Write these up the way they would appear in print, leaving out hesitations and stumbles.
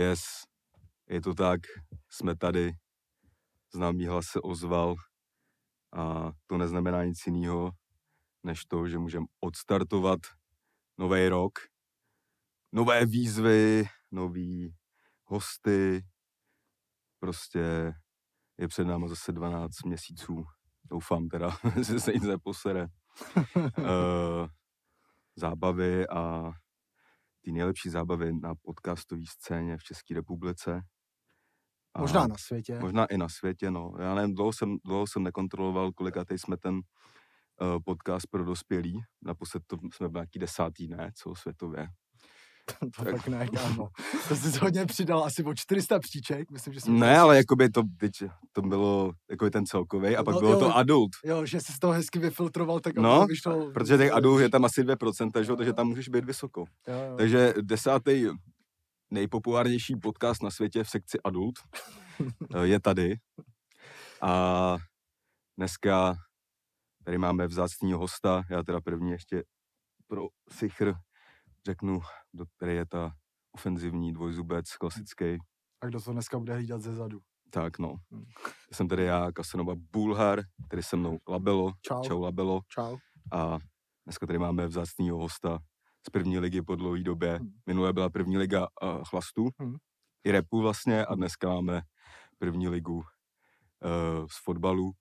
Yes, je to tak, jsme tady, známý hlas se ozval a to neznamená nic jiného, než to, že můžeme odstartovat nový rok, nové výzvy, nový hosty, prostě je před náma zase 12 měsíců, doufám teda, že se nic neposere, zábavy a ty nejlepší zábavy na podcastové scéně v České republice. A možná na světě. Možná i na světě, no. Já nevím, dlouho jsem nekontroloval, kolikátej jsme ten podcast pro dospělí. Naposled to jsme byli nějaký 10., ne, celosvětově. To tak ne, kámo. To jsi hodně přidal asi o 400 příček, myslím, že jsem... Ne, ale jakoby to bylo jako ten celkový a pak no, bylo jo, to adult. Jo, že jsi z toho hezky vyfiltroval, tak... No, vyšlo... protože těch adult je tam asi 2%, takže tam můžeš být vysoko. Jo. Takže 10. nejpopulárnější podcast na světě v sekci adult je tady. A dneska tady máme vzácného hosta, já teda první ještě pro sichr řeknu, který je ta ofenzivní dvojzubec, klasický. A kdo to dneska bude hlídat zezadu. Tak no. Jsem tady já, Kasanova Bulhar, který se mnou Labelo. Čau. Čau Labelo. Čau. A dneska tady máme vzácnýho hosta z první ligy po dlouhé době. Minulé byla první liga chlastů i repu vlastně a dneska máme první ligu z fotbalu.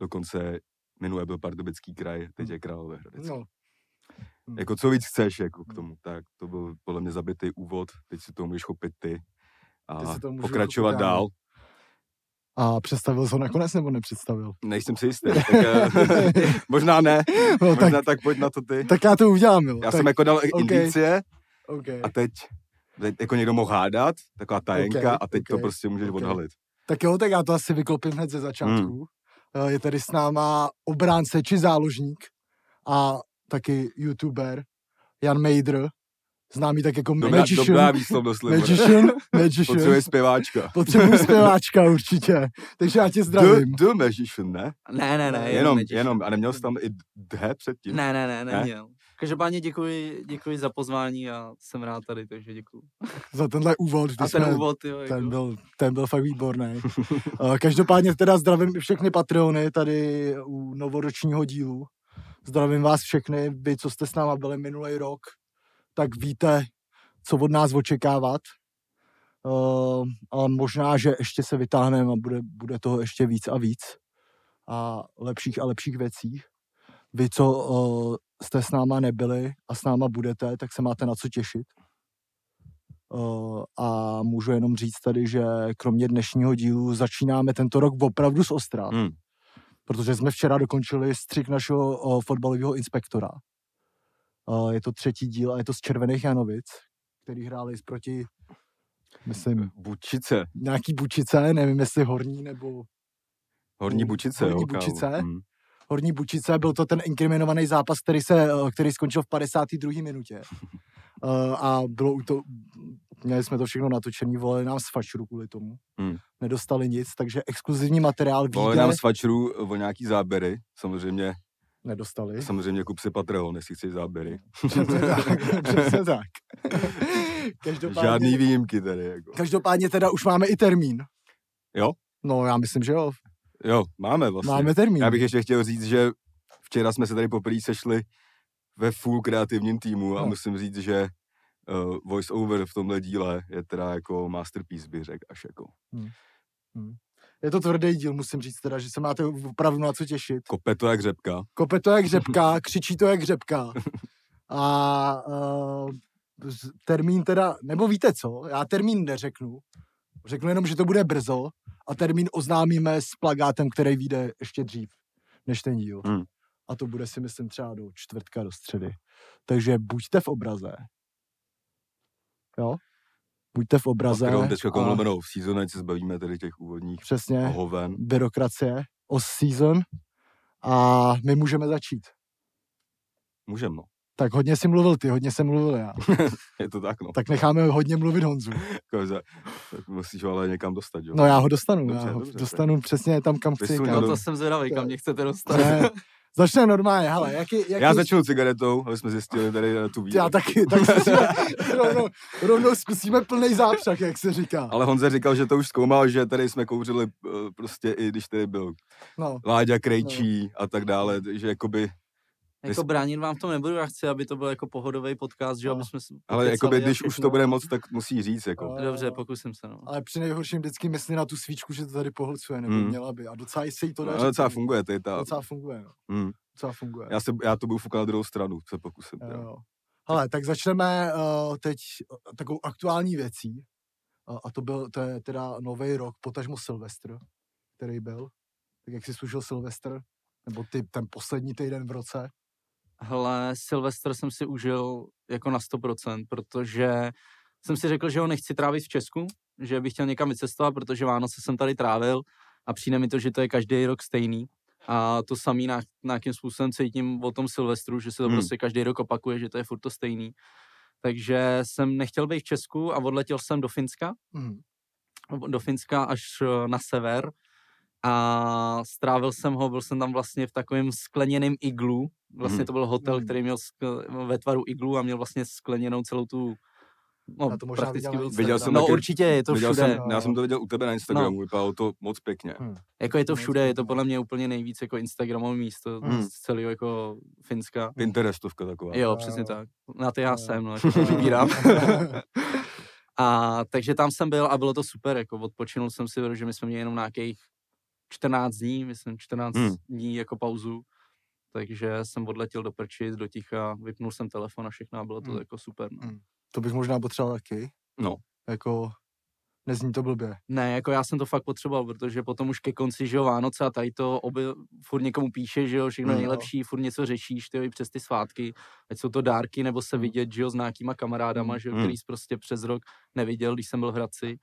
Dokonce minulé byl Pardubický kraj, teď je Královéhradecký. No. Jako co víc chceš jako k tomu, tak to byl podle mě zabitý úvod, teď si to můžeš chopit ty a pokračovat dál. A představil jsi ho nakonec nebo nepředstavil? Nejsem si jistý, tak možná ne, no, možná tak pojď na to ty. Tak já to udělám, jo. Já tak, jsem jako dal indicie a teď jako někdo mohl hádat, taková tajenka a teď to prostě můžeš odhalit. Tak jo, tak já to asi vyklopím hned ze začátku. Je tady s náma obránce či záložník a taky youtuber Jan Mejdr, známý tak jako Magician. Dobrá výslovnost, Magician. Potřebuje zpěváčka. Potřebuje zpěváčka určitě, takže já tě zdravím. The Magician, ne? Ne, jenom, a neměl jsi tam i dhe předtím? Ne, neměl. Každopádně děkuji za pozvání a jsem rád tady, takže děkuji. Za tenhle úvod. A ten úvod, jo. Ten byl fakt výborný. Každopádně teda zdravím všechny Patreony tady u novoročního dílu. Zdravím vás všechny, vy, co jste s náma byli minulý rok, tak víte, co od nás očekávat. A možná, že ještě se vytáhneme a bude toho ještě víc a víc. A lepších a lepších věcí. Vy, co jste s náma nebyli a s náma budete, tak se máte na co těšit. A můžu jenom říct tady, že kromě dnešního dílu začínáme tento rok opravdu z ostra. Protože jsme včera dokončili střih našeho fotbalového inspektora. Je to 3. díl a je to z Červených Janovic, který hráli proti, myslím... Bučice. Nějaký Bučice, nevím jestli Horní nebo... Horní Bučice. Horní Bučice. Horní Bučice, byl to ten inkriminovaný zápas, který skončil v 52. minutě. A bylo měli jsme to všechno natočený, volali nám z fačru kvůli tomu. Nedostali nic, takže exkluzivní materiál vyjde. Volali nám z fačru o nějaký záběry, samozřejmě. Nedostali. Samozřejmě kup si Patreon, jestli chceš záběry. Přesně tak. Žádný výjimky tady. Jako. Každopádně teda už máme i termín. Jo? No já myslím, že jo. Jo, máme vlastně. Máme termín. Já bych ještě chtěl říct, že včera jsme se tady poprvé sešli ve full kreativním týmu a musím říct, že voice over v tomhle díle je teda jako masterpiece, bych řekl, až jako. Je to tvrdý díl, musím říct teda, že se máte opravdu na co těšit. Kope to jak řepka, křičí to jak řepka. A termín teda, nebo víte co, já termín neřeknu, řeknu jenom, že to bude brzo a termín oznámíme s plakátem, který vyjde ještě dřív než ten díl. A to bude si myslím třeba do čtvrtka, do středy. Takže buďte v obraze. Jo? Buďte v obraze. V season, ať se zbavíme tady těch úvodních hoven. Byrokracie. Off-season. A my můžeme začít. Můžeme, no. Tak hodně jsi mluvil ty, hodně jsem mluvil já. Je to tak, no. Tak necháme hodně mluvit Honzu. Tak musíš ho ale někam dostat, jo? No já ho dostanu. Dobře, já ho dostanu přesně tam, kam chci. No to jsem zvědavý, kam mě chcete dostat. Začne normálně, hele, jaký... Já začnu cigaretou, aby jsme zjistili tady tu víru. Já taky, tak rovnou zkusíme plnej zápřah, jak se říká. Ale Honza říkal, že to už zkoumal, že tady jsme kouřili prostě i když tady byl Láďa Krejčí a tak dále, že jakoby... Jako bránit vám v tom nebudu, já chci, aby to byl jako pohodový podcast, že aby jsme... Ale jakoby, když už to bude moc, tak musí říct, jako. Dobře, pokusím se, no. Ale při nejhorším vždycky myslí na tu svíčku, že to tady pohlcuje, nebo měla by. A docela se jí to dá. No, docela funguje, tady ta... Docela funguje, no. Docela funguje. Já to budu fukat na druhou stranu, se pokusím. Jo. Hele, tak začneme teď takovou aktuální věcí. A to je teda nový rok, potažmo Silvestr, který byl. Tak jak jsi služil Silvestr? Nebo ty ten poslední týden v roce? Hele, Silvestr jsem si užil jako na 100%, protože jsem si řekl, že ho nechci trávit v Česku, že bych chtěl někam vycestovat, protože Vánoce jsem tady trávil a přijde mi to, že to je každý rok stejný. A to samý nějakým způsobem cítím o tom Silvestru, že se to prostě každý rok opakuje, že to je furt to stejný. Takže jsem nechtěl být v Česku a odletěl jsem do Finska. Do Finska až na sever. A strávil jsem ho, byl jsem tam vlastně v takovém skleněném iglu. Vlastně to byl hotel, který měl ve tvaru iglu a měl vlastně skleněnou celou tu... No, to možná prakticky viděl jsem. No, určitě je to všude. Já jsem to viděl u tebe na Instagramu, vypadalo to moc pěkně. Jako je to všude, je to podle mě úplně nejvíc jako Instagramové místo z celého jako Finska. Pinterestovka taková. Jo, přesně tak. Na to já jsem, no, jako vybírám. A takže tam jsem byl a bylo to super, jako odpočinul jsem si, protože my jsme měli jenom nějakých 14 dní, myslím, 14 dní jako pauzu, takže jsem odletěl do prčic, do ticha, vypnul jsem telefon a všechno a bylo to jako super. No. To bych možná potřeboval taky. No. Jako, nezní to blbě. Ne, jako já jsem to fakt potřeboval, protože potom už ke konci, že jo, Vánoce a tady to furt někomu píše, že jo, všechno nejlepší, furt něco řešíš, ty jo, i přes ty svátky, ať jsou to dárky, nebo se vidět, že jo, s nějakýma kamarádama, že jo, který jsi prostě přes rok neviděl, když jsem byl v Hradci.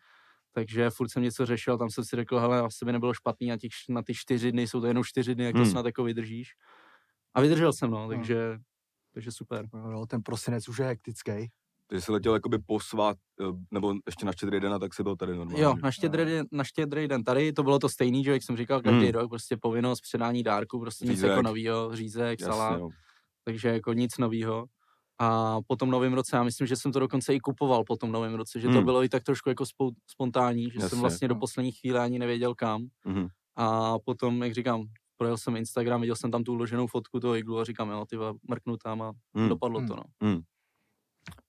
Takže furt jsem něco řešil, tam jsem si řekl, hele, asi by nebylo špatný na ty 4 dny, jsou to jenom 4 dny, jak to snad jako vydržíš. A vydržel jsem, no, takže super. No, ten prosinec už je hektický. Takže jsi letěl jakoby po svát, nebo ještě na Štědrý den, a tak jsi byl tady normálně. Jo, na Štědrý den tady, to bylo to stejný, že jak jsem říkal, každý rok, prostě povinnost předání dárku, prostě řízek. Nic jako novýho, řízek, jasně, salát, jo. Takže jako nic novýho. A po tom novém roce, já myslím, že jsem to dokonce i kupoval po tom novém roce, že to bylo i tak trošku jako spontánní, že jasně, jsem vlastně do poslední chvíle ani nevěděl kam. A potom, jak říkám, projel jsem Instagram, viděl jsem tam tu uloženou fotku toho iglu a říkám, jo, tyva, mrknu tam a dopadlo to, no.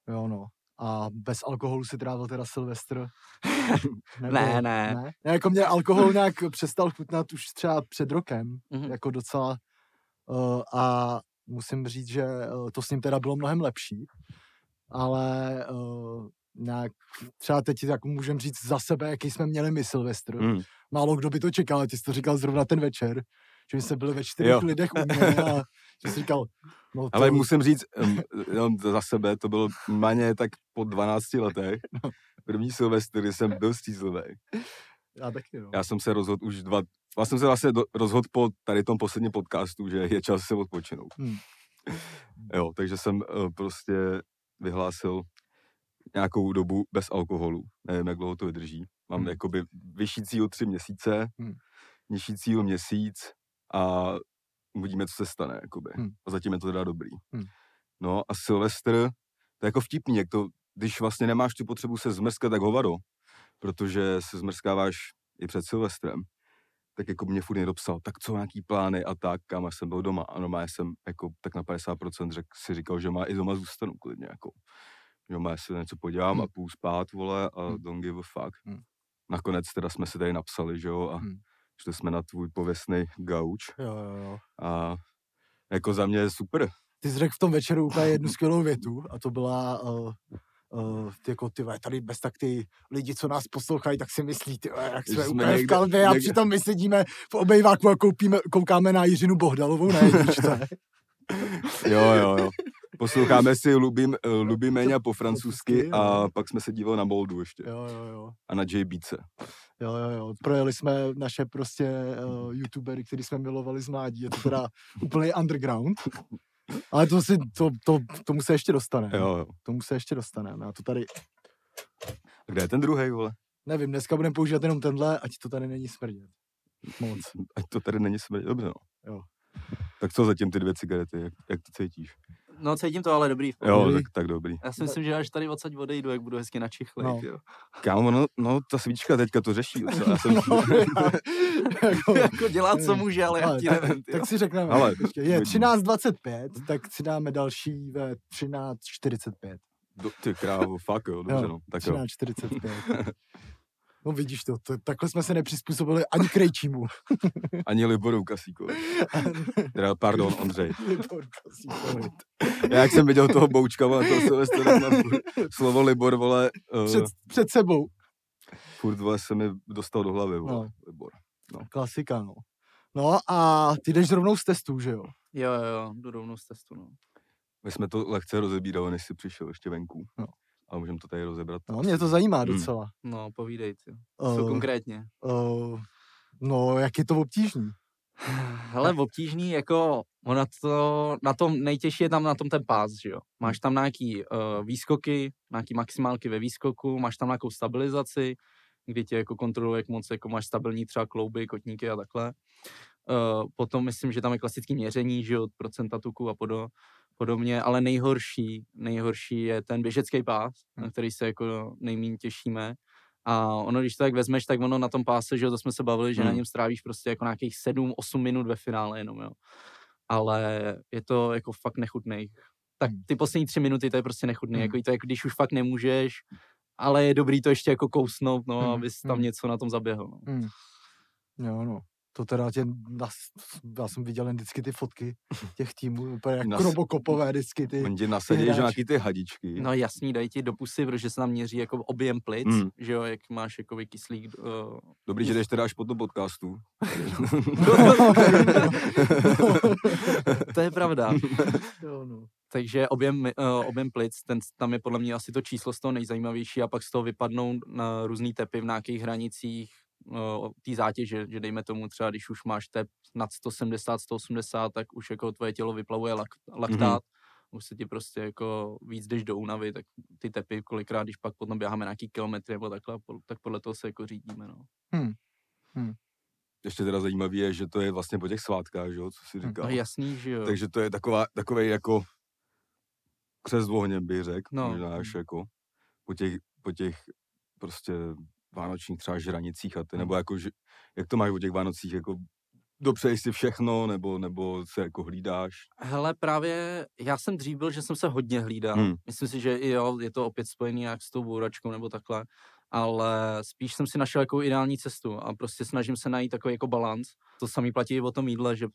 Jo, no. A bez alkoholu si trávil teda Silvestr? Ne. Jako mě alkohol nějak přestal chutnat už třeba před rokem, jako docela a musím říct, že to s ním teda bylo mnohem lepší, ale nějak třeba teď jako můžem říct za sebe, jaký jsme měli my Silvestr. Málo kdo by to čekal, ty jsi to říkal zrovna ten večer, že my jsme byli ve 4 lidech u mě a že jsi říkal... No to... Ale musím říct, za sebe, to bylo méně tak po 12 letech, první Silvestr, kdy jsem byl stízlivý. Já taky, no. Já jsem se rozhodl už rozhodl po tady tom posledním podcastu, že je čas se odpočinout. Jo, takže jsem prostě vyhlásil nějakou dobu bez alkoholu. Nevím, jak dlouho to vydrží. Mám jakoby vyšší cíl 3 měsíce, nižší cíl měsíc a uvidíme, co se stane, jakoby. A zatím je to teda dobrý. No a Silvestr, to je jako vtipný, jak to, když vlastně nemáš tu potřebu se zmrzkat, tak hovado, protože se zmrskáváš i před Silvestrem, tak jako mě furt někdo psal, tak co, nějaký plány a tak, kam jsem byl doma. A normálně jsem jako tak na 50% si říkal, že má i doma zůstanu klidně, jako. Že má, se něco podívám a půl spát, vole, a don't give a fuck. Nakonec teda jsme si tady napsali, že jo, a šli jsme na tvůj pověstný gauč. Jo. A jako za mě je super. Ty jsi řekl v tom večeru úplně jednu skvělou větu a to byla... tady bez tak ty lidi, co nás poslouchají, tak si myslí, jak jsme úplně v kalbě a přitom my sedíme v obejváku a koukáme na Jiřinu Bohdalovou na jedničce. Jo. Posloucháme si Lubi Méňa po francouzsky a pak jsme se dívali na Moldu ještě. Jo. A na JBce. Jo. Projeli jsme naše prostě youtubery, který jsme milovali z mládí. Je to teda úplný underground. Ale tomu se ještě dostane. Jo. Tomu se ještě dostaneme. A to tady... A kde je ten druhej, vole? Nevím, dneska budeme používat jenom tenhle, ať to tady není smrdět. Moc. Ať to tady není smrdět, dobře, no. Jo. Tak co zatím ty dvě cigarety, jak to cítíš? No cítím to, ale dobrý. Jo, tak dobrý. Já si myslím, že až tady odsaď odejdu, jak budu hezky načichlej, no. Jo. Kámo, no ta svíčka teďka to řeší. Já jsem jako dělá, co může, ale já ti nevím. Tak si řekneme, ale, ještě, je 13.25, tak si dáme další ve 13.45. Ty krávo, fakt jo, dobře no. 13.45. No vidíš to, takhle jsme se nepřizpůsobili ani Krejčímu. Ani Liboru Kasíkovi. Pardon, Ondřej. Libor Kasíkovi. Já jak jsem viděl toho Boučka, a toho Silvestra, slovo Libor, vole... Před sebou. Furt, vole, se mi dostal do hlavy, vole, no. Libor. No. Klasika, no. No a ty jdeš rovnou z testu, že jo? Jo, jdu rovnou z testu, no. My jsme to lehce rozebírali, než jsi přišel ještě venku. No. A můžeme to tady rozebrat. No, mě to zajímá docela. No, povídej ty. Co konkrétně? No, jak je to obtížný? Hele, obtížný, jako na tom nejtěžší je tam na tom ten pás, že jo. Máš tam nějaký výskoky, nějaký maximálky ve výskoku, máš tam nějakou stabilizaci, kdy tě jako kontroluje, jak moc jako máš stabilní třeba klouby, kotníky a takhle. Potom myslím, že tam je klasické měření, že jo, procenta tuku a podobně, ale nejhorší je ten běžecký pás, na který se jako nejméně těšíme. A ono, když to tak vezmeš, tak ono na tom páse, že jo, to jsme se bavili, že na něm strávíš prostě jako nějakých 7-8 minut ve finále jenom, jo. Ale je to jako fakt nechutnej. Tak ty poslední 3 minuty, to je prostě nechutný, jako to je, když už fakt nemůžeš, ale je dobrý to ještě jako kousnout, no, abys tam něco na tom zaběhl, no. Jo, no. To teda já jsem viděl jen vždycky ty fotky těch týmů, úplně jak robokopové vždycky ty. Oni tě nasadí, že nějaký ty hadičky. No jasný, dají ti do pusy, protože se nám měří jako objem plic, že jo, jak máš jako kyslík. Dobrý, že jdeš teda až po tom podcastu. To je pravda. Takže objem plic, tam je podle mě asi to číslo z toho nejzajímavější a pak z toho vypadnou na různý tepy v nějakých hranicích té zátěže, že dejme tomu třeba, když už máš tep nad 170, 180, tak už jako tvoje tělo vyplavuje laktát, už se ti prostě jako víc jdeš do únavy, tak ty tepy kolikrát, když pak potom běháme nějaký kilometry nebo takhle, tak podle toho se jako řídíme, no. Ještě teda zajímavý je, že to je vlastně po těch svátkách, že jo, co si říkal. No jasný, že jo. Takže to je takovej jako křest ohněm bych řekl, možná až jako po těch prostě vánočních třeba žranicích a ty, nebo jako, že, jak to máš o těch Vánocích, jako dopřeješ si všechno, nebo se jako hlídáš? Hele, právě já jsem dřív byl, že jsem se hodně hlídal. Myslím si, že jo, je to opět spojený jak s tou bouračkou nebo takhle, ale spíš jsem si našel jako ideální cestu a prostě snažím se najít takový jako balanc. To samý platí i o tom jídle, že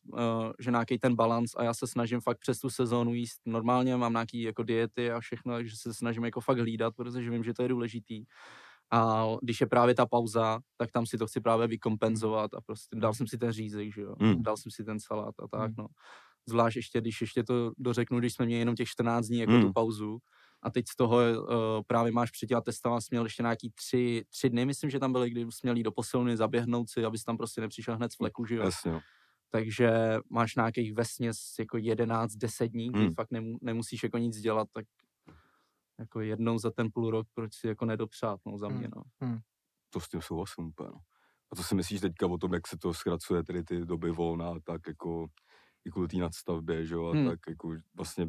nějaký ten balanc a já se snažím fakt přes tu sezónu jíst normálně, mám nějaký jako diety a všechno, takže se snažím jako fakt hlídat, protože vím, že to je důležitý. A když je právě ta pauza, tak tam si to chci právě vykompenzovat a prostě dal jsem si ten řízek, že jo, dal jsem si ten salát a tak, no. Zvlášť ještě, když ještě to dořeknu, když jsme měli jenom těch 14 dní jako tu pauzu a teď z toho právě máš před těma testama, jsi měl ještě nějaký 3 dny, myslím, že tam byly, kdy jsi měl jít do posilovny, zaběhnout si, abys tam prostě nepřišel hned z fleku, že jo. Jasně. Takže máš nějakých vesměs jako 11-10 dní, kdy fakt nemusíš jako nic dělat, tak jako jednou za ten půl rok, proč si jako nedopřát, no, za mě, no. To s tím souhlasím úplně, no. A co si myslíš teďka o tom, jak se to zkracuje, tedy ty doby volna, tak jako i kvůli té nadstavbě, že jo, a tak jako vlastně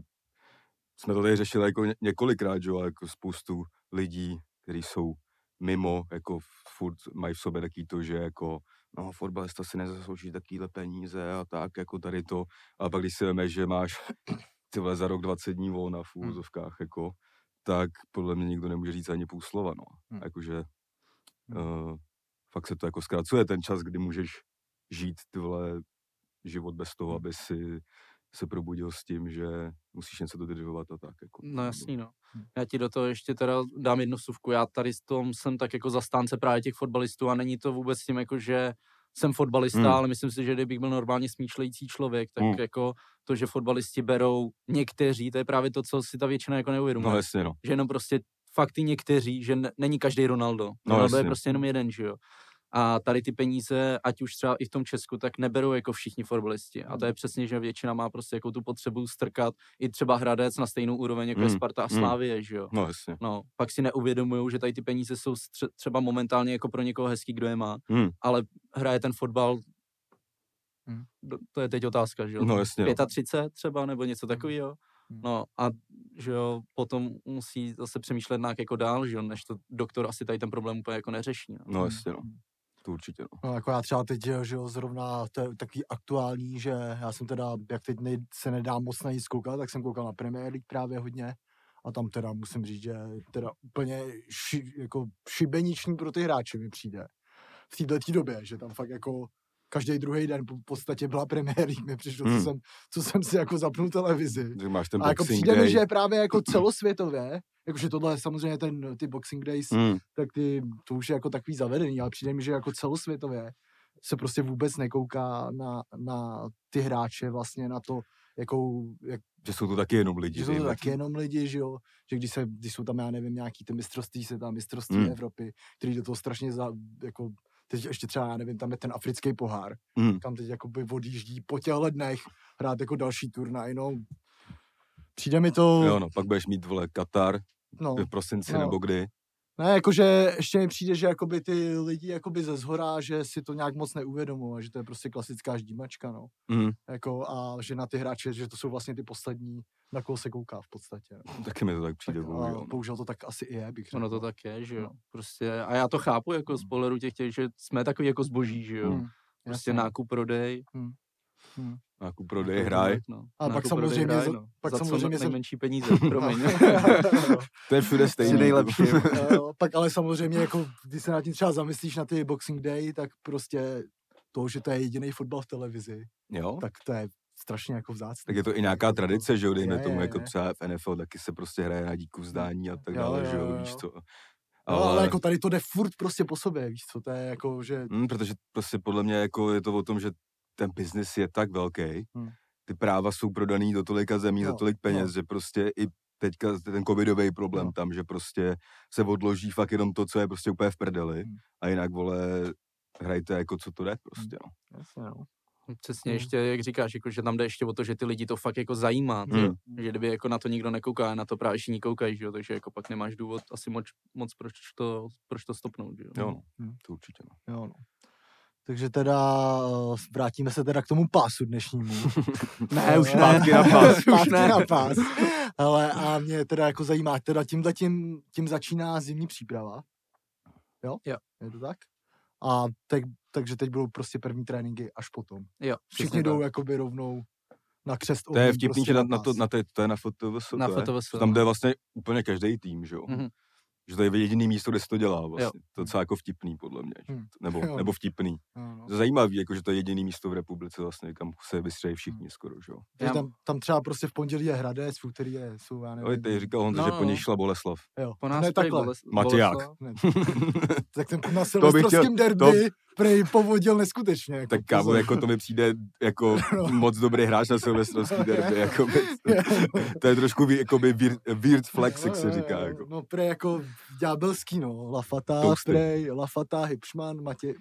jsme to tady řešili jako několikrát, že jo, jako spoustu lidí, kteří jsou mimo, jako furt mají v sobě taky to, že jako no, fotbalista si nezaslouží takovýhle peníze a tak, jako tady to, a pak když si veme, že máš tyhle za rok 20 dní volna v úvozovkách, jako tak podle mě nikdo nemůže říct ani půl slova, no. Jakože fakt se to jako zkracuje ten čas, kdy můžeš žít tyhle život bez toho, aby si se probudil s tím, že musíš něco dodržovat a tak. Jako. No jasný, no. Já ti do toho ještě teda dám jednu vsuvku. Já tady s tom jsem tak jako zastánce právě těch fotbalistů a není to vůbec tím jako, že jsem fotbalista, ale myslím si, že kdybych byl normálně smýšlející člověk, tak jako to, že fotbalisti berou někteří, to je právě to, co si ta většina jako neuvědomuje. No jasně, no. Že jenom prostě fakt ty někteří, že není každý Ronaldo. No, Ronaldo je prostě jenom jeden, že jo. A tady ty peníze, ať už třeba i v tom Česku, tak neberou jako všichni fotbalisti. A to je přesně, že většina má prostě jako tu potřebu strkat i třeba Hradec na stejnou úroveň jako Sparta a Slavie, že jo. No jasně. No, pak si neuvědomujou, že tady ty peníze jsou třeba momentálně jako pro někoho hezký, kdo je má, ale hraje ten fotbal To je teď otázka, že jo? No jasně. 35 třeba, nebo něco takového. No a že jo, potom musí zase přemýšlet nějak jako dál, že jo, než to doktor asi tady ten problém úplně jako neřeší. No, no jasně, no. To určitě, no. No jako já třeba teď, že jo, zrovna, to je takový aktuální, že já jsem teda, jak teď se nedá moc na nic koukat, tak jsem koukal na Premier League právě hodně. A tam teda musím říct, že teda úplně jako šibeniční pro ty hráče mi přijde. V této době, že tam fakt jako každý druhý den v podstatě byla Premier League, mi přišlo, co jsem si jako zapnul televizi. Máš ten a jako přijde mi, že právě jako celosvětově, jakože tohle je samozřejmě ty Boxing Days, tak to už je jako takový zavedený, ale přijde mi, že jako celosvětově se prostě vůbec nekouká na ty hráče vlastně na to, že jsou to taky jenom lidi. Že jsou to taky jenom lidi, že jo. Že když jsou tam, já nevím, nějaký ty mistrovství světa, mistrovství Evropy, který do toho strašně jako teď ještě třeba, já nevím, tam je ten africký pohár, kam teď jakoby odjíždí po těchto dnech hrát jako další turnaj, no. Přijde mi to... Jo, no, pak budeš mít, vole, Katar v prosinci nebo kdy. Ne, jakože ještě mi přijde, že jakoby ty lidi jakoby ze zhora, že si to nějak moc neuvědomují, že to je prostě klasická ždímačka, no. Jako, a že na ty hráče, že to jsou vlastně ty poslední, na koho se kouká v podstatě. No. Taky mi to tak přijde. Bohužel to tak asi i je, bych řekl. Ono to tak je, že jo. Prostě, a já to chápu jako z pohledu těch, že jsme takový jako zboží, že jo. Prostě nákup, prodej. Nákup, prodej, hraj. No. A pak samozřejmě hraj, no. Pak samozřejmě nejmenší peníze, promiň. To je všude stejný. Nejlepší. Pak ale samozřejmě, jako, když se na tím třeba zamyslíš na ty Boxing Day, tak prostě to, že to je jediný fotbal v televizi, jo? Tak to je strašně jako vzácný. Tak je to i nějaká tradice, že jo, dejme tomu, jako třeba v NFL taky se prostě hraje na díku vzdání a tak dále, že jo, víš co. No, ale jako tady to jde furt prostě po sobě, víš co, to je jako, že... Protože prostě podle mě jako je to o tom, že ten biznis je tak velký, ty práva jsou prodaný do tolika zemí za tolik peněz, že prostě i teďka ten covidový problém tam, že prostě se odloží fakt jenom to, co je prostě úplně v prdeli a jinak, vole, hrajte jako co to jde prostě, no. Jasně, no. Přesně, ještě, jak říkáš, jako, že tam jde ještě o to, že ty lidi to fakt jako zajímá, že kdyby jako na to nikdo nekouká, na to právě ještě nekoukají, že jo, takže jako pak nemáš důvod asi moc proč to stopnout, že jo. Jo, to určitě, no. Jo, no. Takže teda vrátíme se teda k tomu pásu dnešnímu. Ne, už zpátky na pás. Zpátky na pás. Hele, a mě teda jako zajímá, teda tím začíná zimní příprava. Jo. Je to tak? A takže teď budou prostě první tréninky až potom. Jo. Všichni jdou jakoby rovnou na křest. To je vtipný, prostě že to je na FTVS. Na FTVS. Tam jde vlastně úplně každý tým, že jo? Mm-hmm. Že to je jediný místo, kde se to dělá vlastně. Jo. To je docela jako vtipný, podle mě. Nebo vtipný. To zajímavý, jako, že to je jediný místo v republice vlastně, kam se vystřejí všichni skoro, že jo. Tam třeba prostě v pondělí je Hradec, v úterý jsou, já nevím. Teď říkal Honza, že po něj šla Boleslav. Jo, po nás Matěják. Tak ten na silvestrovském derby prej povodil neskutečně. Jako, tak kámo, jako to mi přijde jako moc dobrý hráč na silvestrovský derby. Jako, to je trošku jakoby weird flex, jak se říká. Jako. No prej jako ďábelský, no. Lafata, Hipšman,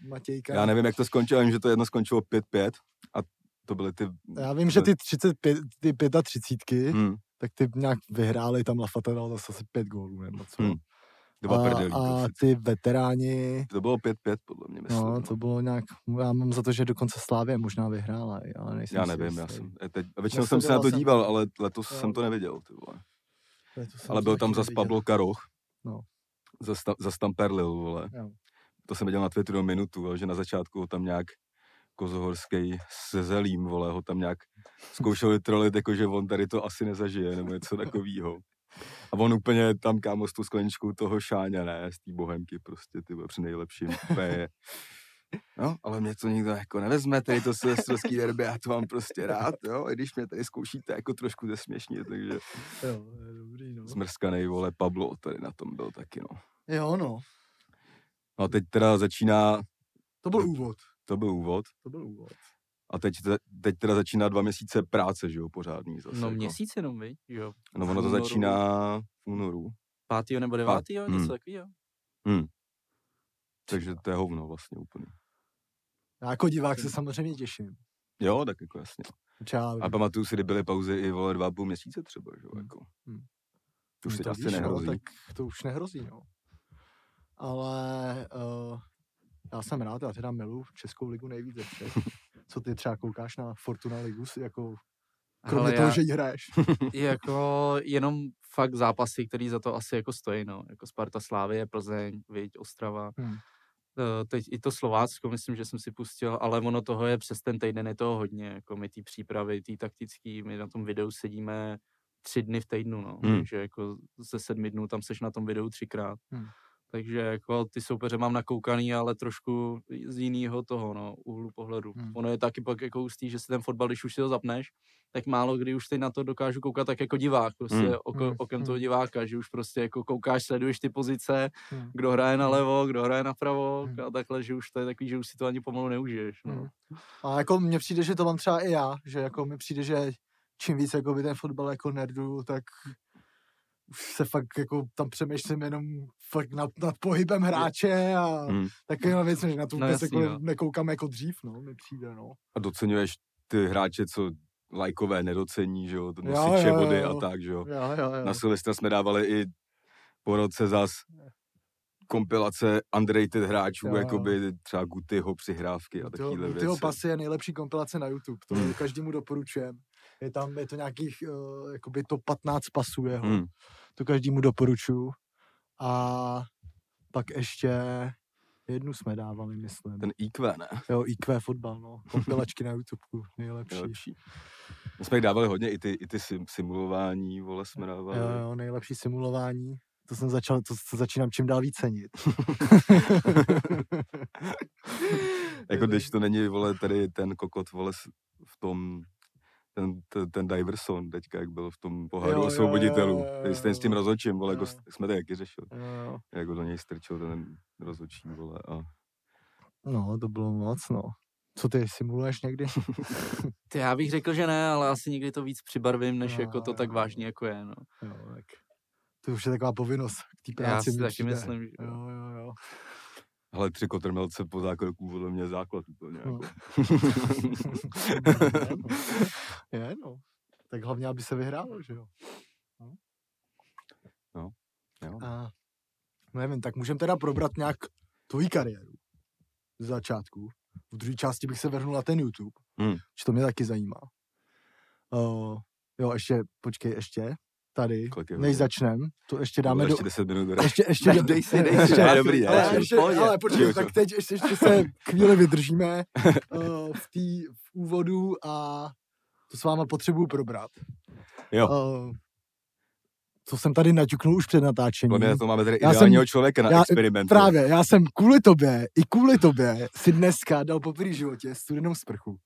Matějka. Já nevím, jak to skončilo, vím, že to jedno skončilo 5-5 a to byly ty... Já vím, že ty 35, ty 35, tak ty nějak vyhráli, tam Lafata dal zase asi 5 gólů, nebo co. A ty veteráni... To bylo 5-5, podle mě, myslím. No, to bylo nějak... Já mám za to, že dokonce Slavia možná vyhrála, ale nejsem já nevím, já jsem... Většinou jsem se na to díval, ale letos jsem to neviděl, ty vole. Ale byl tam zas Pablo Karoch. No. Zas tam Perlil, vole. Jo. To jsem viděl na Twitteru minutu, že na začátku ho tam nějak Kozohorský se Zelím, vole, ho tam nějak zkoušeli trolit, jakože on tady to asi nezažije, nebo něco takovýho. A on úplně tam, kámo, s tou skleničkou toho Šáňa, ne, z té bohemky prostě, ty byl při nejlepším péje. No, ale mě to nikdo jako nevezme, tady to silvestrovský derby, já to mám prostě rád, jo, i když mě tady zkoušíte jako trošku zesměšnit, takže jo, dobrý, no. Zmrskanej, vole, Pablo tady na tom byl taky, no. Jo, no. No a teď teda začíná... To byl úvod. A teď teda začíná 2 měsíce práce, že jo, pořádný zase. No měsíc jenom, viď, jo. No ono to začíná v únoru. 5. nebo 9. Něco takovýho. Takže to je hovno vlastně úplně. Já jako divák se samozřejmě těším. Jo, tak jako jasně. A pamatuju si, kdy byly pauzy i, vole, 2,5 měsíce třeba, že jo, jako. To už teď asi nehrozí. No, tak to už nehrozí, no. Ale já jsem rád, já teda miluju Českou ligu nejvíc ze všech. Co ty třeba koukáš na Fortuna ligu, jako kromě toho, že ji hraješ? Jako jenom fakt zápasy, který za to asi jako stojí, no. Jako Sparta, Slavie, Plzeň, viď, Ostrava. Teď i to Slovácko, myslím, že jsem si pustil, ale ono toho je přes ten týden, je toho hodně, jako my ty přípravy, ty taktický, my na tom videu sedíme 3 dny v týdnu, no. Takže jako ze 7 dnů tam seš na tom videu 3krát. Takže jako ty soupeře mám nakoukaný, ale trošku z jiného toho, no, úhlu pohledu. Ono je taky pak jako ústý, že si ten fotbal, když už si ho zapneš, tak málo kdy už teď na to dokážu koukat tak jako divák, prostě okem toho diváka, že už prostě jako koukáš, sleduješ ty pozice, kdo hraje na levo, kdo hraje na pravo a takhle, že už to je takový, že už si to ani pomalu neužiješ, no. A jako mně přijde, že to mám třeba i já, že jako mi přijde, že čím víc jako by ten fotbal jako nerduju, tak už se fakt jako tam přemýšlím jenom fakt nad pohybem hráče a takovýma věcmi, že na to vůbec jako nekoukám jako dřív, no, mi přijde, no. A doceňuješ ty hráče, co lajkové nedocení, že jo, nosiče vody a tak, že jo. Na Silvestra jsme dávali i po roce zas kompilace underrated hráčů, jakoby třeba Gutyho přihrávky a takovýhle věci. Gutyho pasy je nejlepší kompilace na YouTube, to každému doporučujem. Je tam, je to nějakých, jakoby to 15 pasů jeho. To každému doporučuju. A pak ještě jednu jsme dávali, myslím. Ten IQ, ne? Jo, IQ fotbal, no. Kompilačky na YouTube, nejlepší. My jsme jich dávali hodně, i ty simulování, vole, jsme dávali. Jo, nejlepší simulování. To začínám čím dál víc cenit. Jako když to není, vole, tady ten kokot, vole, v tom... Ten Diverson teďka, jak byl v tom poháru osvoboditelů. Tady jste s tím rozhodčím, vole, jako jsme to jaký řešili. Jako do něj strčil ten rozhodčí, vole, a... No, to bylo moc, no. Co ty, simuluješ někdy? Ty, já bych řekl, že ne, ale asi někdy to víc přibarvím, než jako to tak vážně, jako je, no. Jo, tak... To už je taková povinnost k té práci. Já si taky myslím, že... Jo. Ale 3 kotrmelce po zákroku, podle mě základ úplně jako. No. Tak hlavně, aby se vyhrálo, že jo. No. A, nevím, tak můžeme teda probrat nějak tvojí kariéru z začátku. V druhé části bych se vrhnul na ten YouTube, to mě taky zajímá. Počkej, ještě. Tady, než začneme, to ještě dáme do... Ještě 10 minut do ještě ne, dej si. Dobrý, ale počkej, tak teď ještě se chvíli vydržíme v úvodu a to s váma potřebuju probrat. Jo. Co jsem tady naťuknul už před natáčením. To máme tady ideálního člověka na experimentu. Právě, já jsem kvůli tobě si dneska dal po první životě studenou sprchu.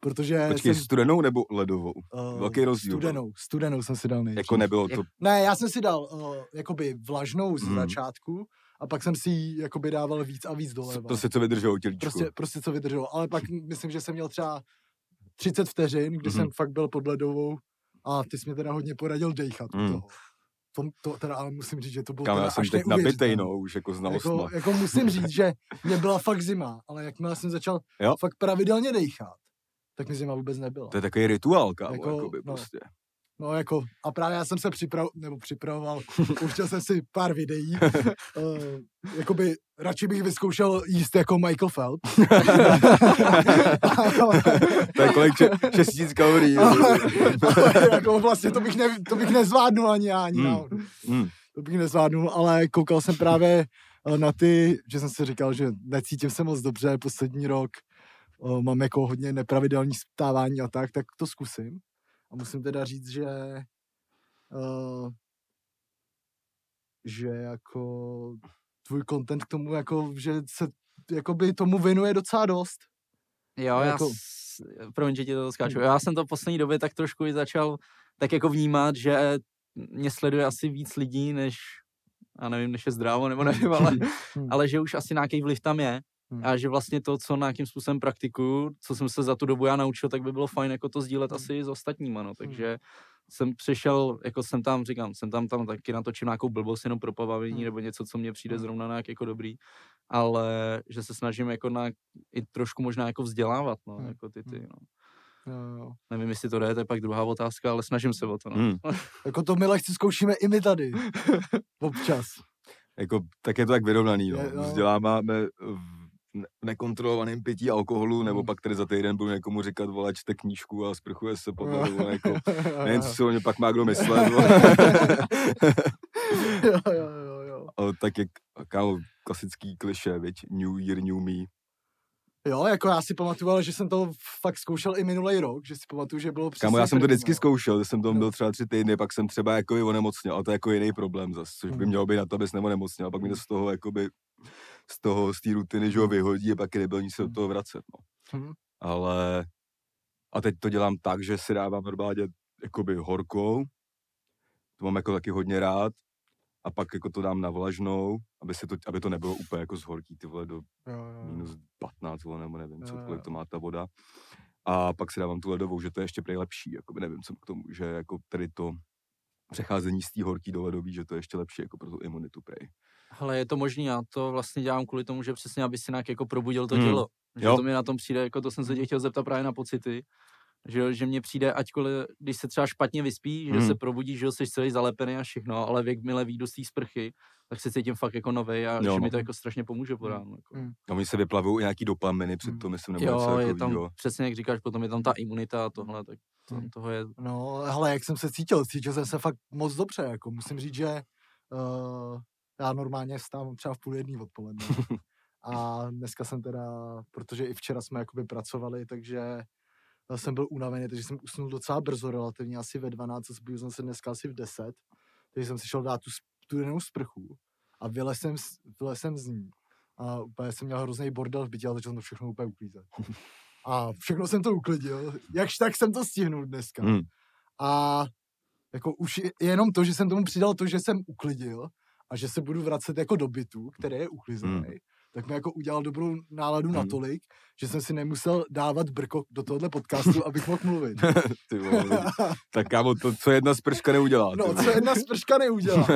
Protože počkej, studenou nebo ledovou? Velký rozdíl. Studenou jsem si dal nejčíš. Jako nebylo to... Ne, já jsem si dal jakoby vlažnou z začátku a pak jsem si ji jakoby dával víc a víc doleva. Prostě co vydrželo tělíčku. Prostě co vydrželo, ale pak myslím, že jsem měl třeba 30 vteřin, kdy jsem fakt byl pod ledovou a ty jsi mě teda hodně poradil dejchat toho. To teda, ale musím říct, že to bylo teda až neuvěřitelné. No, už jako znalostma. Jako musím říct, že mě byla fakt zima, ale jakmile jsem začal fakt pravidelně dejchat, tak mi zima vůbec nebyla. To je takový rituál, kámo, jakoby prostě. No jako, a právě já jsem se připravoval, pouštěl jsem si pár videí, jakoby radši bych vyzkoušel jíst jako Michael Phelps. To je kolik 6000 kalorií. Jako vlastně to bych nezvládnul ani To bych nezvládnul, ale koukal jsem právě na ty, že jsem si říkal, že necítím se moc dobře poslední rok, mám jako hodně nepravidelní sptávání a tak to zkusím. A musím teda říct, že jako tvůj content k tomu, jako, že se jakoby tomu věnuje docela dost. Jo, jako... Promiň, že ti to skáču. Já jsem to v poslední době tak trošku začal tak jako vnímat, že mě sleduje asi víc lidí, než já nevím, než je zdrávo, nebo nevím, ale že už asi nějaký vliv tam je. A že vlastně to, co nějakým způsobem praktikuju, co jsem se za tu dobu já naučil, tak by bylo fajn jako to sdílet asi s ostatníma, no. Takže jsem přišel, jako jsem tam taky natočím nějakou blbost jenom pro pobavení nebo něco, co mě přijde zrovna nějak jako dobrý, ale že se snažím jako i trošku možná jako vzdělávat, no, jako ty, no. Jo. Nevím, jestli to jde, to je pak druhá otázka, ale snažím se o to, no. Jako to my lehce zkoušíme i my tady, občas. Jako, tak je to tak vyrovnaný, no. Vzděláváme nekontrolovaným pití alkoholu, nebo pak tady za týden budu někomu říkat, vole, čte knížku a sprchuje se podle, vole, jako, nevím, co mě pak má kdo myslet. Jo. Ale tak je, kámo, klasický kliše, viď, new year, new me. Jo, jako já si pamatuju, že jsem to fakt zkoušel i minulý rok, že si pamatuju, že bylo přesně. Kámo, já jsem to vždycky zkoušel, že jsem tam byl třeba 3 týdny, pak jsem třeba jako i onemocněl, ale to je jako jiný problém zase, což by mělo být na to, abys neonemocněl, a pak mi to z toho, jakoby, z té rutiny, že ho vyhodí a pak je debilní se do toho vracet, no. Ale, a teď to dělám tak, že si dávám normálně, jakoby horkou, to mám jako taky hodně rád, a pak jako to dám na vlažnou, aby to nebylo úplně jako zhorký, ty vole, do minus 15, vole, nebo nevím, co, kolik to má ta voda. A pak si dávám tu ledovou, že to je ještě prej lepší, jakoby nevím, co k tomu, že jako tady to přecházení z té horký do ledový, že to je ještě lepší, jako pro tu imunitu prej. Hele, je to možný, já to vlastně dělám kvůli tomu, že přesně, aby si nějak jako probudil to tělo. Že to mi na tom přijde, jako to jsem se tě chtěl zeptat právě na pocity. Že mně přijde, ačkoliv, když se třeba špatně vyspí, že se probudíš, že jsi celý zalepený a všechno, ale jakmile vyjdu z té sprchy, tak se cítím fakt jako novej a že mi to jako strašně pomůže po ránu. Jako. Tam oni se vyplavují nějaký dopaminy před to, myslím, nebo něco takového. Přesně jak říkáš, potom je tam ta imunita a tohle, tak toho je. No, hele, jak jsem se cítil jsem se fakt moc dobře, jako musím říct, že já normálně vstávám třeba v 1:30 odpoledne. A dneska jsem teda, protože i včera jsme jakoby pracovali, takže jsem byl unavený, takže jsem usnul docela brzo relativně, asi ve 12, a zbudil jsem se dneska asi v 10, takže jsem si šel dát tu dennou sprchu a vylez jsem z ní a úplně jsem měl hrozný bordel v bytě, ale začal jsem to všechno úplně uklízet. A všechno jsem to uklidil, jakž tak jsem to stihnul dneska. A jako už jenom to, že jsem tomu přidal to, že jsem uklidil a že se budu vracet jako do bytu, který je uklizený, tak mi jako udělal dobrou náladu natolik, že jsem si nemusel dávat brko do tohohle podcastu, abych mohl mluvit. Ty vole, tak kámo, to co jedna sprška neudělá. No, co jedna sprška neudělá.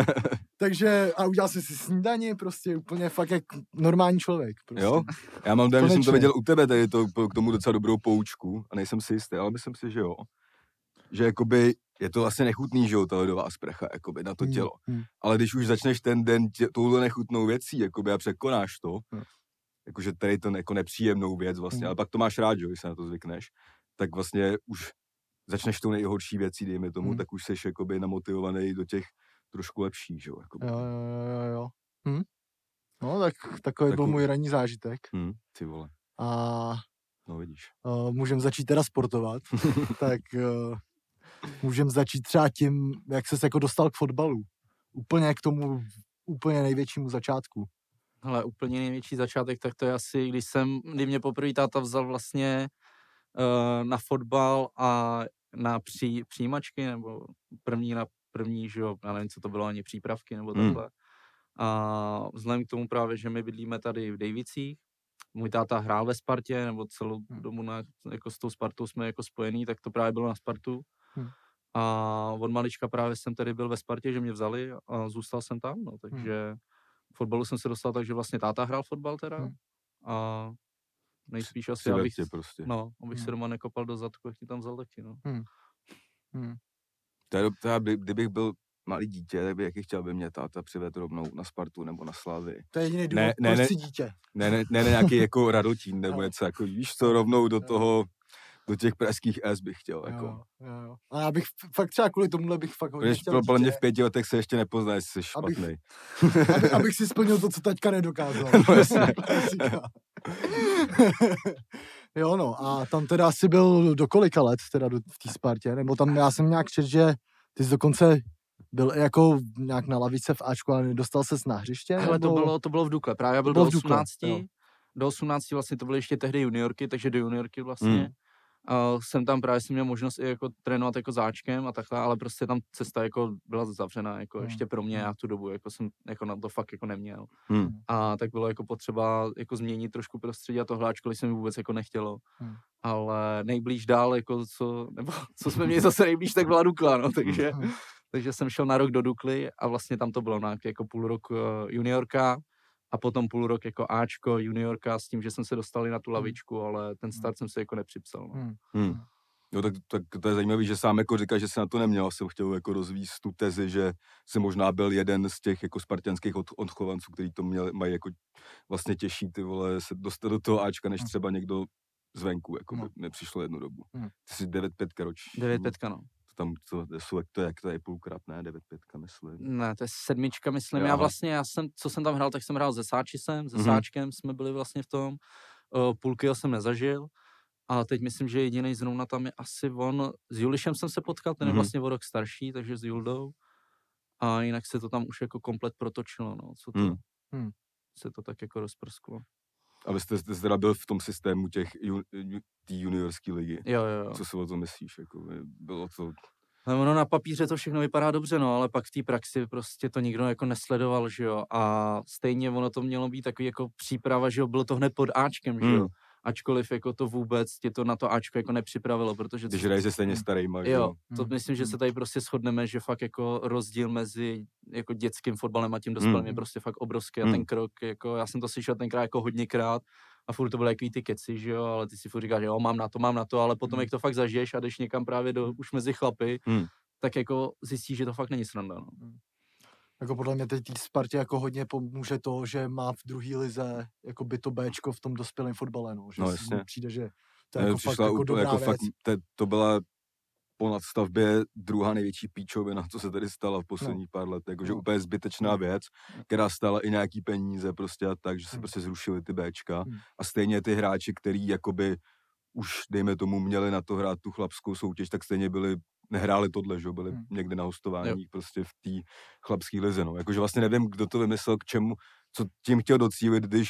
Takže a udělal jsem si snídani, prostě úplně fakt jak normální člověk. Prostě. Jo, já mám dojem, že jsem to viděl u tebe, tady to k tomu docela dobrou poučku a nejsem si jistý, ale myslím si, že jo. Že jakoby je to vlastně nechutný, že jo, ta ledová sprcha, jakoby na to tělo. Ale když už začneš ten den touhle nechutnou věcí, jakoby a překonáš to, jakože tady to jako nepříjemnou věc vlastně, ale pak to máš rád, že jo, když se na to zvykneš, tak vlastně už začneš tou nejhorší věcí, dejme tomu, tak už seš jakoby namotivovaný do těch trošku lepších, že jo, jakoby. Jo. No, tak takový byl můj ranní zážitek. Ty vole. A no, vidíš. Můžem začít teda sportovat, tak můžem začít třeba tím, jak ses jako dostal k fotbalu. Úplně k tomu úplně největšímu začátku. Hele, úplně největší začátek, tak to je asi, kdy mě poprvé táta vzal vlastně na fotbal a na přijímačky, nebo na první, že jo, já nevím, co to bylo, ani přípravky, nebo takhle. A vzhledem k tomu právě, že my bydlíme tady v Dejvicích, můj táta hrál ve Spartě, nebo celou dobu jako s tou Spartou jsme jako spojený, tak to právě bylo na Spartu. A od malička právě jsem tady byl ve Spartě, že mě vzali a zůstal jsem tam, no, takže fotbalu jsem se dostal, takže vlastně táta hrál fotbal teda a nejspíš asi, abych se doma nekopal do zadku, jak mě tam vzal taky, no. Kdybych byl malý dítě, tak by jaký chtěl by mě táta přivet rovnou na Spartu nebo na Slavii. To je jediný důvod, prostě dítě. Ne, nějaký jako Radotín nebo něco, jako víš co, rovnou do toho, do těch pražských S bych chtěl, jako. Jo. A já bych fakt třeba kvůli tomuhle bych fakt hodně chtěl dítě. Mě v 5 letech se ještě nepoznáš, jsi špatnej. Abych si splnil to, co taťka nedokázal. Jo, no, a tam teda asi byl do kolika let, teda v té Spartě, nebo tam já jsem nějak četl, že ty jsi dokonce byl jako nějak na lavice v Ačku, ale nedostal ses na hřiště? Hele, nebo... to bylo v Dukle, právě já byl do 18. Dukle, do 18 vlastně to byly ještě tehdy juniorky, takže do juniorky vlastně. A jsem tam právě měl možnost i jako trénovat jako záčkem a takhle, ale prostě tam cesta jako byla zavřená, jako ještě pro mě, já tu dobu jako jsem jako na to fakt jako neměl. A tak bylo jako potřeba jako změnit trošku prostředí a tohle, ačkoliv se mi vůbec jako nechtělo. Ale nejblíž dál, jako co jsme měli zase nejblíž, tak byla Dukla, no, takže jsem šel na rok do Dukly a vlastně tam to bylo nějak jako půl rok juniorka a potom půl rok jako Ačko, juniorka s tím, že jsem se dostal na tu lavičku, ale ten start jsem se jako nepřipsal. No. Jo, tak to je zajímavé, že sám jako říká, že se na to neměl. Jsem chtěl jako rozvíjet tu tezi, že jsem možná byl jeden z těch jako spartianských odchovanců, který to mají jako vlastně těžší, ty vole, se dostat do toho Ačka, než třeba někdo zvenku, jako mi přišlo jednu dobu. Ty jsi 9-5 ročník. 9-5, no. Tam to je půlkrát, ne? 9-5, myslím. Ne, to je 7, myslím. Já vlastně, co jsem tam hrál, tak jsem hrál se Sáčisem, se Sáčkem jsme byli vlastně v tom. Půlky jsem nezažil. A teď myslím, že jedinej zrovna tam je asi on. S Julišem jsem se potkal, ten je vlastně o rok starší, takže s Juldou. A jinak se to tam už jako komplet protočilo, no. Se to tak jako rozprsklo. A vy jste teda byl v tom systému těch juniorské ligy. Jo. Co si o tom myslíš? Jako, bylo to... No, na papíře to všechno vypadá dobře, no, ale pak v té praxi prostě to nikdo jako nesledoval, že jo. A stejně ono to mělo být takový jako příprava, že jo, bylo to hned pod Ačkem, že jo. Ačkoliv jako to vůbec tě to na to Ačko jako nepřipravilo, protože... Když hrají se stejně starýma, že jo. To myslím, že se tady prostě shodneme, že fakt jako rozdíl mezi jako dětským fotbalem a tím dospělým je prostě fakt obrovský a ten krok, jako já jsem to slyšel tenkrát jako hodněkrát a furt to byly takový ty keci, že jo, ale ty si furt říkáš, jo, mám na to, ale potom jak to fakt zažiješ a jdeš někam právě už mezi chlapy, tak jako zjistíš, že to fakt není sranda, no. Jako podle mě teď Spartě jako hodně pomůže to, že má v druhý lize jako by to Bčko v tom dospělém fotbale, no, že si přijde, že to je jako fakt jako dobrá jako věc. Fakt, to byla po nadstavbě druhá největší píčovina, co se tady stala v posledních pár letech, jakože úplně zbytečná věc, která stála i nějaký peníze prostě a tak, že se prostě zrušily ty Bčka a stejně ty hráči, který jakoby už, dejme tomu, měli na to hrát tu chlapskou soutěž, tak stejně nehráli tohle, že byli někde na hostování prostě v té chlapské lize, no. Jakože vlastně nevím, kdo to vymyslel, k čemu, co tím chtěl docílit, když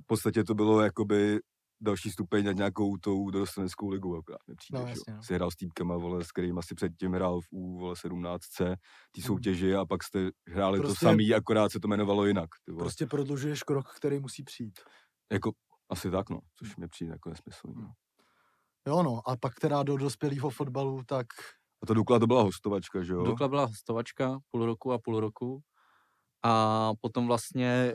v podstatě to bylo jakoby další stupeň nad nějakou tou dorosteneckou ligou, akorát nepřijde, no, jasně, že jo. Jsi hrál s týpkama, vole, s kterým asi předtím hrál v U17C, ty soutěži a pak jste hráli prostě, to samý, akorát se to jmenovalo jinak. Ty vole. Prostě prodlužuješ krok, který musí přijít. Jako, asi tak, no, což mi přijde jako nesmyslný, no. Jo, no, a pak teda do dospělého fotbalu, tak... A to Dukla to byla hostovačka, že jo? Dukla byla hostovačka, půl roku. A potom vlastně,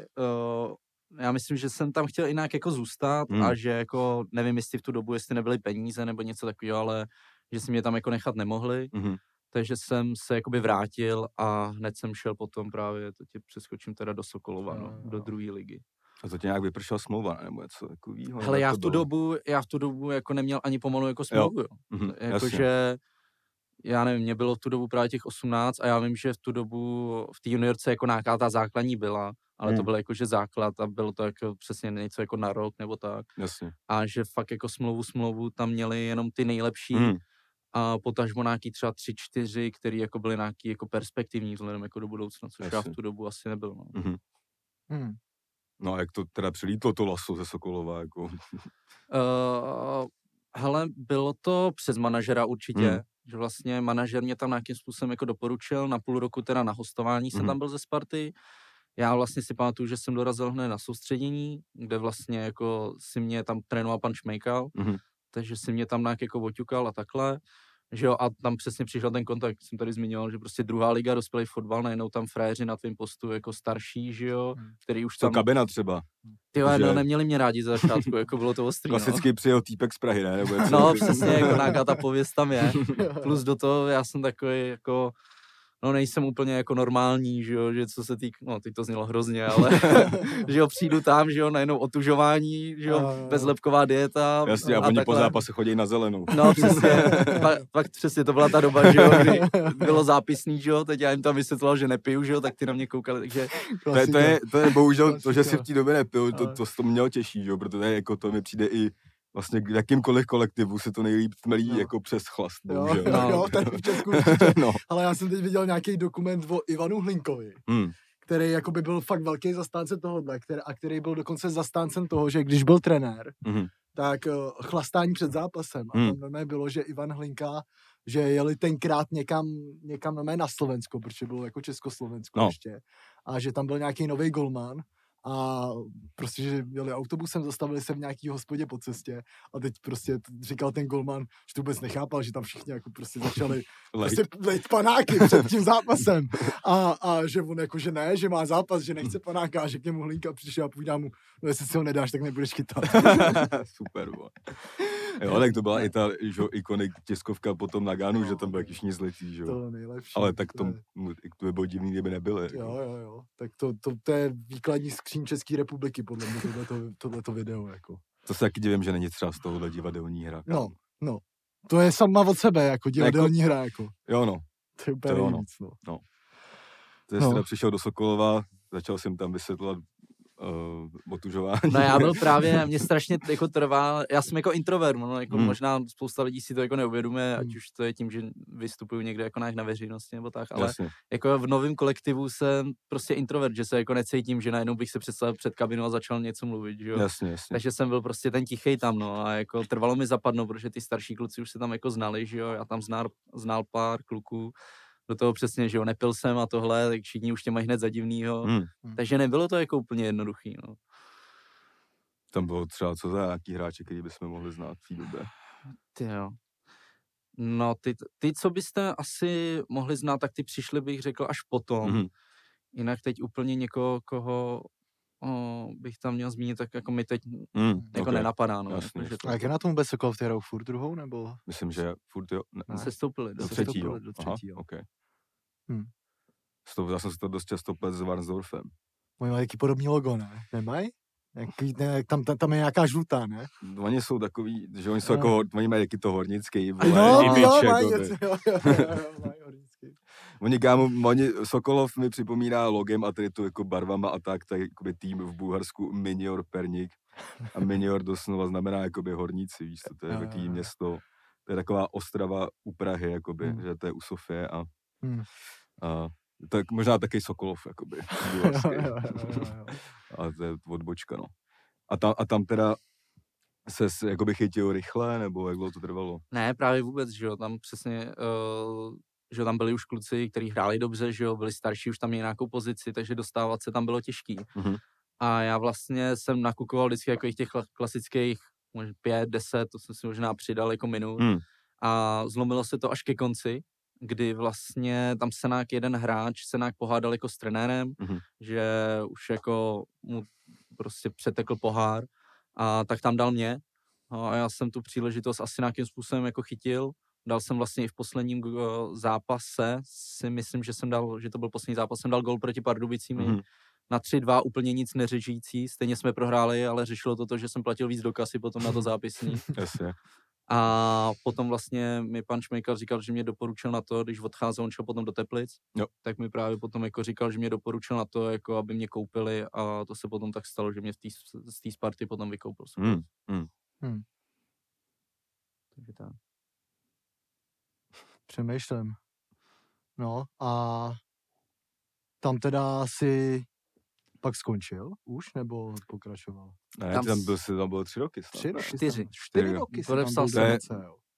já myslím, že jsem tam chtěl jinak jako zůstat a že jako, nevím, jestli v tu dobu, jestli nebyly peníze nebo něco takového, ale že si mě tam jako nechat nemohli. Takže jsem se jakoby vrátil a hned jsem šel potom právě, to tě přeskočím teda do Sokolova, do druhé ligy. A to tě nějak vypršela smlouva, nebo něco takovýho? Hele, já v tu dobu jako neměl ani pomalu jako smlouvu, jo. Jakože, já nevím, mě bylo v tu dobu právě těch 18 a já vím, že v tu dobu v té juniorce jako nějaká ta základní byla, ale to byl jakože základ a bylo to jako přesně něco jako na rok nebo tak. Jasně. A že fakt jako smlouvu tam měli jenom ty nejlepší a potažmo nějaký třeba 3-4, který jako byly nějaký jako perspektivní vzhledem jako do budoucna, což já v tu dobu asi nebyl, no. No a jak to teda přilítlo to laso ze Sokolova, jako? Hele, bylo to přes manažera určitě, že vlastně manažer mě tam nějakým způsobem jako doporučil, na půl roku teda na hostování jsem tam byl ze Sparty, já vlastně si pamatuju, že jsem dorazil hned na soustředění, kde vlastně jako si mě tam trénoval pan Šmejkal, takže si mě tam nějak jako oťukal a takhle, že jo, a tam přesně přišel ten kontakt, jsem tady zmiňoval, že prostě druhá liga, dospělý fotbal, najednou tam frajeři na tvým postu jako starší, že jo, který už tam... To kabina třeba. Ty že... no, neměli mě rádi za začátku, jako bylo to ostrý, klasický přijel týpek z Prahy, ne? Nebo no, přesně, jako nějaká ta pověst tam je. Plus do toho já jsem takový jako... No nejsem úplně jako normální, že jo, že co se týká, no teď to znělo hrozně, ale že jo, přijdu tam, že jo, najednou otužování, že jo, bezlepková dieta. Jasně, a oni takhle. Po zápase chodí na zelenou. No přesně, pak přesně to byla ta doba, že jo, kdy bylo zápisný, že jo, teď já jim tam vysvětloval, že nepiju, že jo, tak ty na mě koukali, takže... To je bohužel to, že si v té době nepil, to mělo těžší, že jo, protože jako to mi přijde i... Vlastně k jakýmkoliv kolektivu se to nejlíp tmelí jako přes chlast, bohužel. Jo, tady v Česku no. Ale já jsem teď viděl nějaký dokument o Ivanu Hlinkovi, který jakoby byl fakt velký zastánce tohohle, a který byl dokonce zastáncem toho, že když byl trenér, tak chlastání před zápasem. A tam normálně bylo, že Ivan Hlinka, že jeli tenkrát někam normálně na Slovensko, protože bylo jako Československo ještě. A že tam byl nějaký nový golman, a prostě, že jeli autobusem, zastavili se v nějaký hospodě po cestě a teď prostě říkal ten golman, že to vůbec nechápal, že tam všichni jako prostě začali prostě lejt panáky před tím zápasem a že on jako, že ne, že má zápas, že nechce panáka a že k němu Hlinka přišel a povídá mu, no jestli si ho nedáš, tak nebudeš chytat. Super, bo. Jo, tak to byla i ta ikonik tiskovka potom na Gánu, že tam byl jakýž nic letí, že jo. To nejlepší. Ale tak to by bylo divný, kdyby nebyly. Jo. Tak to je výkladní skříň České republiky, podle mě, tohleto video, jako. To se taky divím, že není třeba z tohohle divadelní hra. Kam? No. To je sama od sebe, jako divadelní hra, jako. Jo, no. To je úplně nejvíc, no. To je teda přišel do Sokolova, začal jsem tam vysvětlovat otužování. No já byl právě, mě strašně jako trvá, já jsem jako introvert, možná spousta lidí si to jako neuvědomuje, ať už to je tím, že vystupuju někde jako na veřejnosti nebo tak, ale jasně. Jako v novém kolektivu jsem prostě introvert, že se jako necítím, že najednou bych se představil před kabinu a začal něco mluvit, že jo. Jasně. Takže jsem byl prostě ten tichej tam, no a jako trvalo mi zapadnout, protože ty starší kluci už se tam jako znali, že jo, já tam znal pár kluků. Do toho přesně, že jo, nepil jsem a tohle, tak všichni už tě mají hned za divnýho. Takže nebylo to jako úplně jednoduchý, no. Tam bylo třeba co za nějaký hráče, který bychom mohli znát v té době? Ty, co byste asi mohli znát, tak ty přišli, bych řekl, až potom. Jinak teď úplně někoho, koho bych tam měl zmínit, tak jako mi teď nenapadá, no. Jasný. A jak je na tom vůbec Sokolov, ty hrajou furt druhou, nebo? Myslím, že furt jo. Ne. Sestoupili do třetího. Já jsem se to dost často plet s Varnsdorfem. Oni mají taky podobný logo, ne? Nemají? Tam je nějaká žlutá, ne? Oni jsou takový, že oni jsou jako, oni mají taky to hornický. Oni Sokolov mi připomíná logem a tady to jako barvama a tak jakoby tým v Bulharsku Minior Perník a Minior doslova znamená jakoby horníci, víš co, to je takový město, to je taková Ostrava u Prahy, jakoby, že to je u Sofie a tak možná taky Sokolov, jakoby. A to je odbočka, no. A tam teda se jakoby chytil rychle, nebo jak dlouho to trvalo? Ne, právě vůbec, že jo, tam přesně... že tam byli už kluci, kteří hráli dobře, že jo, byli starší, už tam měli nějakou pozici, takže dostávat se tam bylo těžký. A já vlastně jsem nakukoval vždycky jako těch klasických 5, 10, to jsem si možná přidal jako minut. A zlomilo se to až ke konci, kdy vlastně tam se nějak jeden hráč se nějak pohádal jako s trenérem, že už jako mu prostě přetekl pohár a tak tam dal mě. A já jsem tu příležitost asi nějakým způsobem jako chytil. Dal jsem vlastně i v posledním zápase, si myslím, že to byl poslední zápas, jsem dal gól proti Pardubicím na 3-2, úplně nic neřečící, stejně jsme prohráli, ale řešilo to, že jsem platil víc do kasy potom na to zápisní. Jasně. A potom vlastně mi pan Šmejkal říkal, že mě doporučil na to, když odcházel, on šel potom do Teplic, tak mi právě potom jako říkal, že mě doporučil na to, jako aby mě koupili a to se potom tak stalo, že mě z té Sparty potom vykoupil. Takže tak. Přemýšlím. No a tam teda si pak skončil už, nebo pokračoval? Ne, tam bylo 3 roky. 4 roky. Podepsal jsem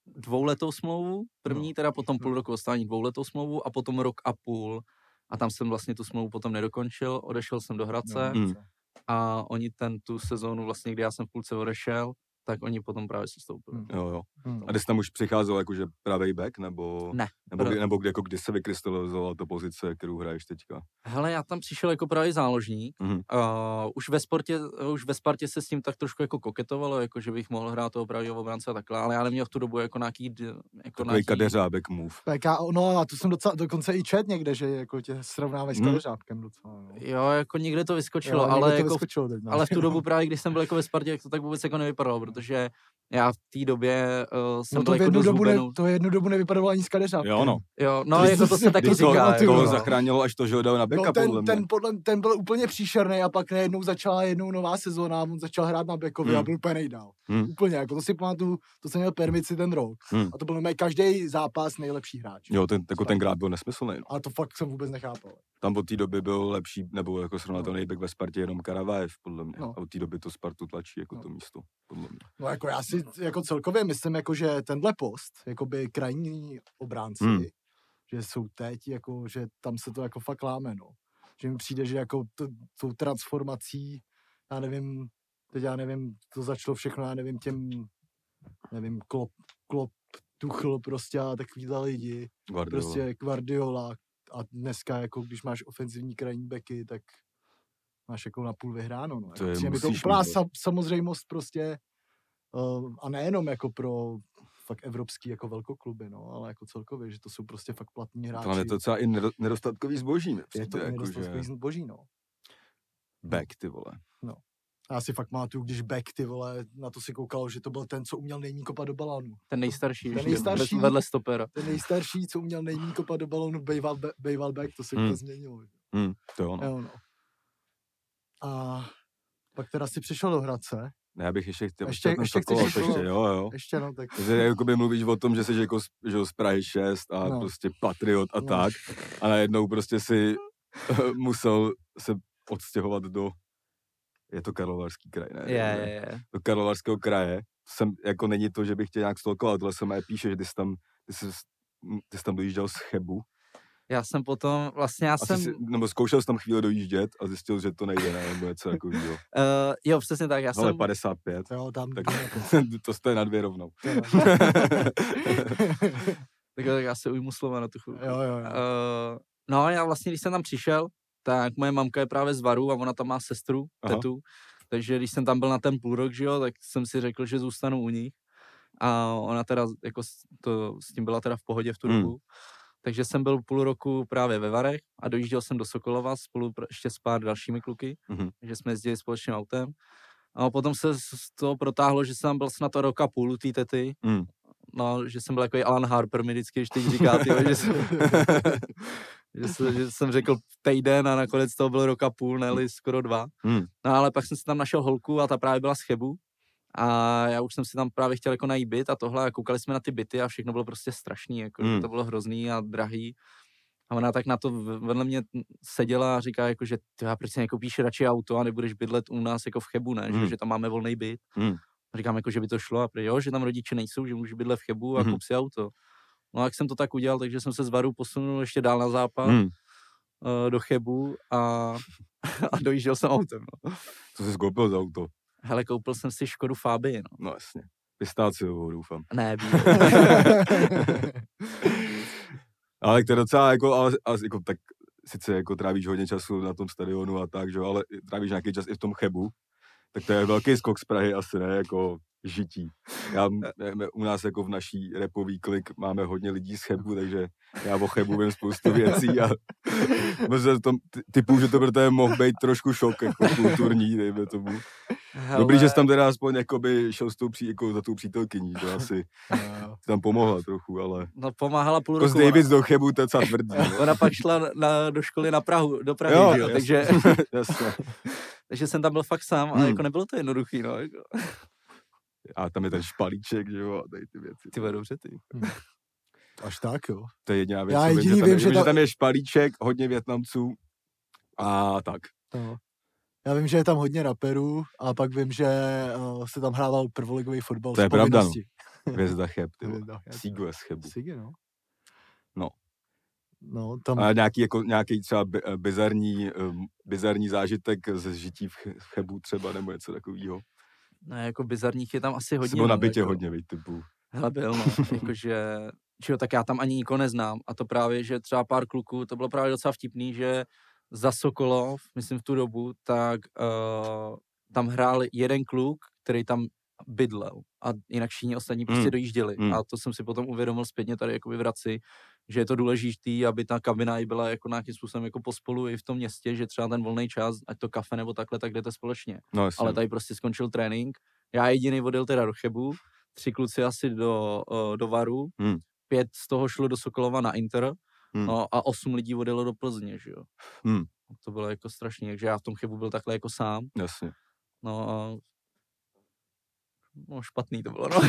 dvouletou smlouvu, první teda potom půl roku ostání dvouletou smlouvu a potom 1,5 roku. A tam jsem vlastně tu smlouvu potom nedokončil, odešel jsem do Hradce a oni tu sezónu vlastně, kdy já jsem v půlce odešel, tak oni potom právě sestoupili. A když tam už přicházel jakože pravý back, nebo kdy se vykrystalizovala ta pozice, kterou hraješ teďka? Hele, já tam přišel jako pravý záložník. Už ve Spartě se s tím tak trošku jako koketovalo, jako že bych mohl hrát toho pravýho obránce a takhle, ale já neměl v tu dobu jako nějaký... Takový kadeřábek move. A tu jsem dokonce i čet někde, že jako tě srovnávají s kadeřábkem docela. No. Jo, jako někde to vyskočilo, ale v tu dobu právě, když jsem byl jako ve Spartě, jak to tak vůbec jako nevypadalo, protože já v té době jsem byl jako dost hubenou. To jednu dobu nevypadalo ani z kadeřábkem. To se taky říká. To zachránilo až to, že ho dal na beka, ten byl úplně příšerný a pak najednou začala nová sezóna a on začal hrát na bekovi a byl úplně nejdál. Úplně, jako to si pamatuju, to jsem měl permici ten rok. A to byl každý zápas nejlepší hráč. Jo, ten grát byl nesmyslný. A to fakt jsem vůbec nechápal. Tam od té doby byl lepší, nebo jako srovnatelný bek ve Spartě jenom Karavajev, podle mě. A od té doby to Spartu tlačí jako to místo, podle mě. No jako já si jako celkově myslím, jako že tenhle post, jakoby krajní obránci, že jsou teď, jako že tam se to jako fakt láme, no. Že mi přijde, že jako tou transformací, já nevím, to začalo všechno, Klopp, Tuchl prostě a takovýhle lidi. Guardiola. A dneska, jako když máš ofenzivní krajní beky, tak máš jako napůl vyhráno. No. To je mi to úplná samozřejmost prostě, A nejenom jako pro fakt evropský jako velkokluby, no, ale jako celkově, že to jsou prostě fakt platní hráči. Ale je to docela i nedostatkový zboží. Je to jako nedostatkový zboží, no. Beck, ty vole. No. Já si fakt pamatuju, když Beck, ty vole, na to si koukal, že to byl ten, co uměl nejméně kopat do balónu. Ten nejstarší vedle stopera. Ten nejstarší, co uměl nejméně kopat do balónu, bejval Beck, to se to změnilo. To ono. Jo, no. A pak teda si přišel do Hradce. Ne, já bych ještě chtěl ještě, no, tak. Jakoby mluvíš o tom, že jsi jako z Prahy 6 a no, prostě patriot a no, tak. A najednou prostě si musel se odstěhovat do, je to Karlovarský kraj, ne? Je. Do Karlovarského kraje. Jsem, jako není to, že bych tě nějak stolkoval, tohle se mé píše, že ty jsi tam dojížděl z Chebu. Já jsem potom, vlastně zkoušel jsem tam chvíli dojíždět a zjistil, že to nejde, nebo něco jako víc. Jo, přesně tak, já jsem... Ale 55, jo, tam, tak to stojí na dvě rovnou. tak já se ujmu slova na tu chvilku. Jo. No já vlastně, když jsem tam přišel, tak moje mamka je právě z Varu a ona tam má sestru, tetu, takže když jsem tam byl na ten půlrok, že jo, tak jsem si řekl, že zůstanu u nich a ona teda jako to, s tím byla teda v pohodě v tu dobu. Takže jsem byl půl roku právě ve Varech a dojížděl jsem do Sokolova spolu ještě s pár dalšími kluky, takže jsme jezdili společným autem. A potom se to protáhlo, že jsem byl snad to roka půl té tety, no, že jsem byl jako Alan Harper mi vždycky, když teď říká, tyjo, že jsem řekl týden a nakonec toho byl roka půl, ne-li skoro 2. No ale pak jsem si tam našel holku a ta právě byla z Chebu. A já už jsem si tam právě chtěl jako najít byt a tohle a koukali jsme na ty byty a všechno bylo prostě strašný, jako to bylo hrozný a drahý. A ona tak na to vedle mě seděla a říká jako, že tyhle, proč si nekoupíš radši auto a nebudeš bydlet u nás jako v Chebu, ne, že tam máme volný byt. A říkám jako, že by to šlo a prý, jo, že tam rodiče nejsou, že můžeš bydlet v Chebu a kup si auto. No a jak jsem to tak udělal, takže jsem se z Varu posunul ještě dál na západ do Chebu a dojížděl jsem autem. No. Co jsi koupil za auto? Hele, koupil jsem si Škodu Fabii, no. No jasně. Pistáciovou, doufám. Ne, bílou. Ale to je docela jako, ale, tak sice jako trávíš hodně času na tom stadionu a tak, že jo, ale trávíš nějaký čas i v tom Chebu, tak to je velký skok z Prahy asi, ne, jako žití. U nás jako v naší repový klik máme hodně lidí z Chebu, takže já o Chebu vím spoustu věcí a typu, že to pro tebe mohl být trošku šok, jako kulturní, dejme tomu. Hele. Dobrý, že jsi tam teda aspoň jakoby šel jako za tou přítelkyní, to asi tam pomohla trochu, ale... No pomáhala půl roku. To z Davids do Chebu, to je docela tvrdí. Ona pak šla do školy na Prahu, do Prahy, jo, takže... Jasně. Takže jsem tam byl fakt sám, ale jako nebylo to jednoduchý, no. A tam je ten špalíček, že jo, a tady ty věci. Ty dobře, ty. Až tak, jo. To je jediná věc. Já jediný vím, že tam je špalíček, hodně Vietnamců a tak. No. Já vím, že je tam hodně raperů a pak vím, že se tam hrával prvoligový fotbal. To je pravda, no. Hvězda Cheb, ty vole. Sigu je z Chebu. Sigu, no. No, tam... A nějaký třeba bizarní zážitek ze žití v Chebu třeba, nebo něco takového. No, jako bizarních je tam asi hodně. Jsi byl na bytě jako... hodně, víš, typu. Hele, byl, no, jakože, čiho, tak já tam ani nikoho neznám. A to právě, že třeba pár kluků, to bylo právě docela vtipný, že za Sokolov, myslím v tu dobu, tak tam hrál jeden kluk, který tam bydlel. A jinak všichni ostatní prostě dojížděli. A to jsem si potom uvědomil zpětně tady jakoby v Hradci, že je to důležitý, aby ta kabina i byla jako nějakým způsobem jako pospolu i v tom městě, že třeba ten volný čas, ať to kafe nebo takhle, tak jdete společně. No, ale tady prostě skončil trénink. Já jediný odjel teda do Chebu, 3 kluci asi do Varu, 5 z toho šlo do Sokolova na Inter, no a 8 lidí odjelo do Plzně, že jo. To bylo jako strašný, takže já v tom Chebu byl takhle jako sám. Jasně. No a... No špatný to bylo, no.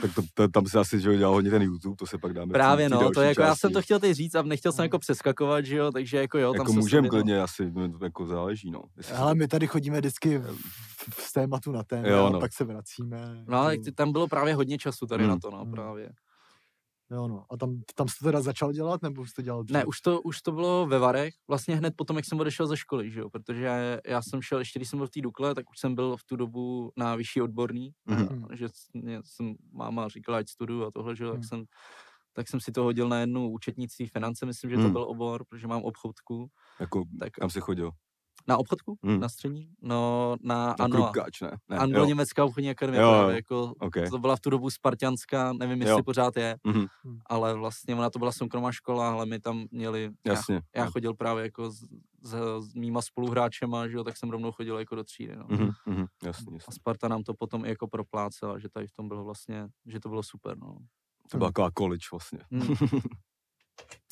Tak to tam se asi, že jo, dělal hodně ten YouTube, to se pak dáme. Právě no, to jako části. Já jsem to chtěl teď říct a nechtěl jsem jako přeskakovat, že jo, takže jako jo, tam jako můžeme klidně, no. Asi, to jako záleží, no. Ale my tady chodíme vždycky z tématu na téma, jo, no. Pak se vracíme. No ale tam bylo právě hodně času tady na to, no, právě. Jo, no. A tam jsi to teda začal dělat, nebo jsi to dělal? Ne, už to bylo ve Varech, vlastně hned potom, jak jsem odešel ze školy, že jo, protože já jsem šel, ještě když jsem byl v té Dukle, tak už jsem byl v tu dobu na vyšší odborný, že jsem, máma říkala, ať studuju a tohle, že jo, tak jsem si to hodil na jednu účetnicí finance, myslím, že to byl obor, protože mám obchodku. Jako, tak, kam jsi chodil? Na obchodku? Na střední? No, na Krupkáč, ne? Anglo-německá obchodní akademie. Jako, okay. To byla v tu dobu spartianská, nevím, jestli pořád je, ale vlastně ona to byla soukromá škola, ale my tam měli... Já chodil právě jako s mýma spoluhráčema, že jo, tak jsem rovnou chodil jako do třídy, no. Jasně. A Sparta nám to potom i jako proplácela, že tady v tom bylo vlastně, že to bylo super, no. To byla taková college vlastně.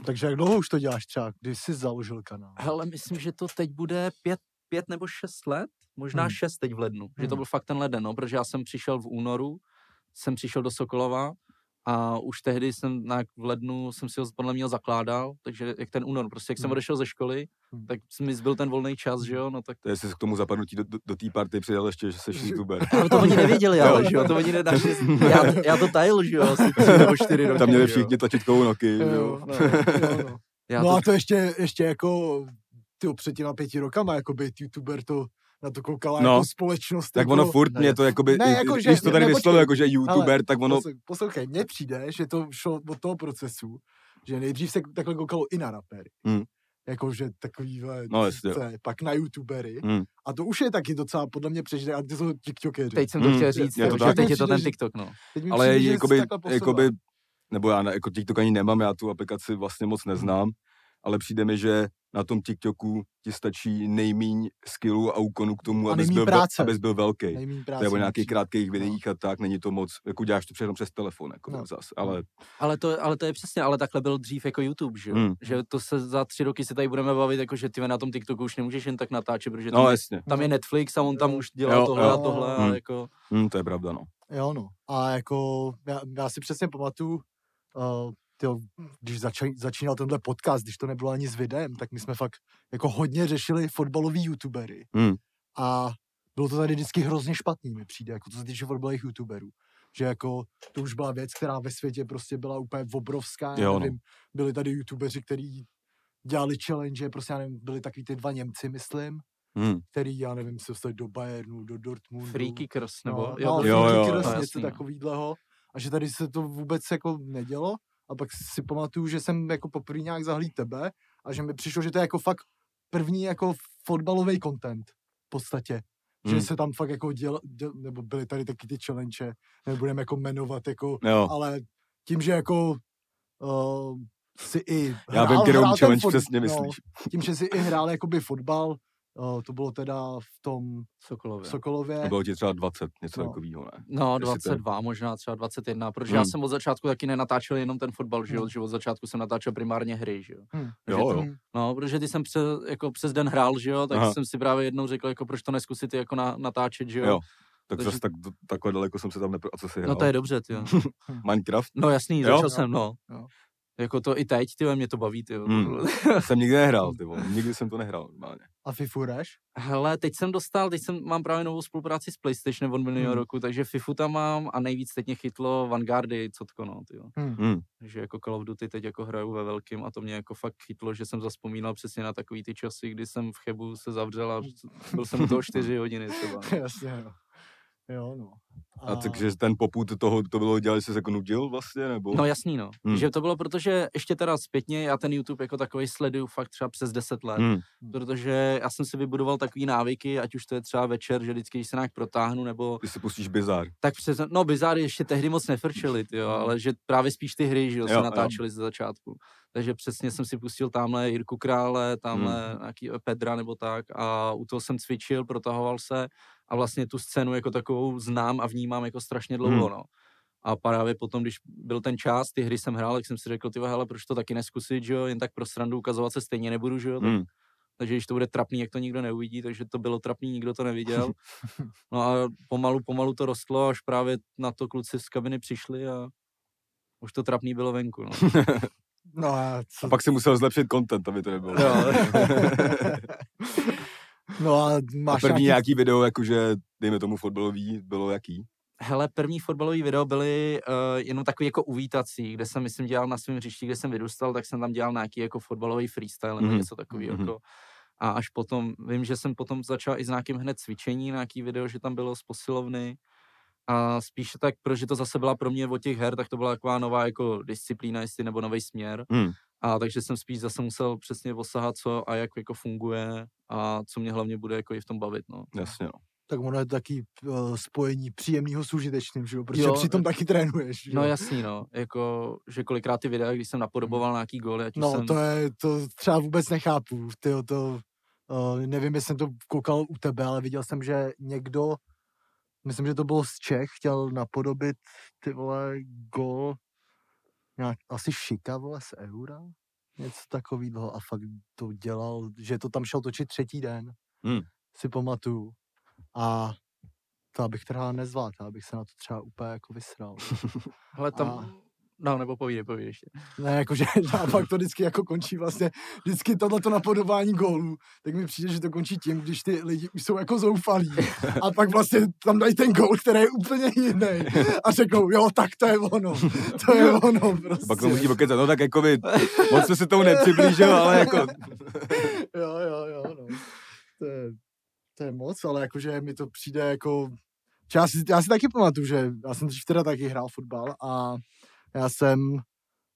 Takže jak dlouho už to děláš třeba, když jsi založil kanál? Hele, myslím, že to teď bude 5 nebo 6 let, možná 6 teď v lednu, že to byl fakt ten leden, no, protože já jsem přišel v únoru, jsem přišel do Sokolova a už tehdy jsem v lednu, jsem si ho podle mě zakládal, takže jak ten únor, prostě jak jsem odešel ze školy, tak mi zbyl ten volný čas, že jo, no tak... To jestli jsi k tomu zapadnutí do té party přidal ještě, že jsi youtuber. Ale to oni nevěděli, ale, že jo, to oni nenašli, já to tajil, že jo, asi 3 nebo 4 roky. Tam měli všichni tlačítkovou noky, že jo. No. No a to ještě jako, tyjo, před těma 5 rokama, jako být youtuber, to... na to koukala jako společnost. Tak jako, ono furt mě to jakoby, když to tady vyslalo, jakože youtuber, ale, tak ono... Poslouchej, mně přijde, že to šlo od toho procesu, že nejdřív se takhle koukalo i na rapery. Jakože takovýhle tisíce, pak na youtubery. A to už je taky docela, podle mě přežité, a ty jsou tiktokeři. Teď jsem to chtěl říct, takže teď je to ten TikTok, no. Ale jakoby, nebo já jako TikTok ani nemám, já tu aplikaci vlastně moc neznám, ale přijde mi, že na tom TikToku ti stačí nejmíň skillů a úkonů k tomu, abys byl velký. Nebo nějakých krátkých videích a tak, není to moc, jako děláš to všechno přes telefon, jako zas, ale to je přesně, ale takhle byl dřív jako YouTube, že jo? Že to se za 3 roky se tady budeme bavit, jako že ty na tom TikToku už nemůžeš jen tak natáčet, protože tam je Netflix a on tam už dělal tohle a jako... to je pravda, no. Jo, no. A jako, já si přesně pamatuju, když začínal tenhle podcast, když to nebylo ani s videem, tak my jsme fakt jako hodně řešili fotbaloví youtubery. A bylo to tady vždycky hrozně špatný, mi přijde, jako co se týče fotbalových youtuberů. Že jako to už byla věc, která ve světě prostě byla úplně obrovská. Nevím, byli tady youtubeři, kteří dělali challenge, prostě já nevím, byli takový ty 2 Němci, myslím, který, já nevím, se dostali do Bayernu, do Dortmundu. Free Kickers, nebo... Free Kickers, něco takovýhleho. A že tady se to vůbec jako nedělo. A pak si pamatuju, že jsem jako poprvé nějak zahlíd tebe a že mi přišlo, že to je jako fakt první jako fotbalový content v podstatě. Že se tam fakt jako nebo byly tady taky ty challenge, nebudeme jako jmenovat, jako, ale tím, že jako si i hrál... Já vím, kterou challenge přesně myslíš. Tím, že si i hrál jakoby fotbal, to bylo teda v tom Sokolově. To bylo ti třeba 20, něco takového, ne? No, 22, možná třeba 21, protože já jsem od začátku taky nenatáčel jenom ten fotbal, že od začátku jsem natáčel primárně hry, že jo. No, protože ty jsem přes den hrál, že jo, tak jsem si právě jednou řekl, jako proč to neskusit jako natáčet, že jo. Tak zase takhle daleko jsem se tam a co si hrál? No to je dobře, ty jo. Minecraft? No jasný, začal jsem, no. Jako to i teď, tyhle, mě to baví, tyhle. Jsem nikdy nehrál, tyhle, nikdy jsem to nehrál normálně. A FIFU hráš? Hele, mám právě novou spolupráci s PlayStationem od minulého roku, takže FIFU tam mám a nejvíc teď mě chytlo Vanguardy, cotko, no, tyhle. Takže jako Call of Duty teď jako hraju ve velkým a to mě jako fakt chytlo, že jsem zazpomínal přesně na takový ty časy, kdy jsem v Chebu se zavřel a byl jsem u toho 4 hodiny třeba. Jasně, no. Jo, no. A takže ten popud toho, to bylo dělat, jsi se jako nudil vlastně, nebo? No jasný, no. Že to bylo, protože ještě teda zpětně, já ten YouTube jako takovej sleduju fakt třeba přes 10 let, protože já jsem si vybudoval takový návyky, ať už to je třeba večer, že vždycky, když se nějak protáhnu, nebo... Ty si pustíš Bizár. Tak přes, no Bizár ještě tehdy moc nefrčili, tyjo, ale že právě spíš ty hry, že jo, se natáčely ze začátku. Takže přesně jsem si pustil tamhle Jirku Krále, tamhle nějaký Pedra nebo tak a u toho jsem cvičil, protahoval se a vlastně tu scénu jako takovou znám a vnímám jako strašně dlouho, no. A právě potom, když byl ten čas, ty hry jsem hrál, tak jsem si řekl, tyhle, hele, proč to taky neskusit, že jo, jen tak pro srandu ukazovat se stejně nebudu, že jo. Takže když to bude trapný, jak to nikdo neuvidí, takže to bylo trapný, nikdo to neviděl. No a pomalu to rostlo, až právě na to kluci z kabiny přišli a už to trapný bylo venku, no. No a pak si musel zlepšit content, aby to nebylo. No a máš první nějaký video, jakože, dejme tomu fotbalový, bylo jaký? Hele, první fotbalový video byly jenom takový jako uvítací, kde jsem, myslím, dělal na svém hřišti, kde jsem vyrůstal, tak jsem tam dělal nějaký jako fotbalový freestyle nebo něco takového. A až potom, vím, že jsem potom začal i s nějakým hned cvičení, nějaký video, že tam bylo z posilovny. A spíše tak, protože to zase byla pro mě od těch her, tak to byla taková nová jako disciplína, jestli, nebo nový směr. A takže jsem spíš zase musel přesně osahat, co a jak jako funguje a co mě hlavně bude jako i v tom bavit, no. Jasně, no. Tak ono je taky spojení příjemného s užitečným, že jo? Protože jo, přitom taky trénuješ. Že? No jasný, no. Jako, že kolikrát ty videa, když jsem napodoboval nějaký góly, ať no, jsem... to třeba vůbec nechápu. Tyjo, to, nevím, jestli jsem to koukal u tebe, ale viděl jsem, že někdo, myslím, že to bylo z Čech, chtěl napodobit, ty vole, gól nějak, asi Šika, vole, z Eura? Něco takového. A fakt to dělal, že to tam šel točit třetí den. Hmm. Si pamatuju. A to abych teda nezvládl, abych se na to třeba úplně jako vysral. Hele, tam... A... No, nebo povídej ještě. Ne, jakože naopak to vždycky jako končí vlastně, vždycky tohleto napodobání gólů, tak mi přijde, že to končí tím, když ty lidi už jsou jako zoufalí a pak vlastně tam dají ten gól, který je úplně jiný a řeknou, jo, tak to je ono prostě. Pak to musí pokecat, no tak jako by, moc jsme se tomu nepřiblížil, ale jako... jo, no. To je moc, ale jakože mi to přijde jako... Já si taky pamatuju, že já jsem dřív teda taky hrál fotbal a já jsem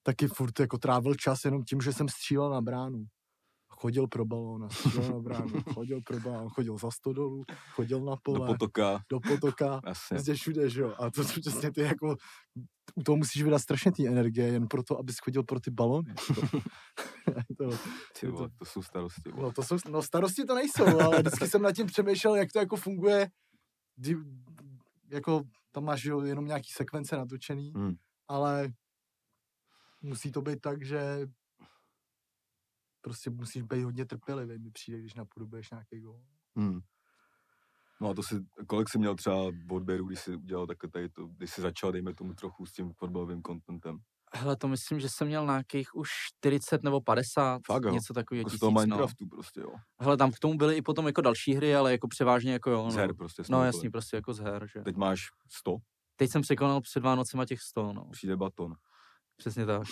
taky furt jako trávil čas jenom tím, že jsem střílel na bránu. Chodil pro balón, střílel na bránu, chodil za stodolu, chodil na pole. Do potoka. Zde všude, že jo. A to jsou přesně ty jako... U toho musíš vydat strašně ty energie, jen proto, abys chodil pro ty balony. To jsou starosti. Bo. No starosti to nejsou, ale vždycky jsem nad tím přemýšlel, jak to jako funguje. Jako tam máš jenom nějaký sekvence natočený, ale musí to být tak, že prostě musíš být hodně trpělivý, mi přijde, když napodobuješ nějaký gól. Hmm. No a to si, kolik jsi měl třeba odběrů, když jsi udělal takhle tady to, když jsi začal, dejme tomu trochu s tím fotbalovým contentem? Hele, to myslím, že jsem měl nějakých už 40 nebo 50, fakt, něco takového tisíc. Z toho Minecraftu prostě, jo. Hele, tam k tomu byly i potom jako další hry, ale jako převážně jako jo. No. Z her prostě. No jasný, prostě jako z her, že. Teď máš 100? Teď jsem překonal před Vánocema těch 100, no. Přijde baton. Přesně tak.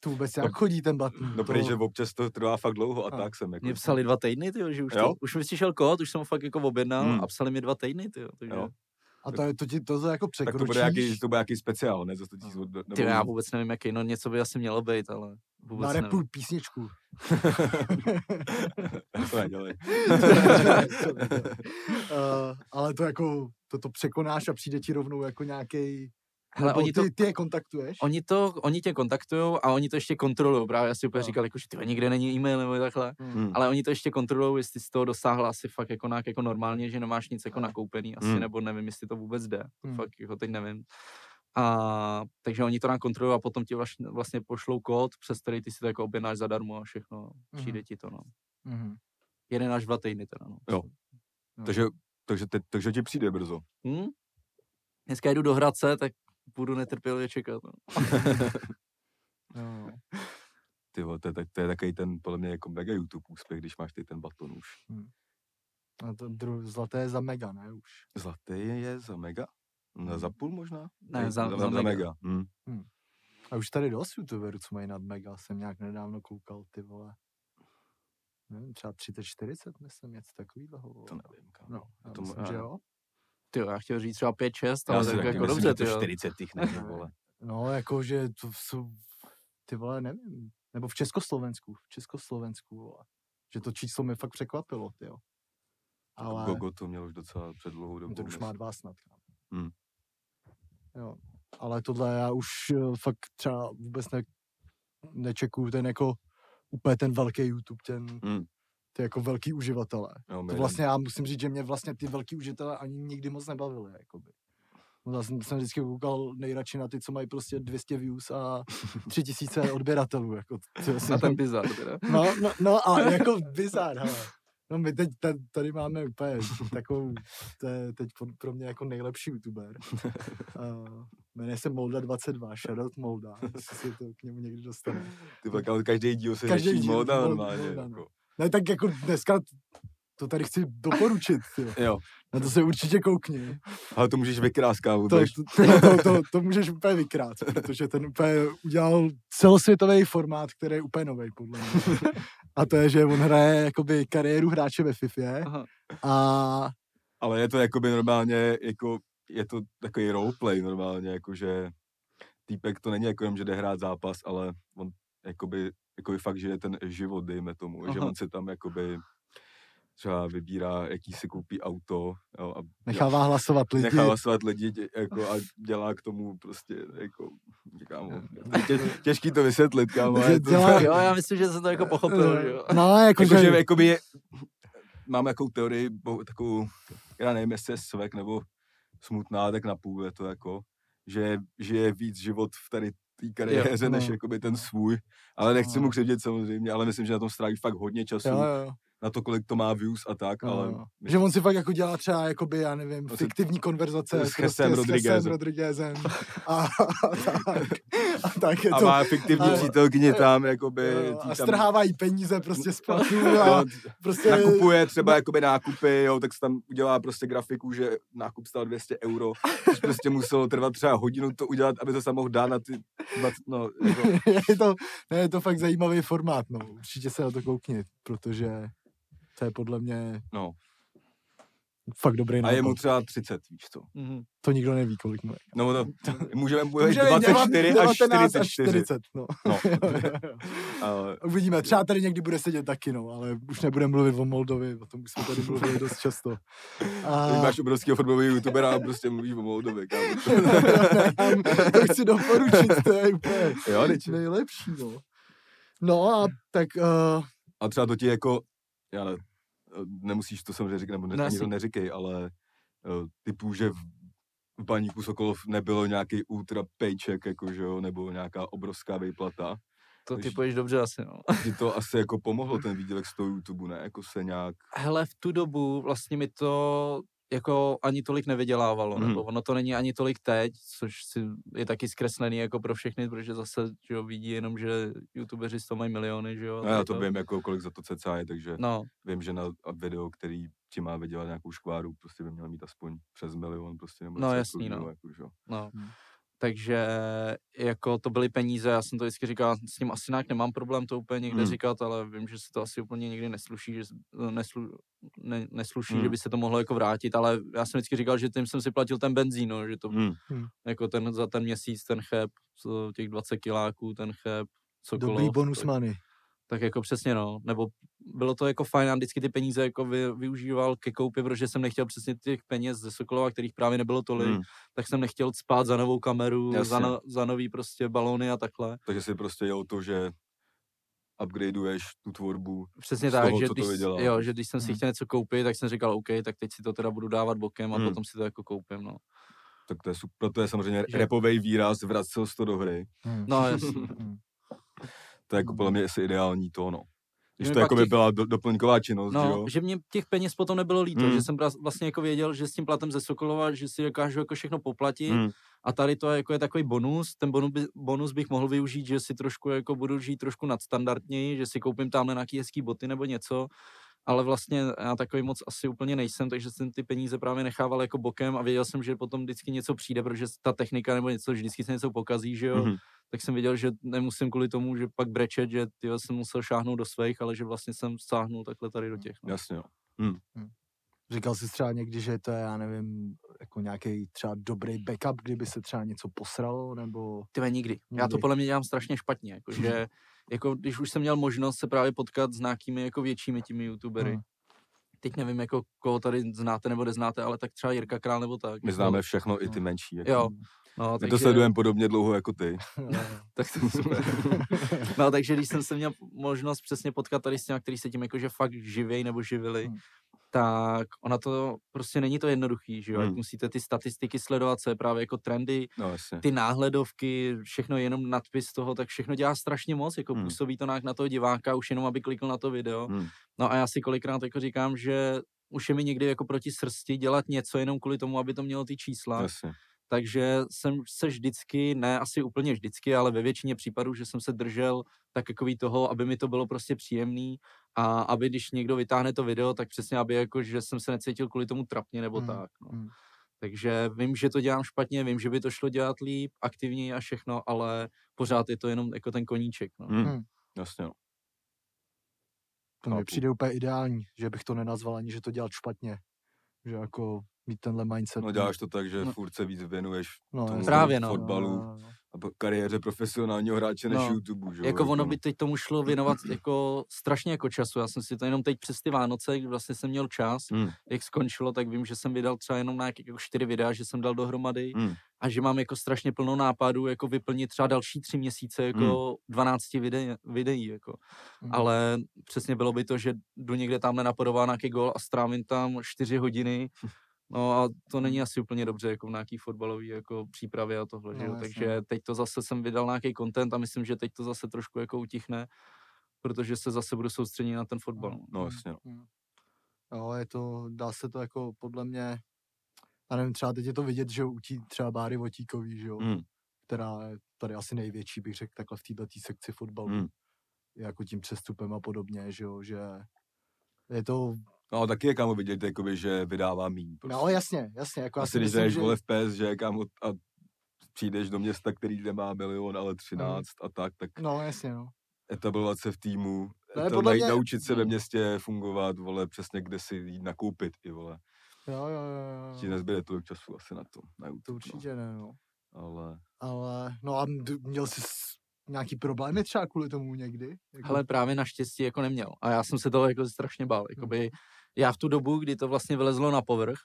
To vůbec jak chodí ten baton. No, protože občas to trvá fakt dlouho a tak jsem jako... Mě psali 2 týdny, tyjo, že už, to, už mi přišel kód, už jsem ho fakt jako objednal a psali mi 2 týdny, tyjo. Takže... Jo. A to ti to jako překročíš? Tak to bude jaký speciál, ne? Ty já vůbec nevím jaký, no něco by asi mělo být, ale vůbec nevím. Narepuj písničku. To nedělej. Ale to jako, to překonáš a přijde ti rovnou jako nějakej... Hele, ty je kontaktuješ? Oni tě kontaktujou a oni to ještě kontrolují. Právě já si úplně říkal, jako, že tyhle nikde není e-mail nebo takhle, ale oni to ještě kontrolují, jestli z toho dosáhla asi fakt jako, jako normálně, že nemáš nic jako nakoupený asi, nebo nevím, jestli to vůbec jde. Fakt jako teď nevím. A takže oni to nám kontrolují a potom ti vlastně pošlou kód, přes který ty si to jako objednáš zadarmo a všechno. Přijde ti to, no. 1 až 2 týdny teda, no. Jo. Takže ti přijde brzo. Dneska jdu do Hradce, tak budu netrpělivě čekat. No. Tyho, to je takový ten, podle mě, jako mega YouTube úspěch, když máš ten baton už. A to zlaté je za mega, ne už? Zlaté je za mega? No, za půl možná? Ne, za mega. A už tady dost youtuberů, co mají nad mega, jsem nějak nedávno koukal, ty vole. Nevím, třeba 30-40, myslím, něco takovýho. To nevím, kam. No, myslím, že jo. Tyjo, já chtěl říct třeba 5-6, ale tak jako dobře, tyjo. 40 těch není, vole. No, jakože to jsou, ty vole, nevím, nebo v Československu, vole. Že to číslo mě fakt překvapilo, tyjo. Ale... Gogo to měl už docela před dlouhou dobu. To už má 2 snad. Jo, ale tohle já už fakt třeba vůbec nečekuju ten jako úplně ten velký YouTube, ten... Ty jako velký uživatelé. No, to vlastně já musím říct, že mě vlastně ty velký uživatelé ani nikdy moc nebavili, jakoby. No, já jsem vždycky koukal nejradši na ty, co mají prostě 200 views a 3000 odběratelů, jako. Na ten bizár, teda. No, a jako bizár, hele. No, my teď tady máme úplně takovou, to je teď pro mě jako nejlepší youtuber. Jmenuje se Molda22, shoutout Molda, jestli se to k němu někdy dostane. Ty pak každý díl se řeší Molda normálně, jako. Ne, tak jako dneska to tady chci doporučit, jo. Na to se určitě koukni. Ale to můžeš vykráskat vůbec. To můžeš úplně vykrát, protože ten úplně udělal celosvětový formát, který je úplně novej, podle mě. A to je, že on hraje jakoby kariéru hráče ve Fifě. A... Ale je to jakoby normálně, jako, je to takový roleplay normálně, jakože týpek to není jako jenom, že jde hrát zápas, ale on jakoby fakt žije ten život, dejme tomu, že on se tam jakoby třeba vybírá, jaký si koupí auto. Jo, a nechává hlasovat lidi jako, a dělá k tomu prostě, jako, kámo, těžký to vysvětlit, kámo. Jo, já myslím, že jsem to jako pochopil. Jo. No, jakoby mám jakou teorii, takovou, já nevím, jestli je svek nebo smutná, tak napůl je to jako, že je víc život v tady té kariéře, než jakoby ten svůj, ale nechci mu křivdit samozřejmě, ale myslím, že na tom stráví fakt hodně času. Jo. Na to, kolik to má views a tak, ale... Že on si fakt jako dělá třeba, jakoby, já nevím, fiktivní konverzace s Chesem Rodriguezem. A tak je to... A má fiktivní přítelkyně tam, jakoby... A strhávají peníze prostě z platů a prostě... Nakupuje třeba, jakoby, nákupy, jo, tak se tam udělá prostě grafiku, že nákup stál 200 €, což prostě muselo trvat třeba hodinu to udělat, aby to se mohl dát na ty... No, jako... je to fakt zajímavý formát, no. Určitě se na to kouknit, protože... To je podle mě fakt dobrý nápad. A je mu třeba 30, víš co? Mm-hmm. To nikdo neví, kolik mu je. No to můžeme být 24 až 44. Až 40, no. Uvidíme, třeba tady někdy bude sedět taky, no, ale už nebudeme mluvit o Moldovi, o tom už jsme tady mluvili dost často. Když máš obrovského fotbalového youtubera a prostě mluvíš o Moldovi, kámo. To chci doporučit, to je úplně nejlepší, no. No a tak... A třeba to ti jako... Já nemusíš to samozřejmě říkat, nebo ani to neříkej, ale typu, že v baníku Sokolov nebylo nějaký ultra paycheck, jakože jo, nebo nějaká obrovská výplata. To ty pojíš dobře asi, no. Ti to asi jako pomohlo, ten výdělek z toho YouTube, ne? Jako se nějak... Hele, v tu dobu vlastně mi to jako ani tolik nevydělávalo, nebo ono to není ani tolik teď, což je taky zkreslený jako pro všechny, protože zase, že jo, vidí jenom, že youtubeři z toho mají miliony, že jo. No, já to vím, jako kolik za to cca je, takže vím, že na video, který ti má vydělat nějakou škváru, prostě by měl mít aspoň přes milion, prostě nebo... No jasný, no. Jako, že? No. Takže jako to byly peníze, já jsem to vždycky říkal, s tím asi nějak nemám problém to úplně někde říkat, ale vím, že se to asi úplně někdy nesluší, že by se to mohlo jako vrátit, ale já jsem vždycky říkal, že tím jsem si platil ten benzín, no, že to jako ten za ten měsíc, ten Cheb, těch 20 kiláků, ten Cheb, cokoliv. Dobrý bonus money. Tak jako přesně, no, nebo bylo to jako fajn, a vždycky ty peníze jako využíval ke koupi, protože jsem nechtěl přesně těch peněz ze Sokolova, kterých právě nebylo tolik, tak jsem nechtěl spát za novou kameru, za nový prostě balony a takhle. Takže si prostě jel to, že upgradeuješ tu tvorbu. Přesně tak, toho, že když jsem si chtěl něco koupit, tak jsem říkal, OK, tak teď si to teda budu dávat bokem a potom si to jako koupím, no. Tak to je super, proto je samozřejmě rapovej výraz, vracel se to do hry. No, jasně. To je jako podle mě asi ideální to, no. Když to jako by byla doplňková činnost, no, že jo? Že mě těch peněz potom nebylo líto, že jsem vlastně jako věděl, že s tím platem ze Sokolova, že si dokážu jako všechno poplatit a tady to jako je takový bonus, ten bonus bych mohl využít, že si trošku jako budu žít trošku nadstandardněji, že si koupím tamhle nějaký hezký boty nebo něco, ale vlastně já takový moc asi úplně nejsem, takže jsem ty peníze právě nechával jako bokem a věděl jsem, že potom vždycky něco přijde, protože ta technika nebo něco, že vždycky se něco pokazí, že jo. Tak jsem viděl, že nemusím kvůli tomu, že pak brečet, že tyjo, jsem musel šáhnout do svých, ale že vlastně jsem sáhnul takhle tady do těch. No. Jasně, jo. Říkal jsi třeba někdy, že to je, já nevím, jako nějaký třeba dobrý backup, kdyby se třeba něco posralo, nebo... Tyve, nikdy. Já to podle mě dělám strašně špatně, jakože, jako když už jsem měl možnost se právě potkat s nějakými jako většími těmi youtubery. Teď nevím, jako koho tady znáte nebo neznáte, ale tak třeba Jirka Král nebo tak. My známe všechno, i ty menší. Jako. Jo. No, my to sledujeme podobně dlouho jako ty. Tak to super. No, takže když jsem se měl možnost přesně potkat tady s těmi, kteří se tím jakože fakt živěj nebo živili, tak ona to prostě není to jednoduchý, že jo? Musíte ty statistiky sledovat, co je právě jako trendy, ty náhledovky, všechno jenom nadpis toho, tak všechno dělá strašně moc, jako působí to nějak na toho diváka, už jenom aby klikl na to video. No a já si kolikrát jako říkám, že už je mi někdy jako proti srsti dělat něco jenom kvůli tomu, aby to mělo ty čísla. Takže jsem se vždycky, ne asi úplně vždycky, ale ve většině případů, že jsem se držel tak takový toho, aby mi to bylo prostě příjemný a aby když někdo vytáhne to video, tak přesně aby jako, že jsem se necítil kvůli tomu trapně nebo tak. No. Takže vím, že to dělám špatně, vím, že by to šlo dělat líp, aktivněji a všechno, ale pořád je to jenom jako ten koníček. No. Jasně. To mi přijde úplně ideální, že bych to nenazval ani, že to dělat špatně. Že jako... mít tenhle mindset. No děláš to tak, že furt se víc věnuješ tomu fotbalu kariéře profesionálního hráče než YouTube, že? Jako ono by teď tomu šlo věnovat jako strašně jako času. Já jsem si to jenom teď přes ty Vánoce, kdy vlastně jsem měl čas, jak skončilo, tak vím, že jsem vydal třeba jenom nějaké jako 4 videa, že jsem dal dohromady a že mám jako strašně plno nápadů, jako vyplnit třeba další 3 měsíce jako 12 videí jako. Ale přesně bylo by to, že jdu někde tamhle napodobá nějaký gól a strávím tam 4 hodiny. No a to není asi úplně dobře jako v nějaký fotbalový jako přípravě a tohle, no, takže teď to zase jsem vydal nějaký content a myslím, že teď to zase trošku jako utichne, protože se zase budu soustředit na ten fotbal. No jasně. Jo, je to, dá se to jako podle mě, já nevím, třeba teď je to vidět, že utí třeba Báry Votíkový, že jo, která je tady asi největší, bych řekl, takhle v této sekci fotbalu, jako tím přestupem a podobně, že jo, že je to... No, taky je, kámo, vidět, jakoby, že vydává míň. Prostě. No, jasně. Jako asi když jdeš vole v PES, že kámo, a přijdeš do města, který nemá 1 000 000, ale 13 a tak. No, jasně, no. Etablovace v týmu, naučit se ve městě fungovat, vole, přesně kde si jít nakoupit, i vole. Jo. Ti nezbyde tolik času asi na to. Na YouTube, to určitě no. Ne, no. Ale, no a měl jsi... nějaký problémy třeba kvůli tomu někdy? Jako... Hele, právě naštěstí jako neměl. A já jsem se toho jako strašně bál. Jakoby, já v tu dobu, kdy to vlastně vylezlo na povrch,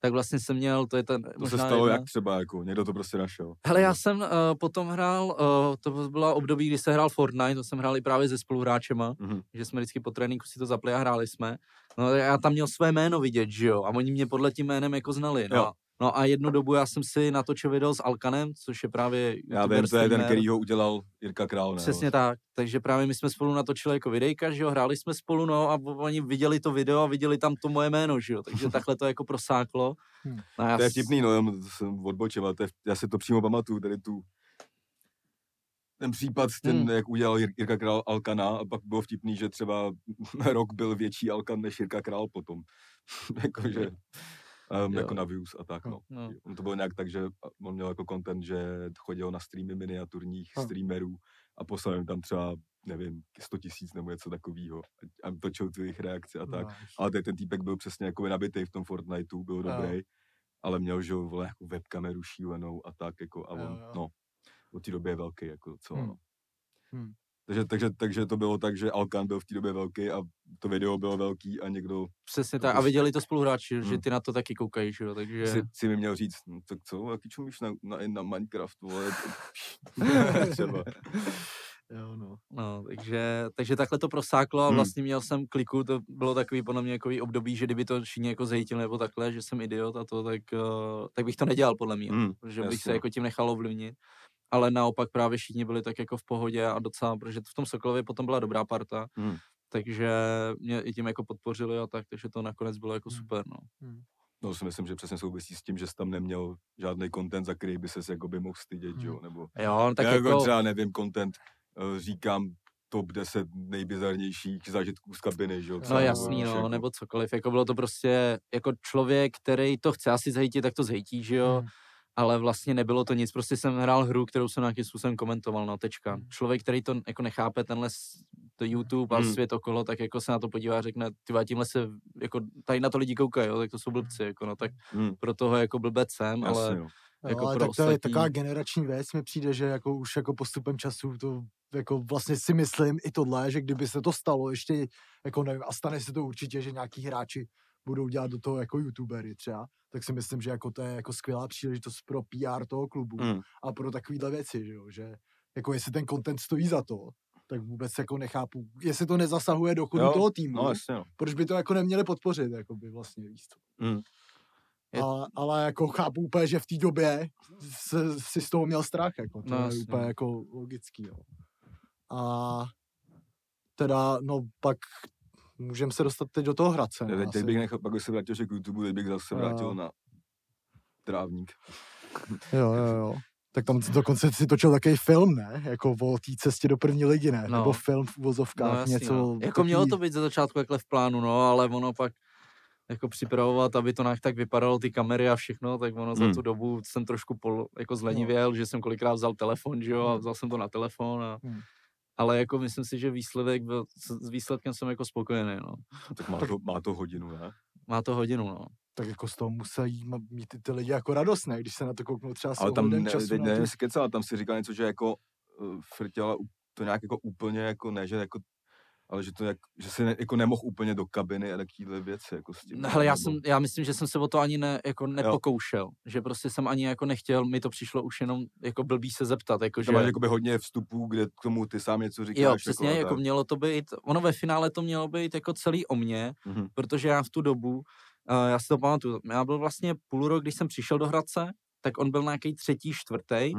tak vlastně jsem měl, to je ten... To se stalo jak třeba, jako někdo to prostě našel. Hele, já jsem potom hrál, to byla období, kdy se hrál Fortnite, to jsem hrál i právě se spoluhráčema, že jsme vždycky po tréninku si to zapli a hráli jsme. No já tam měl své jméno vidět, že jo? A oni mě podle tím jménem jako znali, no. No a jednu dobu já jsem si natočil video s Alkanem, což je právě... Já vím, to je ten, který ho udělal Jirka Král, ne? Přesně tak, takže právě my jsme spolu natočili jako videjka, že jo, hráli jsme spolu, no a oni viděli to video a viděli tam to moje jméno, že jo, takže takhle to jako prosáklo. No, to je vtipný, no, já jsem odbočil, ale já si to přímo pamatuju, tady tu... Ten případ, jak udělal Jirka Král Alkana, a pak bylo vtipný, že třeba rok byl větší Alkan než Jirka Král potom. Jakože... jako na views a tak, no. On to bylo nějak tak, že on měl jako content, že chodil na streamy miniaturních streamerů a poslal jim tam třeba, nevím, 100 000 nebo něco takovýho a točil tu jejich reakce a tak. No. Ale ten týpek byl přesně jako nabitej v tom Fortniteu, byl dobrý, ale měl, že vole, jako webkameru šílenou a tak, jako a on, no, od té doby je velký, jako co, no. Takže to bylo tak, že Alkan byl v té době velký a to video bylo velký a někdo... Přesně tak a viděli to spoluhráči, že ty na to taky koukají, že jo, takže... Si mi měl říct, no, tak co, jaký čumíš na Minecraft, vole, třeba. Jo, no takže takhle to prosáklo a vlastně měl jsem kliku, to bylo takový podle mě jakový období, že kdyby to všichni jako zhejtil nebo takhle, že jsem idiot a to, tak bych to nedělal podle mě, že bych se jako tím nechal ovlivnit. Ale naopak právě všichni byli tak jako v pohodě a docela, protože v tom Sokolově potom byla dobrá parta, takže mě i tím jako podpořili a tak, takže to nakonec bylo jako super, no. No si myslím, že přesně souvisí s tím, že jsi tam neměl žádný content, za který by ses jakoby mohl stydět, jo, nebo... Jo, tak já jako třeba nevím, content, říkám top 10 nejbizarnějších zážitků z kabiny, že jo? No jasný, no, nebo cokoliv, jako bylo to prostě, jako člověk, který to chce asi zhejtit, tak to zhejtí, že jo? Ale vlastně nebylo to nic, prostě jsem hrál hru, kterou jsem nějakým způsobem komentoval, no tečka. Člověk, který to jako nechápe, tenhle to YouTube a svět okolo, tak jako se na to podívá a řekne, tyva, tímhle se, jako tady na to lidi koukají, jo, tak to jsou blbci, jako no, tak pro toho jako blbec jsem, ale... Jo. Jako ale tak to ostatní... je taková generační věc, mi přijde, že jako už jako postupem času to jako vlastně si myslím i tohle, že kdyby se to stalo ještě, jako nevím, a stane se to určitě, že nějaký hráči budou dělat do toho jako youtubery třeba, tak si myslím, že jako to je jako skvělá příležitost pro PR toho klubu a pro takovýhle věci, že jo, že jako jestli ten content stojí za to, tak vůbec jako nechápu, jestli to nezasahuje do chodu toho týmu, no, jasně, no. Proč by to jako neměli podpořit, jako by vlastně výstup. Ale jako chápu úplně, že v té době si z toho měl strach, jako to je úplně jako logický, jo. A teda, no pak můžeme se dostat teď do toho Hradce. Ne, teď bych nechal, pak se vrátil k YouTube, teď bych zase vrátil na trávník. Jo. Tak tam dokonce si točil takový film, ne? Jako o té cestě do první ligy, ne? No. Nebo film v uvozovkách, no, něco... No. Jako mělo to být za začátku takhle v plánu, no, ale ono pak jako připravovat, aby to nějak tak vypadalo, ty kamery a všechno, tak ono za tu dobu jsem trošku jako zlenivěl, že jsem kolikrát vzal telefon, že jo, a vzal jsem to na telefon a... Ale jako myslím si, že s výsledkem jsem jako spokojený, no. Tak má to hodinu, ne? Má to hodinu, no. tak jako z toho musí mít ty lidi jako radost, ne? Když se na to kouknou třeba s ohledem času. Ale tam kecala, tam si říkal něco, že jako Frťala to nějak jako úplně jako ne, že jako, ale že to jak, že se ne, jako nemohl úplně do kabiny a takové věci jako s tím. Hele, já myslím, že jsem se o to ani ne, jako nepokoušel, jo. Že prostě jsem ani jako nechtěl, mi to přišlo už jenom jako blbý se zeptat, jako že. Tam jakoby hodně vstupů, kde k tomu ty sám něco říkáš. Jo, přesně, jako mělo to být, ono ve finále to mělo být jako celý o mně, protože já v tu dobu, já si to pamatuju, já byl vlastně půl rok, když jsem přišel do Hradce, tak on byl nějaký třetí, čtvrtý.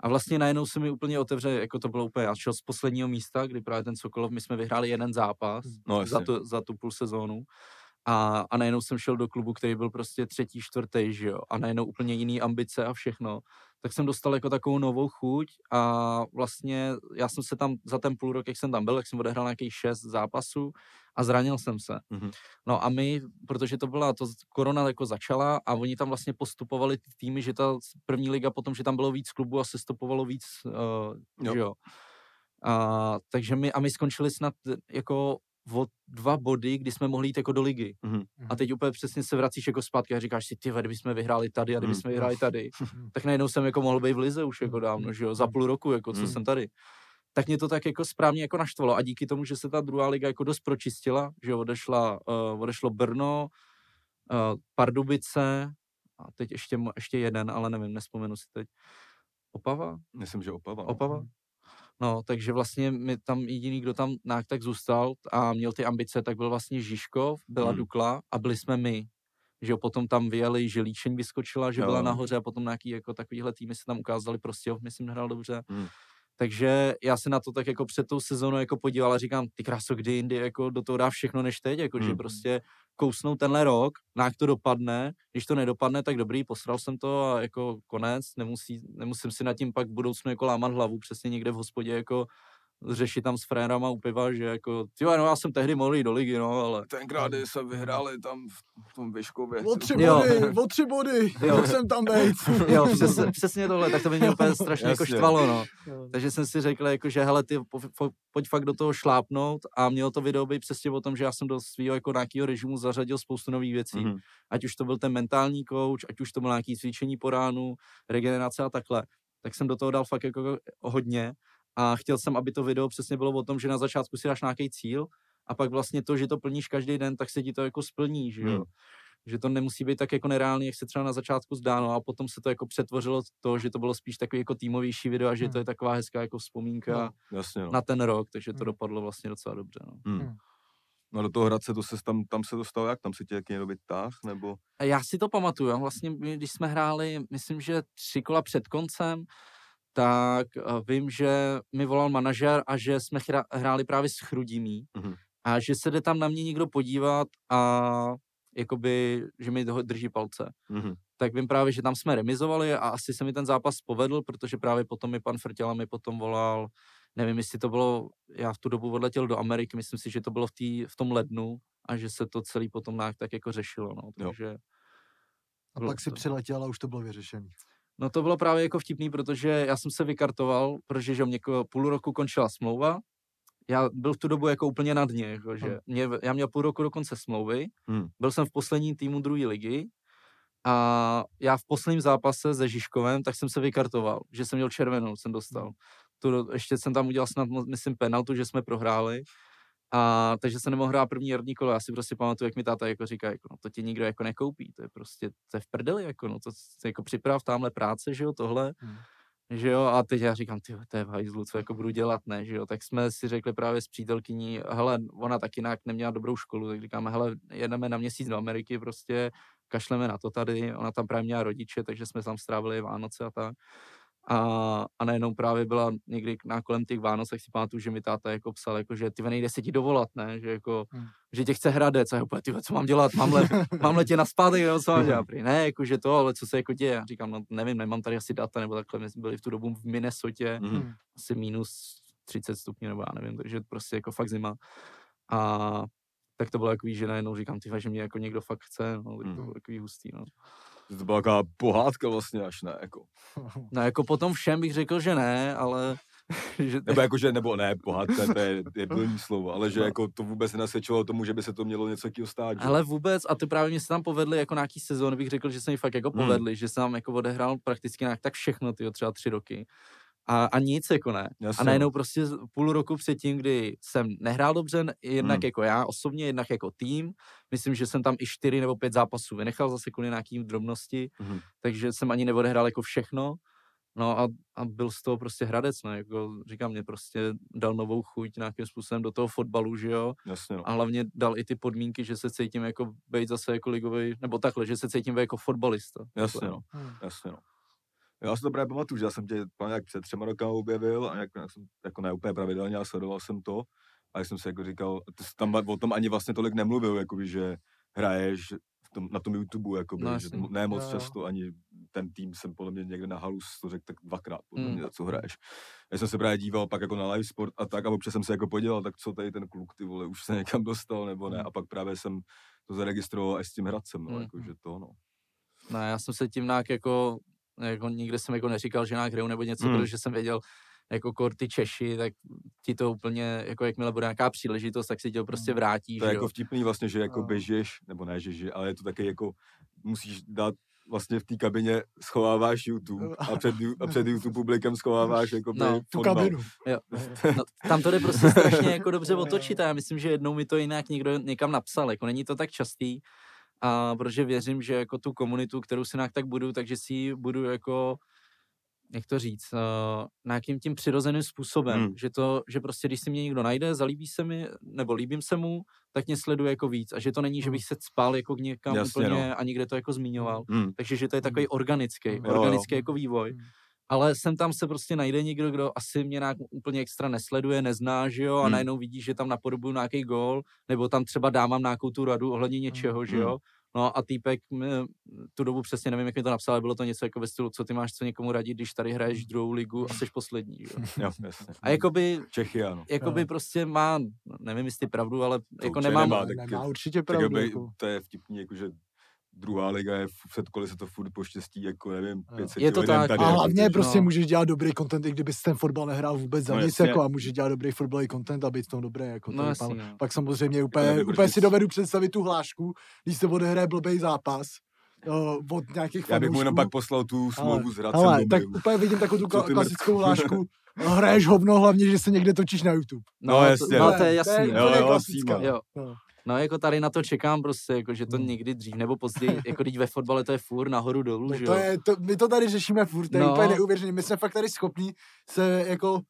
A vlastně najednou se mi úplně otevře, jako to bylo úplně, já šel z posledního místa, kdy právě ten Sokolov, my jsme vyhráli jeden zápas za tu půl sezónu a najednou jsem šel do klubu, který byl prostě třetí, čtvrtý, že jo, a najednou úplně jiný ambice a všechno, tak jsem dostal jako takovou novou chuť a vlastně já jsem se tam za ten půl rok, jak jsem tam byl, tak jsem odehrál nějakých 6 zápasů a zranil jsem se. No a my, protože to korona jako začala a oni tam vlastně postupovali ty týmy, že ta první liga potom, že tam bylo víc klubů a se stopovalo víc, že jo. Takže my skončili snad jako o 2 body, kdy jsme mohli jít jako do ligy. A teď úplně přesně se vracíš jako zpátky a říkáš si, tyve, kdyby jsme vyhráli tady a kdyby jsme vyhráli tady, tak najednou jsem jako mohl být v lize už jako dávno, že jo, za půl roku, jako co jsem tady. Tak mě to tak jako správně jako naštvalo a díky tomu, že se ta druhá liga jako dost pročistila, že jo, odešlo Brno, Pardubice a teď ještě jeden, ale nevím, nespomenu si teď. Opava? Myslím, že Opava? No, takže vlastně mi tam jediný, kdo tam nějak tak zůstal a měl ty ambice, tak byl vlastně Žižkov, byla Dukla a byli jsme my. Že jo, potom tam vyjeli, že Líčeň vyskočila, že byla nahoře a potom nějaký jako takovýhle týmy se tam ukázali, prostě myslím, hrál dobře. Takže já se na to tak jako před tou sezónou jako podíval a říkám, ty kráso, kdy jindy jako do toho dá všechno než teď, jako že prostě kousnou tenhle rok, nějak to dopadne, když to nedopadne, tak dobrý, posral jsem to a jako konec, nemusím si nad tím pak v budoucnu jako lámat hlavu, přesně někde v hospodě jako řešit tam s frérama u piva, že jako, tyhle, no já jsem tehdy mohl jít do ligy, no, ale... Tenkrát se vyhráli tam v tom Vyškově. O 3 body, tak jsem tam bejt. Jo, přesně tohle, tak to by mě úplně strašně jako štvalo, no. Takže jsem si řekl, jako, že hele, ty pojď fakt do toho šlápnout a mělo to video být přesně o tom, že já jsem do svýho jako nějakýho režimu zařadil spoustu nových věcí. Ať už to byl ten mentální kouč, ať už to bylo nějaký cvičení po ránu, regenerace a takhle. Tak jsem do toho dal fakt jako hodně. A chtěl jsem, aby to video přesně bylo o tom, že na začátku si dáš nějaký cíl a pak vlastně to, že to plníš každý den, tak se ti to jako splní, že jo. Že to nemusí být tak jako nereálný, jak se třeba na začátku zdáno a potom se to jako přetvořilo to, že to bylo spíš takový jako týmovější video a že to je taková hezká jako vzpomínka na ten rok, takže to dopadlo vlastně docela dobře, no. No do toho Hradce, tam se to stalo jak? Tam se tě jak někdo vytáhl, nebo? Já si to pamatuju, vlastně když jsme hráli, myslím, že 3 kola před koncem, tak vím, že mi volal manažer a že jsme hráli právě s Chrudimí a že se jde tam na mě někdo podívat a jakoby, že mi drží palce. Tak vím právě, že tam jsme remizovali a asi se mi ten zápas povedl, protože právě potom mi pan Frťala potom volal, nevím, jestli to bylo, já v tu dobu odletěl do Ameriky, myslím si, že to bylo v tom lednu a že se to celý potom nějak tak jako řešilo, no, takže... A pak si přiletěl a už to bylo vyřešený. No to bylo právě jako vtipný, protože já jsem se vykartoval, protože mě půl roku končila smlouva. Já byl v tu dobu jako úplně na dně, jako, že já měl půl roku do konce smlouvy, byl jsem v posledním týmu druhé ligy a já v posledním zápase se Žižkovem, tak jsem se vykartoval, že jsem měl červenou, jsem dostal. Ještě jsem tam udělal snad, myslím, penaltu, že jsme prohráli. A takže se nemohl hrát první jarní kolo. Já si prostě pamatuju, jak mi táta jako říká, jako, no to ti nikdo jako nekoupí, to je prostě, to je v prdeli, jako, no to se jako připrav tamhle práce, že jo, tohle, že jo, a teď já říkám, ty, to je v hajzlu, co jako budu dělat, ne, že jo, tak jsme si řekli právě s přítelkyní, hele, ona taky nějak neměla dobrou školu, tak říkáme, hele, jedeme na měsíc do Ameriky, prostě kašleme na to tady, ona tam právě měla rodiče, takže jsme tam strávili Vánoce a tak. A najednou právě byla někdy kolem těch Vánoc, tak si pamatuju, že mi táta jako psal, jako, že ty nejde se ti dovolat, ne? Že, jako, že tě chce Hradec a úplně, co mám dělat, mám letě naspátek, nebo co mám dělat, ne, jako, že to, ale co se jako děje, říkám, no nevím, nemám tady asi data, nebo takhle, my jsme byli v tu dobu v Minnesotě, asi -30 stupňů, nebo já nevím, takže prostě jako fakt zima a tak to bylo takový, že najednou říkám, tyhle, že mě jako někdo fakt chce, no, to bylo takový hustý, no. To byla taková pohádka vlastně až ne, jako. No jako potom všem bych řekl, že ne, ale Že nebo jakože, nebo ne, pohádka, to je blbý slovo, ale že jako to vůbec nenasvědčovalo tomu, že by se to mělo něco takového stát. Ale vůbec, a to právě mě se tam povedly jako nějaký sezóny, bych řekl, že se mi fakt jako povedly, že jsem tam jako odehrál prakticky nějak tak všechno, tyjo, třeba 3 roky. A nic jako ne. Jasně. A najednou prostě půl roku předtím, kdy jsem nehrál dobře, jednak jako já osobně, jednak jako tým, myslím, že jsem tam i 4 nebo 5 zápasů vynechal zase kvůli nějakým drobnosti, takže jsem ani neodehrál jako všechno. No a byl z toho prostě Hradec, no, jako říkám, mě prostě dal novou chuť nějakým způsobem do toho fotbalu, že jo. Jasně, no. A hlavně dal i ty podmínky, že se cítím jako být zase jako ligový, nebo takhle, že se cítím jako fotbalista. Jasně, takhle, no. Jasně, no. Já si to právě pamatuju, že já jsem tě nějak před 3 rokama objevil a nějak jsem jako ne úplně pravidelně a sledoval jsem to a jsem si jako říkal, ty jsi tam o tom ani vlastně tolik nemluvil, jakoby, že hraješ na tom YouTube, jakoby, no, že ne moc často, ani ten tým jsem podle mě někde na halu to řekl tak 2krát, podle mě, co hraješ. Já jsem se právě díval pak jako na live sport a tak a občas jsem se jako podělal, tak co tady ten kluk, ty vole, už se někam dostal nebo ne a pak právě jsem to zaregistroval i s tím Hradcem, no, jakože to, no. No, já jsem se tím nějak jako nikde jsem jako neříkal, že nějak hraju nebo něco, protože jsem věděl, jako kor ty Češi, tak ti to úplně, jako jakmile bude nějaká příležitost, tak si tě prostě vrátí. To je jako vtipný vlastně, že jako běžíš, nebo ne, že, ale je to taky jako, musíš dát vlastně v té kabině schováváš YouTube a před YouTube publikem schováváš jako tu kabinu. Jo. No, tam to jde prostě strašně jako dobře otočit a já myslím, že jednou mi to jinak někdo někam napsal, jako není to tak častý, a protože věřím, že jako tu komunitu, kterou si nějak tak budu, takže si ji budu jako jak to říct, nějakým tím přirozeným způsobem, že prostě když si mě někdo najde, zalíbí se mi, nebo líbím se mu, tak mě sleduje jako víc a že to není, že bych se cpal jako někam úplně a nikde to jako zmiňoval, takže že to je takový organický jako vývoj, ale sem tam se prostě najde někdo, kdo asi mě nějak úplně extra nesleduje, nezná, že jo, a najednou vidí, že tam napodobuju nějaký gól, nebo tam třeba dávám nějakou tu radu ohledně něčeho, že jo. No a týpek, tu dobu přesně nevím, jak mi to napsal, ale bylo to něco jako ve stylu, co ty máš co někomu radit, když tady hraješ 2. ligu a jsi poslední, jo. Jo, jasně. A jakoby Čechy, ano. Jakoby prostě má, nevím jestli pravdu, ale to jako nemá určitě pravdu. Tak, jako. To je vtipný, jakože 2. liga je v předkole se to furt poštěstí, jako nevím, 500 je to tak. Tady, a hlavně jako, prostě můžeš dělat dobrý content, i kdyby jsi ten fotbal nehrál vůbec za nic, jako a můžeš dělat dobrý fotbalový content a být v tom dobré, jako no, jasný, pak samozřejmě úplně si dovedu představit tu hlášku, když se odehraje blbej zápas. Od nějakých já bych mu jenom pak poslal tu smlouvu s Hradcem. Ale tak úplně vidím takovou tu klasickou hlášku. Hraješ hovno, hlavně, že se někde točíš na YouTube. No jasně. To je jasný. No, jako tady na to čekám prostě, jako, že to někdy dřív nebo později, jako teď ve fotbale to je furt nahoru dolů, že jo? My to tady řešíme furt, to je úplně neuvěřený, my jsme fakt tady schopní se jako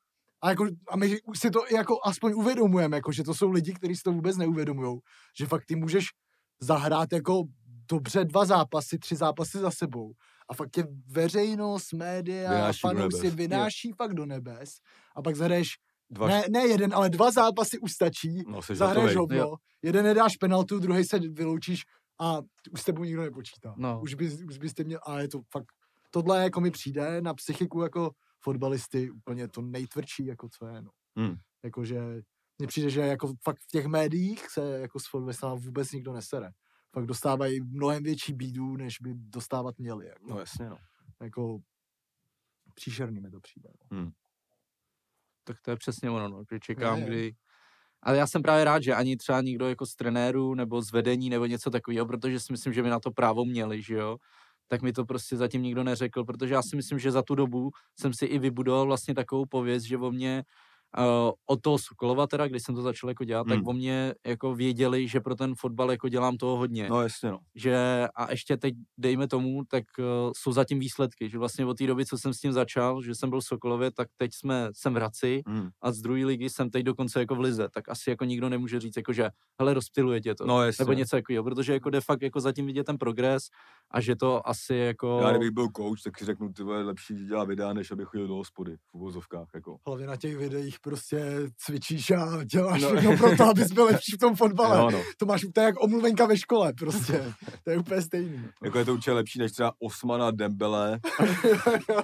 a my si to jako aspoň uvědomujeme, jako, že to jsou lidi, kteří si to vůbec neuvědomujou, že fakt ty můžeš zahrát jako dobře 2 zápasy, 3 zápasy za sebou a fakt tě veřejnost, média a fanoušci vynáší fakt do nebes a pak zahraješ ne 1, ale 2 zápasy už stačí, zahraješ hovno, 1 nedáš penaltu, 2 se vyloučíš a už s tebou nikdo nepočítá. No. Už byste měl, ale je to fakt, tohle jako mi přijde na psychiku jako fotbalisty úplně to nejtvrdší, jako co je, no. Jakože mně přijde, že jako fakt v těch médiích se jako s fotbalistami vůbec nikdo nesere. Fakt dostávají mnohem větší bídu, než by dostávat měli. Jako. No jasně, no. Jako příšerný mi to přijde, no. Tak to je přesně ono, no, že čekám, kdy... Ale já jsem právě rád, že ani třeba nikdo jako z trenérů nebo z vedení nebo něco takového, protože si myslím, že by na to právo měli, že jo, tak mi to prostě zatím nikdo neřekl, protože já si myslím, že za tu dobu jsem si i vybudoval vlastně takovou pověst, že o mě od toho Sokolova teda, když jsem to začal jako dělat, tak o mě jako věděli, že pro ten fotbal jako dělám toho hodně. No jasně, no. Že a ještě teď dejme tomu, tak jsou zatím výsledky, že vlastně od té doby, co jsem s tím začal, že jsem byl v Sokolově, tak teď jsem v Hradci a z 2. ligy jsem teď dokonce jako v lize, tak asi jako nikdo nemůže říct jako, že hele, rozptiluje tě to. No jasně. Nebo něco takového, protože jako de facto jako zatím vidět ten progres a že to asi jako... Já kdybych byl coach, tak si řeknu, ty vole, lepší dělá videa, než abych chodil do hospody v uvozovkách, jako. Hlavně na těch videích prostě cvičíš a děláš všechno pro to, abys byl lepší v tom fotbale. No. To máš úplně jak omluvenka ve škole, prostě. To je úplně stejný. Jako je to určitě lepší než třeba Osmana Dembele,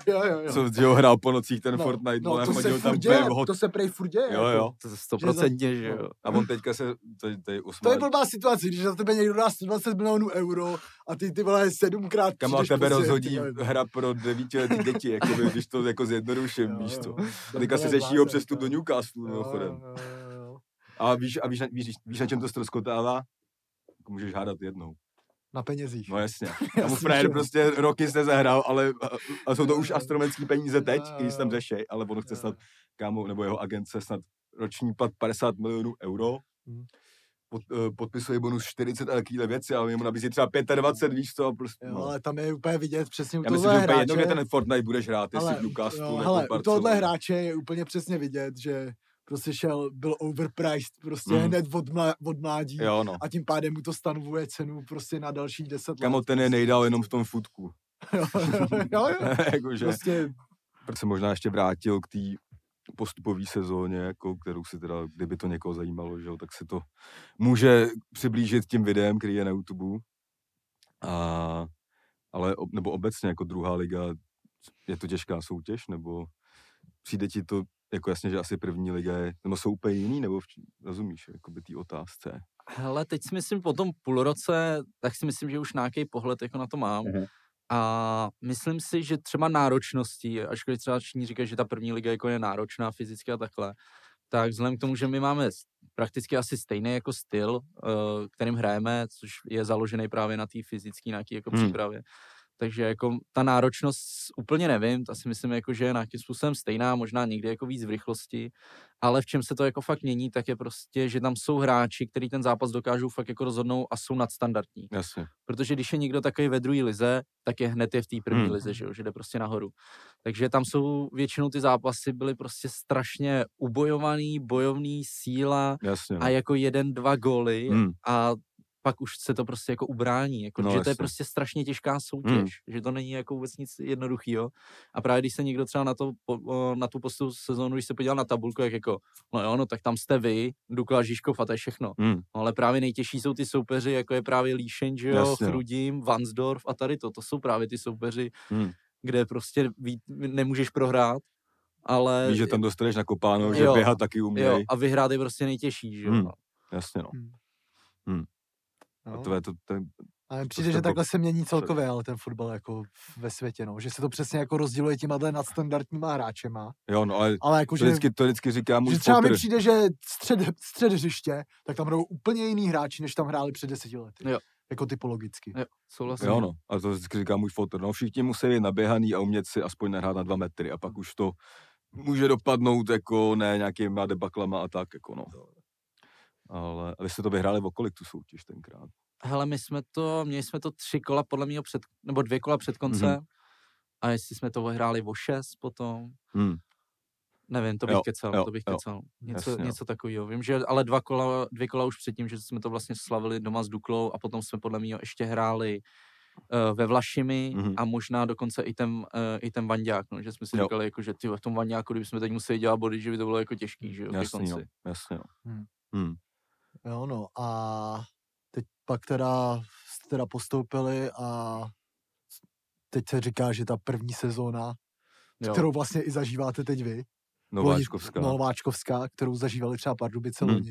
jo. Co hrál po nocích ten Fortnite. No to se furt děje, to se prej furt děje. Jo, to 100%, že jo. A on teďka se, to je blbá situace, když za tebe někdo dá 120 milionů euro a ty vole sedmkrát. Kamo, tebe rozhodí hra pro 9letý děti, jakoby, když to jako zjednoduším, jo, víš to. A teďka se řeší jeho přestup do Newcastle, mimochodem. A víš, na čem to ztroskotává? Můžeš hádat jednou. Na penězích. No jasně. Tam už frajer prostě roky se zahrál, ale a jsou to už astronomické peníze teď, když tam řešej, ale on chce snad, kámo, nebo jeho agent se snad roční plat 50 milionů euro. Podpisuje bonus 40 a takovýhle věci, ale mu nabízí třeba 25, víš co, prostě. Jo, no. Ale tam je úplně vidět přesně u tohle hráče. Já myslím, že úplně jedno, kde ten Fortnite budeš hrát, jestli v Newcastle nebo Barcelona. U tohle hráče je úplně přesně vidět, že prostě šel, byl overpriced prostě hned od mládí, jo, no. A tím pádem mu to stanovuje cenu prostě na další 10 let. Kamo, ten je nejdál jenom v tom futku. jo. Jakože, prostě... Proto se možná ještě vrátil k té postupové sezóně, jako, kterou si teda, kdyby to někoho zajímalo, že jo, tak se to může přiblížit tím videem, který je na YouTube. Nebo obecně jako druhá liga, je to těžká soutěž, nebo přijde ti to jako jasně, že asi první liga je, nebo jsou úplně jiný, nebo rozumíš, jakoby té otázce? Hele, teď si myslím po tom půlroce, tak si myslím, že už nějaký pohled jako na to mám. Aha. A myslím si, že třeba náročností, ačkoliv třeba všichni říkají, že ta první liga jako je náročná fyzicky a takhle, tak vzhledem k tomu, že my máme prakticky asi stejný jako styl, kterým hrajeme, což je založený právě na té fyzické nějaké jako přípravě. Takže jako ta náročnost úplně nevím, ta si myslím, jako, že je nějakým způsobem stejná, možná někdy jako víc v rychlosti, ale v čem se to jako fakt mění, tak je prostě, že tam jsou hráči, který ten zápas dokážou fakt jako rozhodnout a jsou nadstandardní. Jasně. Protože když je někdo takový ve druhé lize, tak je hned je v té první lize, že jde prostě nahoru. Takže tam jsou většinou ty zápasy byly prostě strašně ubojovaný, bojovný, síla. Jasně. A jako 1-2 góly a pak už se to prostě jako ubrání, jako, no, že jasný. To je prostě strašně těžká soutěž, že to není jako vůbec nic jednoduchýho. A právě když se někdo třeba na tu poslední sezónu, když se podíval na tabulku, jak jako, no jo, no tak tam jste vy, Dukla, Žižkov a to je všechno. No, ale právě nejtěžší jsou ty soupeři, jako je právě Líšeň, že jo, Chrudim, Vansdorf a tady to jsou právě ty soupeři, kde prostě nemůžeš prohrát. Ale... Víš, že tam dostaneš nakopáno, že běhat taky umějí. A vyhrát je prostě nejtěžší, že jo. Jasně, no. No. A přijde, že takhle se mění celkově, ale ten fotbal jako ve světě, no. Že se to přesně jako rozděluje těma nadstandardníma hráčema. Jo, no ale jako, to vždycky říká můj třeba mi přijde, že střed hřiště, tak tam hrajou úplně jiný hráči, než tam hráli před 10 lety. Jo. Jako typologicky. Jo, souhlasím. Jo, no. A to vždycky říká můj fotr. No, všichni musí být naběhaný a umět si aspoň nahrát na 2 metry a pak už to může dopadnout jako ne nějakýma debaklama a tak, jako no. Ale vy jste to vyhráli o kolik tu soutěž tenkrát? Hele, měli jsme to 3 kola podle mého nebo 2 kola před koncem. A jestli jsme to vyhráli o 6 potom. Nevím, to bych kecal. Něco takového. Vím, že ale 2 kola už předtím, že jsme to vlastně slavili doma s Duklou a potom jsme podle mého ještě hráli ve Vlašimi a možná dokonce i ten Vanďák, no, že jsme si říkali, jako, že v tom Vanďáku, kdybychom teď museli dělat body, že by to bylo jako těžký, že jo, ke konci. Jo, no a teď pak teda postoupili a teď se říká, že ta první sezóna, kterou vlastně i zažíváte teď vy. Nováčkovská, kterou zažívali třeba Pardubice loni.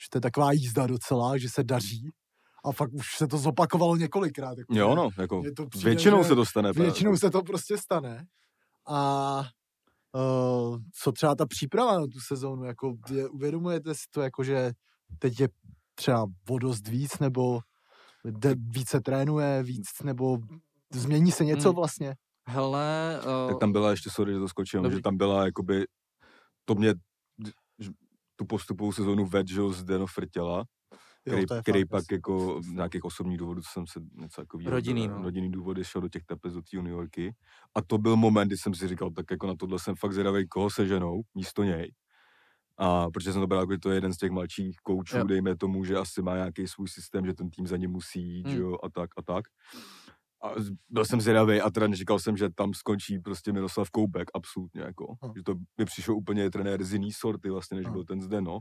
Že to je taková jízda docela, že se daří a fakt už se to zopakovalo několikrát. Jako, jo, no, jako přijde, většinou se to stane. Většinou se to prostě stane a... co třeba ta příprava na tu sezónu, jako uvědomujete si to, jako, že teď je třeba o dost víc, nebo více trénuje, nebo změní se něco vlastně? Hele... Tak tam byla, ještě sorry, že to skočím, že tam byla, jakoby, to mě tu postupovou sezónu vedl z Deno Frťala, který pak jako z nějakých osobních důvodů jsem se něco takového... Rodinný důvody šel do těch Teplic, do té juniorky. A to byl moment, kdy jsem si říkal, tak jako na tohle jsem fakt zvědavý, koho se ženou místo něj. A protože jsem to bral, že to je jeden z těch mladších koučů, dejme tomu, že asi má nějaký svůj systém, že ten tým za ně musí jít, jo, a tak. A byl jsem zvědavý a teda neříkal jsem, že tam skončí prostě Miroslav Koubek, absolutně, jako. Že to mi přišel úplně trenér z jiný sorty vlastně, než byl ten zde, no.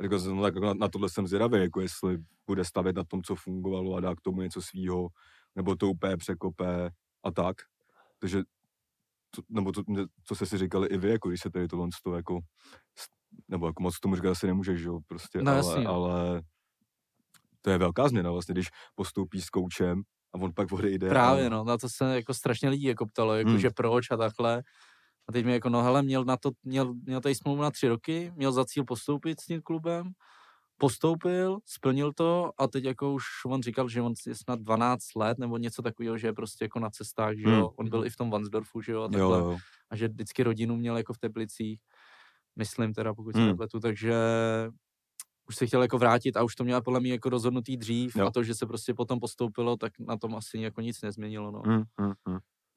A říkal jsem, no tak jako na tohle jsem zvědavý, jako jestli bude stavět na tom, co fungovalo a dá k tomu něco svýho, nebo to úplně překopé a tak. Takže, co jste si říkali i vy, jako když se tady tohle z toho jako, nebo jako moc tomu říkat asi nemůžeš, že jo, prostě, no, ale to je velká změna vlastně, když postoupíš s koučem, a on pak odejde. Právě, a... no, na to se jako strašně lidí jako ptalo, jako že proč a takhle. A teď mi jako, no hele, měl tady smlouvu na 3 roky, měl za cíl postoupit s tím klubem, postoupil, splnil to a teď jako už on říkal, že on je snad 12 let nebo něco takového, že je prostě jako na cestách, že jo, on byl i v tom Vansdorfu, že jo, a takhle. Jo. A že vždycky rodinu měl jako v Teplicích, myslím teda, pokud si nepletu, takže už se chtěl jako vrátit a už to měla podle mě jako rozhodnutý dřív, jo. A to, že se prostě potom postoupilo, tak na tom asi jako nic nezměnilo, no.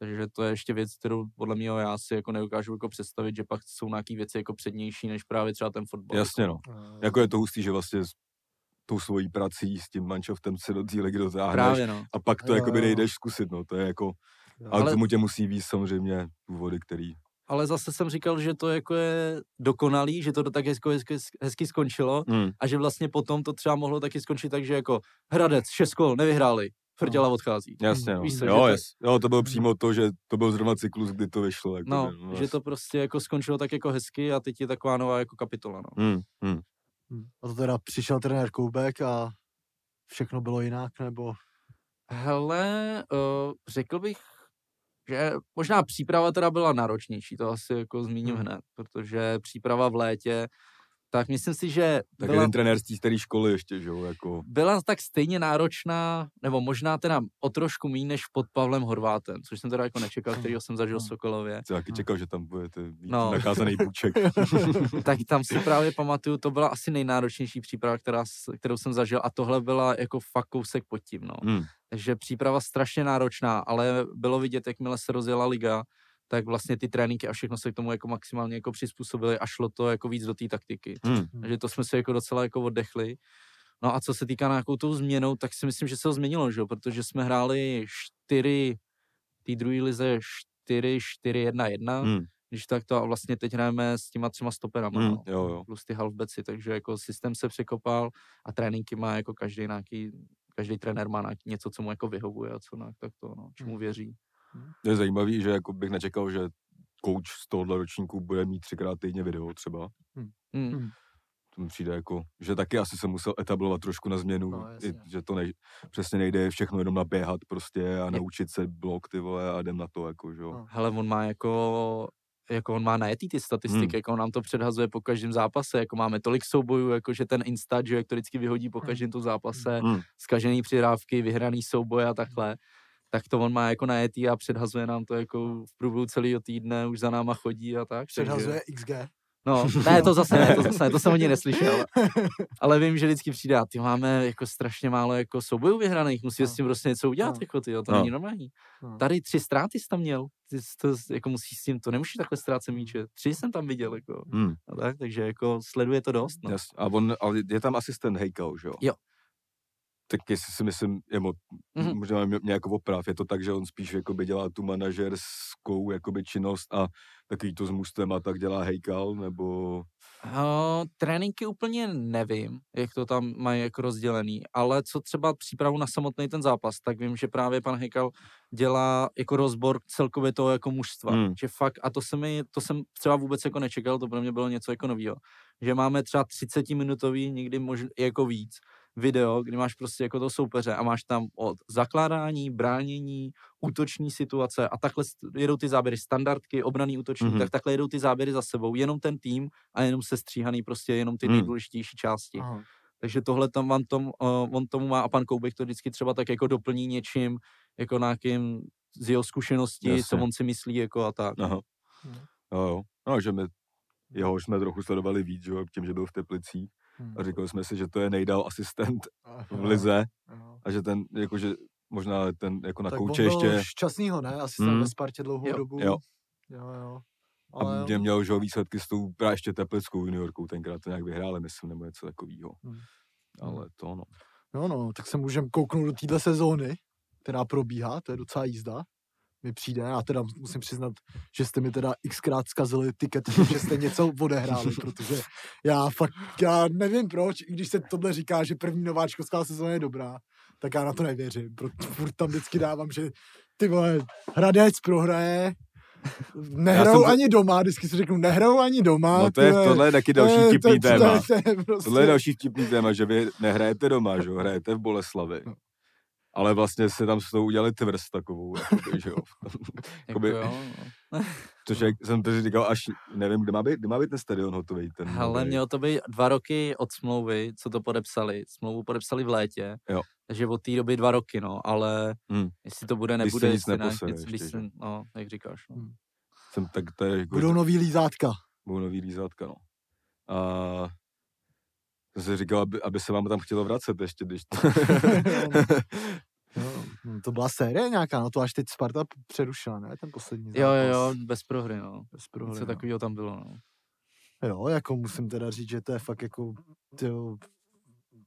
Takže to je ještě věc, kterou podle mě já si jako neukážu jako představit, že pak jsou nějaký věci jako přednější než právě třeba ten fotbal. Jasně no. Jako je to hustý, že vlastně s tou svojí prací, s tím manšaftem se do té ligy dotáhneš a pak to jakoby nejdeš zkusit, no to je jako, ale k tomu tě musí víc samozřejmě důvody, který... Ale zase jsem říkal, že to jako je dokonalý, že to tak hezky skončilo a že vlastně potom to třeba mohlo taky skončit tak, že jako Hradec, 6 gólů, nevyhráli. Frťala odchází. Jasně, no. Víš, to bylo přímo to, že to byl zrovna cyklus, kdy to vyšlo. Jako no, ten, že to prostě jako skončilo tak jako hezky a teď je taková nová jako kapitola, no. A to teda přišel trenér Koubek a všechno bylo jinak, nebo? Hele, řekl bych, že možná příprava teda byla náročnější, to asi jako zmíním hned, protože příprava v létě, tak myslím si, že... Tak jeden trenér z té staré školy ještě, že jo, jako... Byla tak stejně náročná, nebo možná teda o trošku míň než pod Pavlem Horvátem, což jsem teda jako nečekal, kterýho jsem zažil v Sokolově. Jsi taky čekal, že tam budete mít nakázaný půček. Tak tam si právě pamatuju, to byla asi nejnáročnější příprava, kterou jsem zažil a tohle byla jako fakt kousek pod tím, no. Takže příprava strašně náročná, ale bylo vidět, jakmile se rozjela liga, tak vlastně ty tréninky a všechno se k tomu jako maximálně jako přizpůsobili a šlo to jako víc do té taktiky. Takže to jsme se jako docela jako oddechli. No a co se týká nějakou tou změnou, tak si myslím, že se to změnilo, že? Protože jsme hráli 4, té druhé lize 4-4-1-1, když tak to a vlastně teď hrajeme s těma 3 stoperama, no, plus ty halfbeci, takže jako systém se překopal a tréninky má jako každý nějaký, každý trenér má nějaký něco, co mu jako vyhovuje a co nějak tak to, no, čemu věří. Je zajímavý, že jako bych nečekal, že coach z tohohle ročníku bude mít 3krát týdně video třeba. To mi přijde jako, že taky asi jsem musel etablovat trošku na změnu, no, že to přesně nejde všechno jenom naběhat prostě a naučit se blok, ty vole, a jdem na to jako, že jo. Hele, on má jako on má najetý ty statistiky, jako on nám to předhazuje po každém zápase, jako máme tolik soubojů, jako že ten instat, že to vždycky vyhodí po každém tom zápase, zkažený přihrávky, vyhraný souboje a takhle. Tak to on má jako najetý a předhazuje nám to jako v průběhu celého týdne, už za náma chodí a tak. Předhazuje takže... XG. No, to zase ne, to jsem hodně neslyšel. Ale vím, že vždycky přijde a ty máme jako strašně málo jako soubojů vyhraných, musíme s tím prostě něco udělat, jako ty, jo, to není normální. Tady 3 ztráty jsi tam měl, ty to jako musíš s tím, to nemůžeš takhle ztrácet míče, 3 jsem tam viděl, jako. A tak, takže jako sleduje to dost, no. A on, ale je tam asistent Hejkal, že jo? Jo. Tak jestli si myslím, možná nějakou oprav, je to tak, že on spíš jakoby dělá tu manažerskou jakoby činnost a takový to s mužstvem a tak dělá Hejkal, nebo... No, tréninky úplně nevím, jak to tam mají jako rozdělený, ale co třeba přípravu na samotný ten zápas, tak vím, že právě pan Hejkal dělá jako rozbor celkově toho jako mužstva, že fakt, a to jsem třeba vůbec jako nečekal, to pro mě bylo něco jako novýho, že máme třeba 30-minutový, někdy jako víc, video, kdy máš prostě jako toho soupeře a máš tam od zakládání, bránění, útoční situace a takhle jedou ty záběry, standardky, obraný útoční, tak takhle jedou ty záběry za sebou, jenom ten tým a jenom sestříhaný prostě jenom ty nejdůležitější části. Aha. Takže tohle tam on tomu má a pan Koubek to vždycky třeba tak jako doplní něčím, jako nějakým z jeho zkušeností, jasně, co on si myslí jako a tak. Aha. No, že jeho jsme trochu sledovali víc, že, tím, že byl v Teplicích. A říkali jsme si, že to je nejdál asistent v lize a že ten, jakože možná ten jako na tak kouče ještě... Tak on byl šťastnýho, ne? Asistent ve Spartě dlouhou dobu. Jo. Ale... A měl už výsledky s tou právě ještě teplickou juniorkou, tenkrát to nějak vyhráli, myslím, nebo něco takovýho. Ale to no. No, tak se můžeme kouknout do téhle sezóny, která probíhá, to je docela jízda. Mi přijde, já teda musím přiznat, že jste mi teda xkrát zkazili tiket, že jste něco odehráli, protože já nevím proč, i když se tohle říká, že první nováčkovská sezóna je dobrá, tak já na to nevěřím, protože furt tam vždycky dávám, že ty vole, Hradec prohraje, nehrajou ani doma, vždycky si řeknu, nehrajou ani doma. No to je, tohle je taky další vtipný téma. Tohle je další vtipný téma, že vy nehrajete doma, že hrajete v Boleslavi. Ale vlastně se tam s tou udělali tvrz takovou, jakoby, že jo. Jakoby, což jak jsem to říkal, až nevím, kde má být ten stadion hotový. Ten hele, mělo to být 2 roky od smlouvy, co to podepsali. Smlouvu podepsali v létě, jo. Takže od té doby 2 roky, no, ale jestli to bude, nebude. Když se nic neposene, no, jak říkáš. No. Jsem tak tady, jako, budou nový lízátka. No. A jsem si říkal, aby se vám tam chtělo vracet ještě, když to... No, to byla série nějaká, no to až teď Sparta přerušila, ne? Ten poslední zápas. Jo, bez prohry, no. Něco takového tam bylo, no. Jo, jako musím teda říct, že to je fakt jako, tyjo,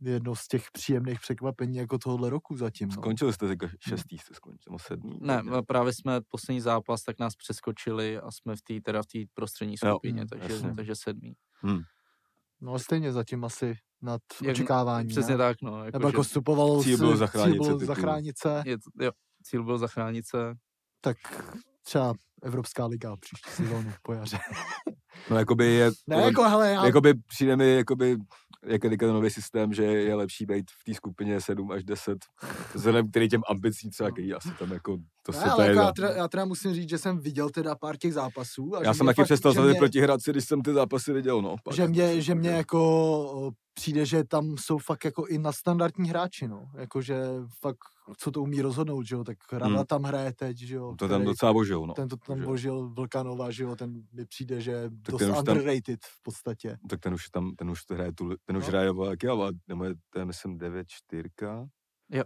jedno z těch příjemných překvapení jako tohohle roku zatím, no. Skončili jste jako 6. jste skončili, 7. Ne, právě jsme poslední zápas, tak nás přeskočili a jsme v té prostřední skupině, takže 7. No stejně zatím asi nad očekávání. Přesně, ne? Tak, no. Jako, nebo jako stupovalo cíl byl zachránit se. Tak třeba Evropská liga příští sezónu po jaře. No jakoby je... Ne, jako, hele, já... Jakoby přijde mi, jakoby, jak je nový systém, že je lepší být v té skupině 7 až 10, vzhledem který těm ambicí třeba, který asi tam jako... To ne, se ale jako já teda musím říct, že jsem viděl teda pár těch zápasů. A já jsem taky přestal sledovat proti Hradci, když jsem ty zápasy viděl, no. Že mě jako přijde, že tam jsou fakt jako i nadstandardní hráči, no. Jakože fakt, co to umí rozhodnout, že jo, tak Rada tam hraje teď, že jo. To tam docela božil, no. Ten to tam božil Vlkanova, že jo, ten mi přijde, že dost underrated v podstatě. Tak ten už hraje jak jo, nebo je myslím 9-4. Jo.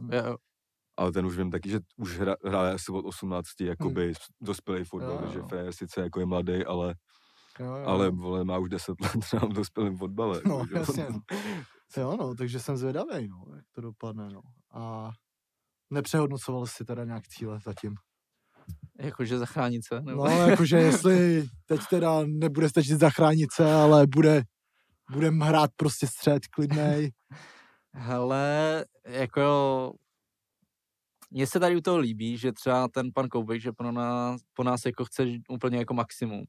Ale ten už vím taky, že už hraje asi od 18 jakoby dospělý fotbal, jo. Že Frér sice jako je mladý, ale ale vole, má už 10 let třeba v dospělém fotbale. No, jako, jasně. Jo, no, takže jsem zvědavý, no, jak to dopadne, no. A nepřehodnocoval jsi teda nějak cíle zatím? Jakože zachránit se? Nebo? No, jakože jestli teď teda nebude stačit zachránit se, ale budem hrát prostě střed klidnej. Hele, jako... Mně se tady u toho líbí, že třeba ten pan Koubek, že po nás jako chce úplně jako maximum.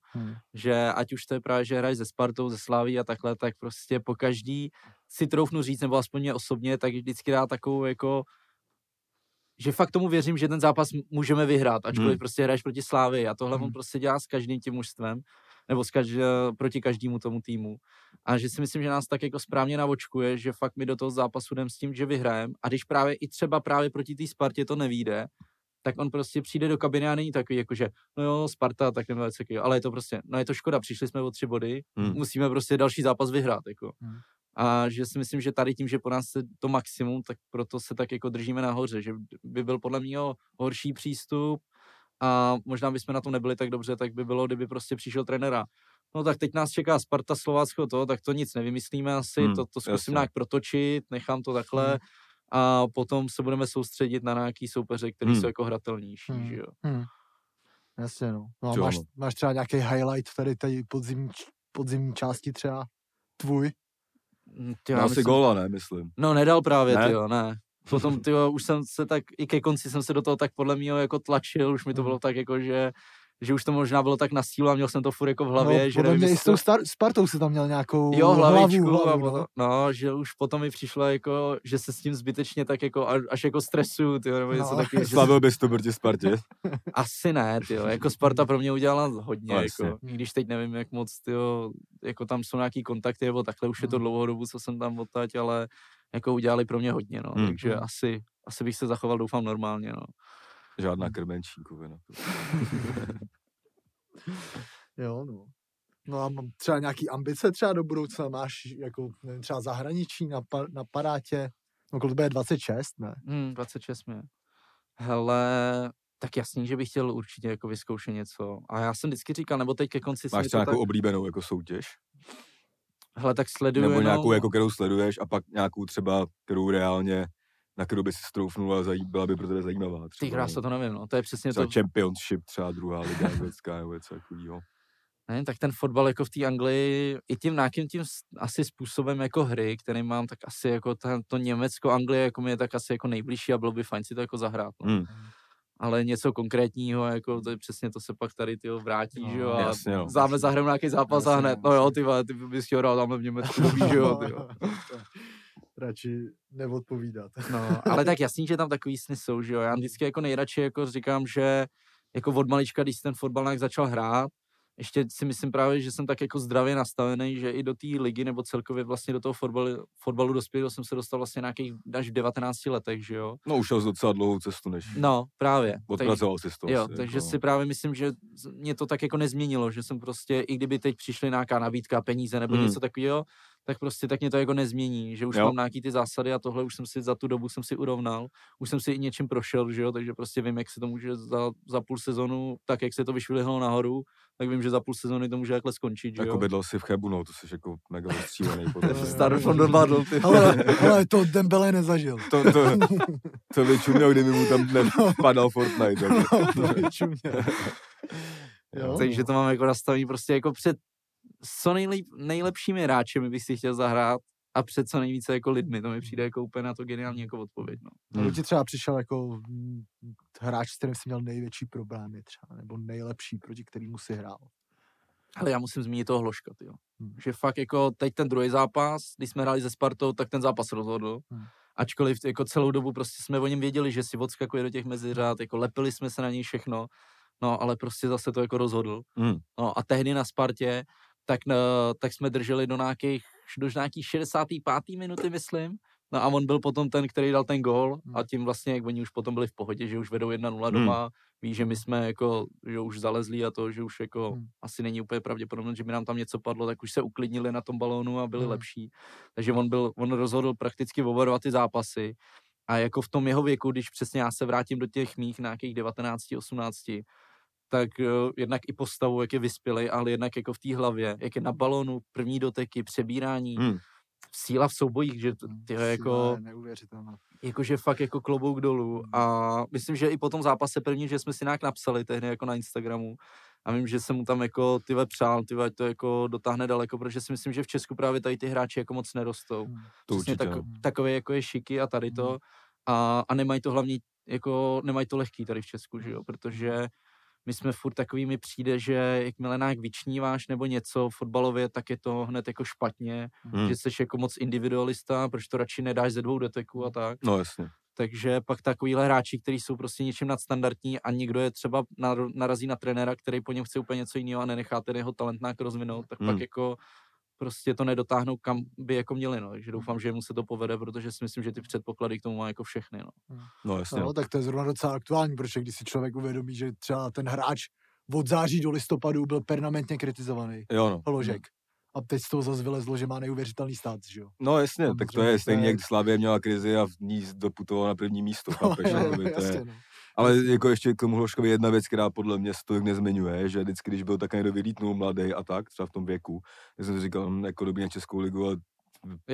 Že ať už to je právě, že hraješ se Spartou, ze Slaví a takhle, tak prostě po každý si troufnu říct, nebo aspoň mě osobně, tak vždycky dá takovou jako, že fakt tomu věřím, že ten zápas můžeme vyhrát, ačkoliv prostě hraješ proti Slavii a tohle on prostě dělá s každým tím mužstvem, nebo proti každému tomu týmu. A že si myslím, že nás tak jako správně navočkuje, že fakt my do toho zápasu jdeme s tím, že vyhrajeme. A když právě i třeba právě proti té Spartě to nevyjde, tak on prostě přijde do kabiny a není takový jako, že no jo, Sparta, tak nevím, ale je to prostě, no je to škoda, přišli jsme o 3 body, musíme prostě další zápas vyhrát, jako. A že si myslím, že tady tím, že po nás je to maximum, tak proto se tak jako držíme nahoře, že by byl podle mě horší přístup a možná bychom na to nebyli tak dobře, tak by bylo, kdyby prostě přišel trenéra. No tak teď nás čeká Sparta, Slovácko, tak to nic nevymyslíme asi, to zkusím nějak protočit, nechám to takhle a potom se budeme soustředit na nějaký soupeře, který jsou jako hratelnější, že jo. Jasně, no. No a máš třeba nějaký highlight tady podzimní části třeba tvůj? Dal si góla, ne, myslím. No nedal právě, ne? Tyjo, ne. Potom, tyjo, už jsem se tak, i ke konci jsem se do toho tak podle mýho jako tlačil, už mi to bylo tak jako, že už to možná bylo tak na sílu a měl jsem to furt jako v hlavě. No, že podle mě i s tou Spartou se tam měl nějakou hlavičku. No, že už potom mi přišlo jako, že se s tím zbytečně tak jako, až jako stresuju, tyjo, nebo něco takového. Slavil bys to proti Spartě? Asi ne, tyjo, jako Sparta pro mě udělala hodně, jako, když teď nevím, jak moc, tyjo, jako tam jsou nějaký kontakty, nebo takhle už je to dlouhou dobu, co jsem tam odtať, ale jako udělali pro mě hodně, no, takže asi bych se zachoval, doufám, normálně, no. Žádná krmenčí, no. Jo, no. No a třeba nějaký ambice třeba do budoucna máš, jako, nevím, třeba zahraničí na parátě, no kolik to bude 26, ne? 26 mě. Hele, tak jasný, že bych chtěl určitě jako vyzkoušet něco. A já jsem vždycky říkal, nebo teď ke konci... Máš třeba nějakou oblíbenou jako soutěž? Hele, tak sleduju. Nebo nějakou, jako, kterou sleduješ a pak nějakou třeba, kterou reálně... na kterou by si stroufnul a byla by pro tebe zajímavá. Ty krása, to nevím, no, to je přesně to. Championship, třeba 2. liga anglická, nebo něco takovýho. Ne, tak ten fotbal jako v té Anglii, i tím nějakým tím asi způsobem jako hry, který mám, tak asi jako to Německo, Anglie, jako mi je tak asi jako nejbližší a bylo by fajn si to jako zahrát, no. Ale něco konkrétního, jako to je přesně, to se pak tady, tyjo, vrátí, no, že jo, jasně, a zahrám nějaký zápas a hned, no jo, ty bys chtěl hrát tamhle v Německu, že jo, ty jo. radši neodpovídat. No, ale tak jasný, že tam takový sny jsou, že jo. Já vždycky jako nejradši jako říkám, že jako od malička, když ten fotbal začal hrát, ještě si myslím právě, že jsem tak jako zdravě nastavený, že i do té ligy nebo celkově vlastně do toho fotbalu dospělého jsem se dostal vlastně nějakých až v 19 letech, že jo. No už jel docela dlouhou cestu, než... No, právě. Odpracoval si to. Jo, asi, takže jako... si právě myslím, že mě to tak jako nezměnilo, že jsem prostě, i kdyby teď přišly nějaká nabídka, peníze nebo něco takového, tak prostě tak mě to jako nezmění, že už mám nějaký ty zásady a tohle už jsem si za tu dobu jsem si urovnal, už jsem si i něčím prošel, že jo, takže prostě vím, jak se to může za půl sezonu, tak jak se to vyšvihlo nahoru, tak vím, že za půl sezony to může takhle skončit, že jo. Jako bydlel si v Chebu, no, to jsi jako mega ostřílený. Starfond dopadl, ty. Ale to Dembele nezažil. To by čuměl, kdyby mu tam padal Fortnite. To by čuměl. Takže to mám jako nastavený prostě jako před co nejlepšími hráčemi bych si chtěl zahrát a před co nejvíce jako lidmi, to mi přijde jako úplně na to geniální jako odpověď, no. Ti třeba přišel jako hráč, s kterým jsi měl největší problémy třeba, nebo nejlepší, proti kterýmu si hrál? Ale já musím zmínit toho Hložka, tyjo. Že fakt jako teď ten druhý zápas, když jsme hráli se Spartou, tak ten zápas rozhodl. Ačkoliv jako celou dobu prostě jsme o něm věděli, že si odskakuje do těch meziřád, jako lepili jsme se na něj všechno, no ale prostě zase to jako rozhodl. No a tehdy na Spartě tak jsme drželi do nějakých 65. minuty, myslím. No a on byl potom ten, který dal ten gól a tím vlastně, jak oni už potom byli v pohodě, že už vedou 1-0 doma, ví, že my jsme jako, že už zalezli a to, že už jako asi není úplně pravděpodobné, že by nám tam něco padlo, tak už se uklidnili na tom balónu a byli lepší. Takže on rozhodl prakticky oba dva ty zápasy a jako v tom jeho věku, když přesně já se vrátím do těch mých nějakých 19, 18, tak jednak i postavu, jak je vyspělej, ale jednak jako v té hlavě, jak je na balonu, první doteky, přebírání, síla v soubojích, že tyho jako... Neuvěřitelná. Jakože fakt jako klobouk dolů a myslím, že i po tom zápase první, že jsme si nějak napsali tehdy jako na Instagramu a vím, že jsem mu tam jako přál, ať to jako dotáhne daleko, protože si myslím, že v Česku právě tady ty hráči jako moc nerostou. Přesně takové jako je Šiky a tady to a nemají to hlavně, jako nemají to lehký tady v Česku, že jo, protože my jsme furt takový, mi přijde, že jakmile nějak vyčníváš nebo něco fotbalově, tak je to hned jako špatně, že jsi jako moc individualista, protože to radši nedáš ze dvou doteků a tak. No jasně. Takže pak takovýhle hráči, kteří jsou prostě něčím nadstandardní a někdo je třeba narazí na trenéra, který po něm chce úplně něco jiného a nenechá ten jeho talent nějak rozvinout, tak pak jako prostě to nedotáhnou, kam by jako měli, no. Takže doufám, že mu se to povede, protože si myslím, že ty předpoklady k tomu má jako všechny, no. No jasně. No, tak to je zrovna docela aktuální, protože když si člověk uvědomí, že třeba ten hráč od září do listopadu byl permanentně kritizovaný. Jo, no. Hložek. A teď z toho zase vylezlo, že má neuvěřitelný stát, že jo? No jasně, tam tak to je stejně, jak Slavia měla krizi a v ní doputovala na první místo. No, ale jako ještě k tomu Hložkovi jedna věc, která podle mě to nezmiňuje, že vždycky, když byl tak někdo vylítnul mladý a tak, třeba v tom věku, já jsem říkal, jako dobrý na Českou ligu, a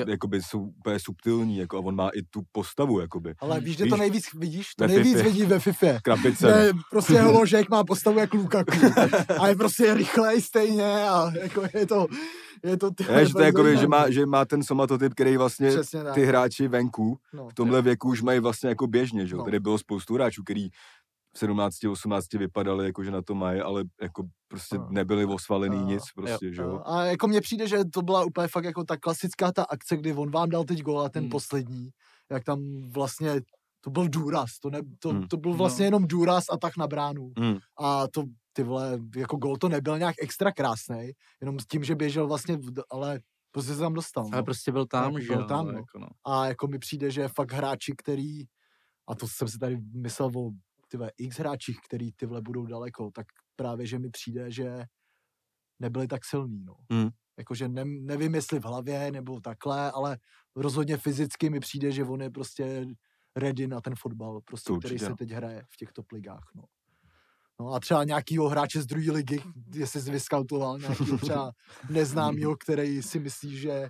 jakoby jsou úplně subtilní, jako a on má i tu postavu, jakoby. Ale víš, že to nejvíc vidíš? To nejvíc vidíš ve FIFA. Krabice. Prostě Hložek má postavu jak Lukaku a je prostě rychlej stejně a jako je to že má ten somatotyp, který vlastně ty hráči venku v tomhle věku už mají vlastně jako běžně, že jo. Tady bylo spoustu hráčů, který v 17, 18 vypadaly, jakože na to mají, ale jako prostě nebyli osvalený nic prostě, že jo. A jako mně přijde, že to byla úplně fakt jako ta klasická ta akce, kdy on vám dal teď gól a ten poslední, jak tam vlastně to byl důraz, to byl vlastně jenom důraz a tak na bránu. A to, ty vole, jako gól to nebyl nějak extra krásnej, jenom s tím, že běžel vlastně, ale prostě se tam dostal. Ale prostě byl tam, že jo. A jako mi přijde, že fakt hráči, který, a to jsem si tady myslel o x hráčích, který tyhle budou daleko, tak právě, že mi přijde, že nebyli tak silní, no. Jakože nevím, jestli v hlavě nebo takhle, ale rozhodně fyzicky mi přijde, že on je prostě ready na ten fotbal, prostě, který se teď hraje v těchto ligách, no. No a třeba nějakýho hráče z druhé ligy, jestli jsi vyskautoval nějaký třeba neznámýho, který si myslí, že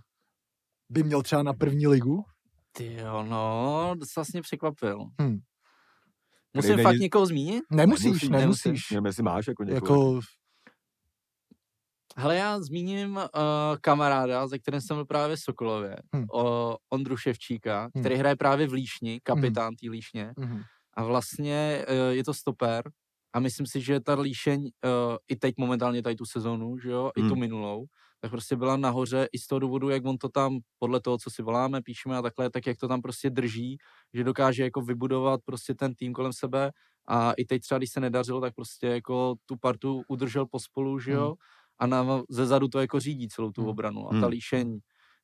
by měl třeba na první ligu? Tyjo, no, to jsi mě překvapil. Musím fakt někoho zmínit? Nemusíš. Nevím, jestli máš jako někoho. Jako... Hele, já zmíním kamaráda, ze kterým jsem byl právě v Sokolově, Ondru Ševčíka, který hraje právě v Líšni, kapitán té Líšně. A vlastně je to stoper a myslím si, že ta Líšeň i teď momentálně tady tu sezonu, že jo, i tu minulou, tak prostě byla nahoře i z toho důvodu, jak on to tam podle toho, co si voláme, píšeme a takhle, tak jak to tam prostě drží, že dokáže jako vybudovat prostě ten tým kolem sebe a i teď třeba, když se nedařilo, tak prostě jako tu partu udržel pospolu, že jo, a zezadu to jako řídí celou tu obranu a ta Líšeň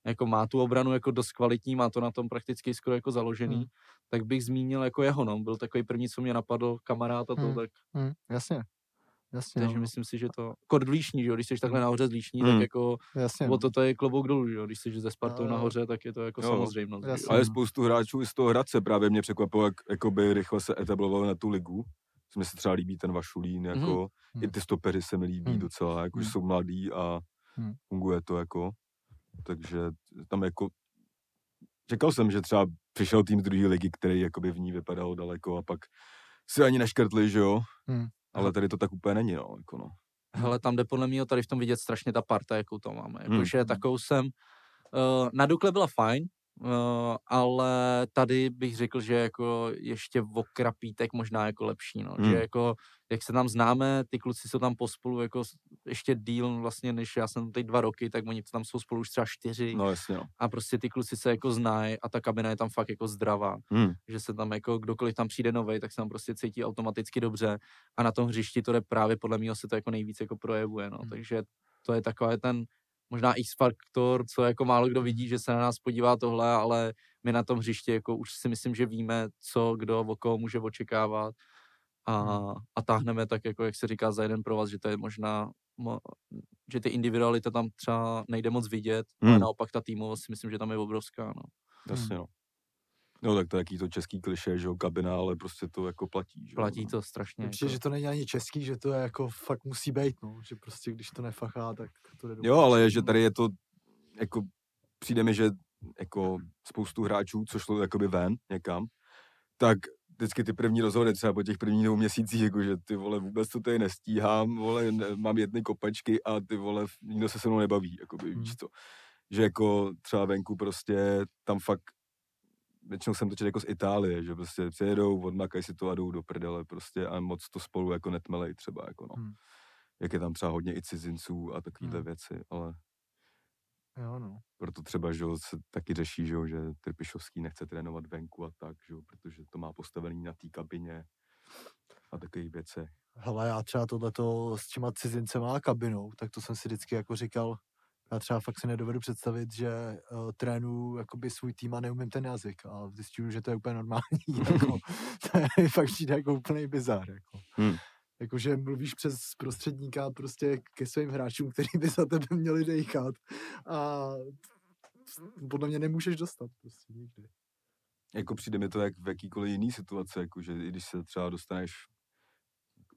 jako má tu obranu jako dost kvalitní, má to na tom prakticky skoro jako založený, tak bych zmínil jako jeho, no, byl takový první, co mě napadl, kamarád a to, tak. Jasně. Takže myslím si, že to, jako dlíšní, že jo, když jsi takhle nahoře dlíšní, tak jako, o to je klobouk dolů, že jo, když jsi ze Spartou nahoře, tak je to jako samozřejmost. Ale spoustu hráčů i z toho Hradce právě mě překvapilo, jak jakoby rychle se etablovalo na tu ligu. Mně se třeba líbí ten Vašulín, jako, i ty stopeři se mi líbí docela, jako, že jsou mladí a funguje to, jako. Takže tam jako, čekal jsem, že třeba přišel tým z druhé ligy, který jakoby v ní vypadal daleko a pak si ani neškrtli, že jo. Ale tady to tak úplně není, no, jako no. Hele, tam jde podle mě tady v tom vidět strašně ta parta, jakou to máme. Jakože takovou jsem, na Dukle byla fajn, ale tady bych řekl, že jako ještě o krapítek možná jako lepší, no. Že jako, jak se tam známe, ty kluci jsou tam pospolu jako ještě díl vlastně, než já jsem teď 2 roky, tak oni tam jsou spolu už třeba 4. No jasně, no. A prostě ty kluci se jako znají a ta kabina je tam fakt jako zdravá. Že se tam jako, kdokoliv tam přijde novej, tak se tam prostě cítí automaticky dobře a na tom hřišti to jde právě, podle mého se to jako nejvíc jako projevuje, no. Takže to je takový ten možná X-faktor, co jako málo kdo vidí, že se na nás podívá tohle, ale my na tom hřišti jako už si myslím, že víme, co kdo o koho může očekávat a táhneme tak jako, jak se říká, za jeden provaz, že to je možná, že ty individualita tam třeba nejde moc vidět, ale naopak ta týmovost si myslím, že tam je obrovská, no. Jasně, no. No tak to je jaký to český klišé, že jo, kabina, ale prostě to jako platí, že jo. Platí to strašně. Určitě, jako, že to není ani český, že to je jako fakt musí být, no, že prostě když to nefachá, tak to jde. Jo, ale je, že tady je to, jako přijde mi, že jako spoustu hráčů, co šlo jakoby ven někam, tak vždycky ty první rozhovory třeba po těch prvních 2 měsících, jako že ty vole, vůbec to tady nestíhám, vole, mám jedny kopačky a ty vole, nikdo se mnou nebaví, jakoby, víš co. Že jako třeba venku prostě tam fakt většinou jsem točil jako z Itálie, že prostě přijedou, odmakají si to a jdou do prdele prostě a moc to spolu jako netmelej třeba, jako no. Jak je tam třeba hodně i cizinců a takovýhle věci, ale jo, no. Proto třeba, že se taky řeší, že Trpišovský nechce trénovat venku a tak, že protože to má postavený na té kabině a takových věci. Hele, já třeba tohleto s těma cizincema a kabinou, tak to jsem si vždycky jako říkal, já třeba fakt si nedovedu představit, že trénuju jakoby svůj tým a neumím ten jazyk a zjistím, že to je úplně normální. Jako, to je fakt přijde jako úplný bizár. Jako. Jakože mluvíš přes prostředníka prostě ke svým hráčům, který by za tebe měli dejchat a podle mě nemůžeš dostat prostě nikdy. Jako přijde mi to jak v jakýkoliv jiný situaci, jakože i když se třeba dostaneš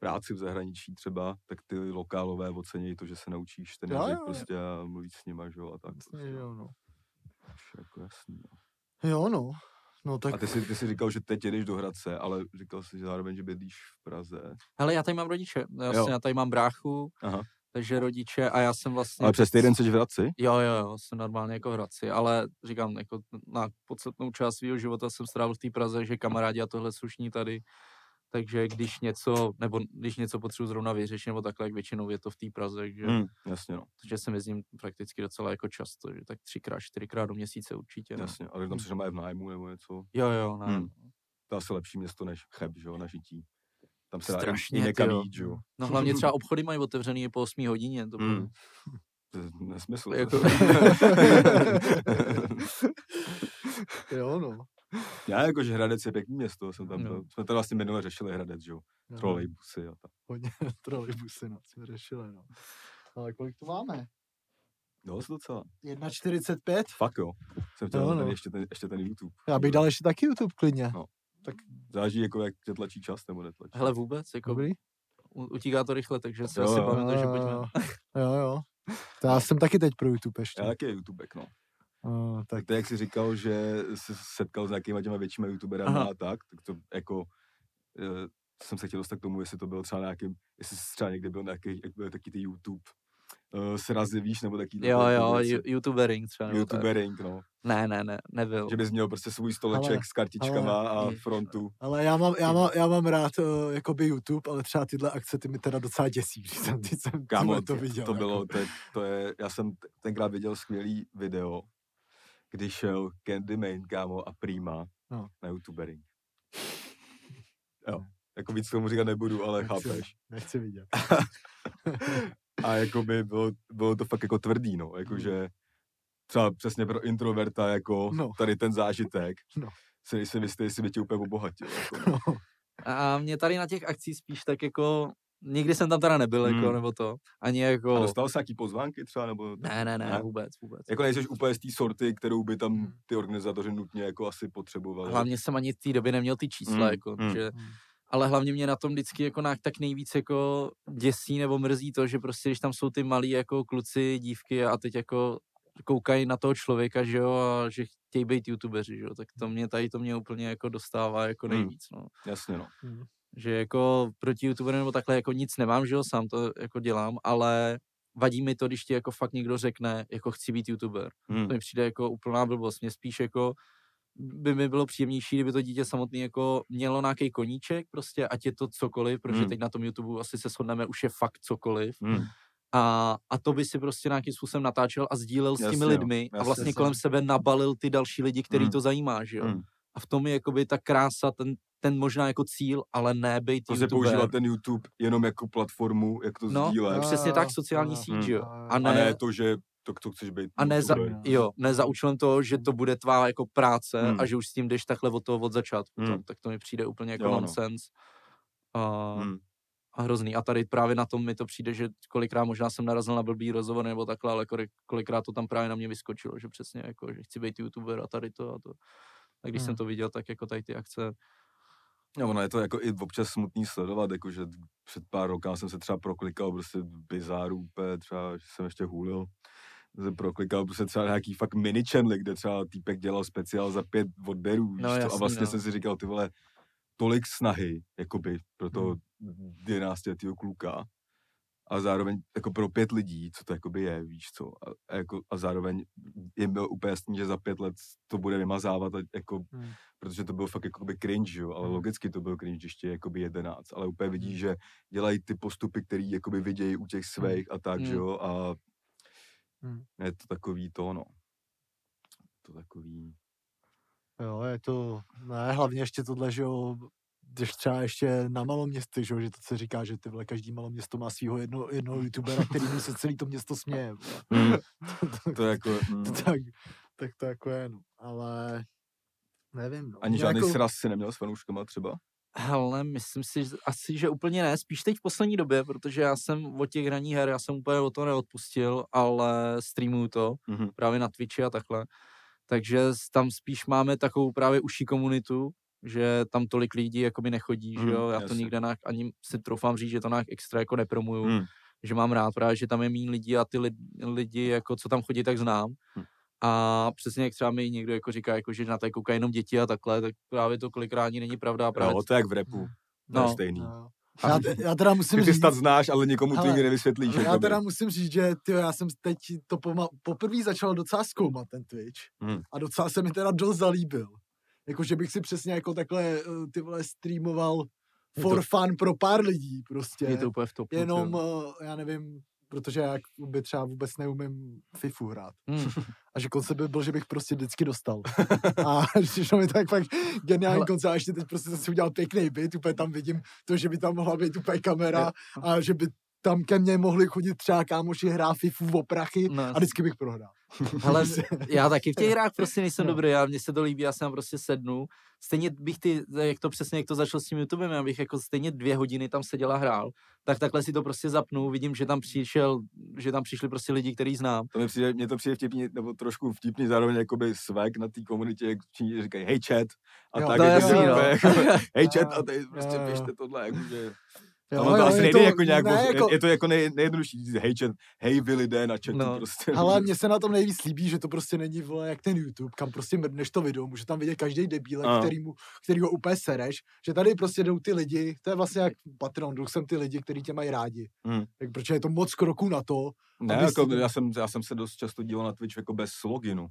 práci v zahraničí třeba, tak ty lokálové ocenějí to, že se naučíš ten jazyk prostě a mluvit s nima, že jo, a tak. Jasně, prostě. Jo, no. Až jako jasný, no. Jo, no. No tak. A ty jsi říkal, že teď jedeš do Hradce, ale říkal jsi, že zároveň, že bydlíš v Praze. Hele, já tady mám rodiče, já tady mám bráchu, takže rodiče a já jsem vlastně... Ale přes týden jsi v Hradci? Jo, jsem normálně jako v Hradci, ale říkám, jako na podstatnou část svého života jsem strávil v té Praze, že kamarádi a tohle slušní tady. Takže když něco potřebuji zrovna vyřešit, nebo takhle, jak většinou je to v té Praze, takže jasně, no. Takže jsem jezdím prakticky docela jako často, že tak 3x, 4x do měsíce určitě. Jasně, ale tam se třeba je v nájmu nebo něco. Jo, nájmu. To je asi lepší město než Cheb, že jo, na žití. Tam se strašně nekabít, že jo. No hlavně třeba obchody mají otevřený po 8 hodině, to bylo. To je nesmysl. Jo, no. Já jakože Hradec je pěkný město, jsme to vlastně minule řešili Hradec, že jo, trolejbusy a tak. Hodně trolejbusy, no, jsme řešili, no. Ale kolik to máme? No, se docela. 1,45? Fakt jo, jsem chtěl tady ještě ten YouTube. Já bych dal ještě taky YouTube klidně. No, tak záží jako jak tě tlačí čas nebo netlačí. Hele vůbec, jako dobrý. Utíká to rychle, takže se asi pamatuje, že pojďme. Jo. To já jsem taky teď pro YouTube ještě. Já taky YouTubek, no. Tak to, jak jsi říkal, že jsi setkal s nějakýma těma většíma youtuberama a tak to jako jsem se chtěl dostat k tomu, jestli to bylo třeba nějaký, jestli jsi třeba někdy byl nějaký, jak byly taky ty YouTube srazy, víš, nebo taky. Jo, youtubering třeba. Youtubering, no. Ne, nebyl. Že bys měl prostě svůj stoleček ale, s kartičkama ale, a frontu. Ale já mám rád jakoby YouTube, ale třeba tyhle akce, ty mi teda docela děsí, že jsem to viděl. To bylo, jako. to je, já jsem tenkrát viděl skvělý video, když šel Candyman, kámo, a Prima na youtubering. Jo, jako víc tomu říkat nebudu, ale chápeš. Nechci vidět. A jakoby bylo to fakt jako tvrdý, no, jakože třeba přesně pro introverta, jako tady ten zážitek, si nejsem jistý, jestli by tě úplně obohatil. Jako, no. A mě tady na těch akcích spíš tak jako, nikdy jsem tam teda nebyl, jako, nebo to, ani jako... A dostal jsi nějaký pozvánky třeba, nebo... Ne, vůbec. Jako nejseš úplně z té sorty, kterou by tam ty organizátoři nutně jako asi potřebovali. A hlavně jsem ani v té době neměl ty čísla, jako, že... Ale hlavně mě na tom vždycky jako tak nejvíc jako děsí nebo mrzí to, že prostě když tam jsou ty malí jako kluci, dívky a teď jako koukají na toho člověka, že jo, a že chtějí být youtubeři, že jo, tak to mě úplně jako dostává jako nejvíc, no. Jasně, no. Že jako proti youtuberům nebo takhle jako nic nemám, že jo, sám to jako dělám, ale vadí mi to, když ti jako fakt někdo řekne, jako chci být youtuber. To mi přijde jako úplná blbost, mě spíš jako by mi bylo příjemnější, kdyby to dítě samotný jako mělo nějaký koníček prostě, ať je to cokoliv, protože teď na tom YouTube asi se shodneme, už je fakt cokoliv. A to by si prostě nějakým způsobem natáčel a sdílel s těmi lidmi a vlastně kolem sebe nabalil ty další lidi, který to zajímá, že jo. A v tom je jakoby ta krása, ten možná jako cíl, ale ne bejt youtuber. To se používá ten YouTube jenom jako platformu, jak to sdílet. Přesně tak, sociální síť, jo. A ne to, že to chceš být. A ne za účelem toho, že to bude tvá jako práce a že už s tím jdeš takhle od začátku. Tak to mi přijde úplně jako nonsense. A hrozný. A tady právě na tom mi to přijde, že kolikrát možná jsem narazil na blbý rozhovor nebo takhle, ale kolikrát to tam právě na mě vyskočilo, že přesně jako, že chci být youtuber a tady to a to. A když jsem to viděl, tak jako tady ty akce... No, ono je to jako i občas smutný sledovat, jakože před pár roky jsem se třeba proklikal prostě bizárů, třeba, že jsem ještě hůlil, se proklikal prostě třeba nějaký fakt mini channel, kde třeba týpek dělal speciál za 5 odběrů, a vlastně jsem si říkal, ty vole, tolik snahy, jakoby, pro toho 11letýho kluka a zároveň jako pro 5 lidí, co to jakoby je, víš co, a zároveň je bylo úplně jasný, že za 5 let to bude vymazávat, jako... Protože to byl fakt jakoby cringe, jo, ale logicky to byl cringe, ještě jakoby 11, ale úplně vidí, že dělají ty postupy, který jakoby vidějí u těch svých a tak, že jo, a je to takový to, no. To takový... Jo, je to, ne, hlavně ještě tohle, že jo, když třeba ještě na maloměstě, že to se říká, že tyhle každý maloměsto má svýho jednoho youtubera, který mu se celý to město směje. To jako... Tak to jako je, no, ale... Nevím, no. Ani žádný jako... sraz si neměl s fanouškama třeba? Hele, myslím si, že asi, že úplně ne. Spíš teď v poslední době, protože já jsem od těch hraní her, já jsem úplně od toho neodpustil, ale streamuju to právě na Twitchi a takhle. Takže tam spíš máme takovou právě užší komunitu, že tam tolik lidí jakoby nechodí, že jo. Já to nikde ani si troufám říct, že to nějak extra jako nepromuju, že mám rád právě, že tam je míň lidí a ty lidi, jako co tam chodí, tak znám. A přesně jak třeba mi někdo jako říká, jako, že na to koukají jenom děti a takhle, tak právě to kolikrát ani není pravda. Právě... No, to je jak v rapu, to je stejný. No. Já teda musím říct... Ty snad znáš, ale nikomu to nikdy nevysvětlíš. Já teda musím říct, že tyjo, já jsem teď to poprvé začal docela zkoumat ten Twitch a docela se mi teda dost zalíbil. Jakože bych si přesně jako takhle ty vole streamoval for fun pro pár lidí prostě. Je to úplně v topu. Jenom, já nevím... Protože já by třeba vůbec neumím FIFU hrát. A že koncept by byl, že bych prostě vždycky dostal. A přišlo mi tak fakt geniální koncept. A ještě teď prostě jsem si udělal pěkný byt, úplně tam vidím to, že by tam mohla být úplně kamera a že by tam ke mně mohli chodit třeba kámoši hrát FIFU v oprachy a vždycky bych prohrál. Ale já taky v těch hrách prostě nejsem dobrý, já mně se to líbí, já jsem prostě sednu. Stejně bych jak to začal s tím YouTubem, já bych jako stejně 2 hodiny tam seděl a hrál, tak takhle si to prostě zapnu, vidím, že tam přišli prostě lidi, který znám. To mě to přijde vtipný, nebo trošku vtipný, zároveň jakoby svek na té komunitě, jak všichni říkají hej chat a tak. Hej chat a tady prostě pište tohle, jakože... Ono to asi nejde to, jako nějak, ne, jako... je to jako nejjednodušší hejčet, hej vy lidé na chatu no. Prostě. Ale mně se na tom nejvíc líbí, že to prostě není, vole, jak ten YouTube, kam prostě mrdneš to video, může tam vidět každý debílek, kterýho úplně sereš, že tady prostě jdou ty lidi, to je vlastně jak Patreon, jdou sem ty lidi, který tě mají rádi, tak protože je to moc kroků na to. Ne, jako si... já jsem se dost často díval na Twitch jako bez loginu.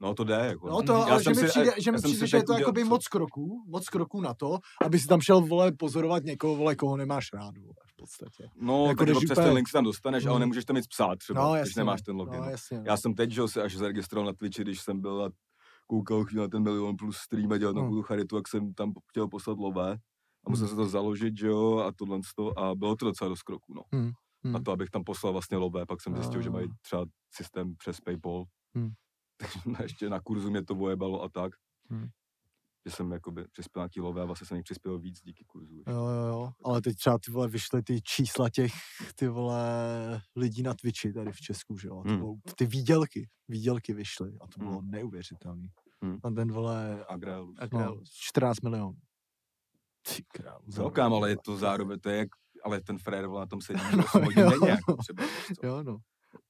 No to jde, jako. No to, ale že mi přijde, že je to jakoby moc kroků na to, aby si tam šel, vole, pozorovat někoho, vole, koho nemáš rád, vole, v podstatě. No, jako tak přes ten link si tam dostaneš, ale nemůžeš tam nic psát třeba, no, když nemáš ten login. No, jasně, já jsem teď, že se až zaregistroval na Twitchi, když jsem byl a koukal chvíli na ten 1 000 000+ stream a dělal tam tu charitu, jak jsem tam chtěl poslat lové a musel se to založit, že jo, a tohle a bylo to docela dost kroků, no. Na to, abych tam poslal vlastně lové, pak jsem zjistil, že mají třeba systém přes PayPal. Ještě na kurzu mě to vojebalo a tak, že jsem jakoby přispěl na tí lové a vlastně jsem jich přispěl víc díky kurzu. Jo, ale teď třeba ty vole vyšly ty čísla těch, ty vole, lidí na Twitchi tady v Česku, že jo, ty výdělky vyšly a to bylo neuvěřitelné. Tam ten, vole, Agrelus. 14 milionů. Ty králu. Zalkám, ale je to zároveň, to je jak, ale ten frér, vole, na tom sedí, no, jo,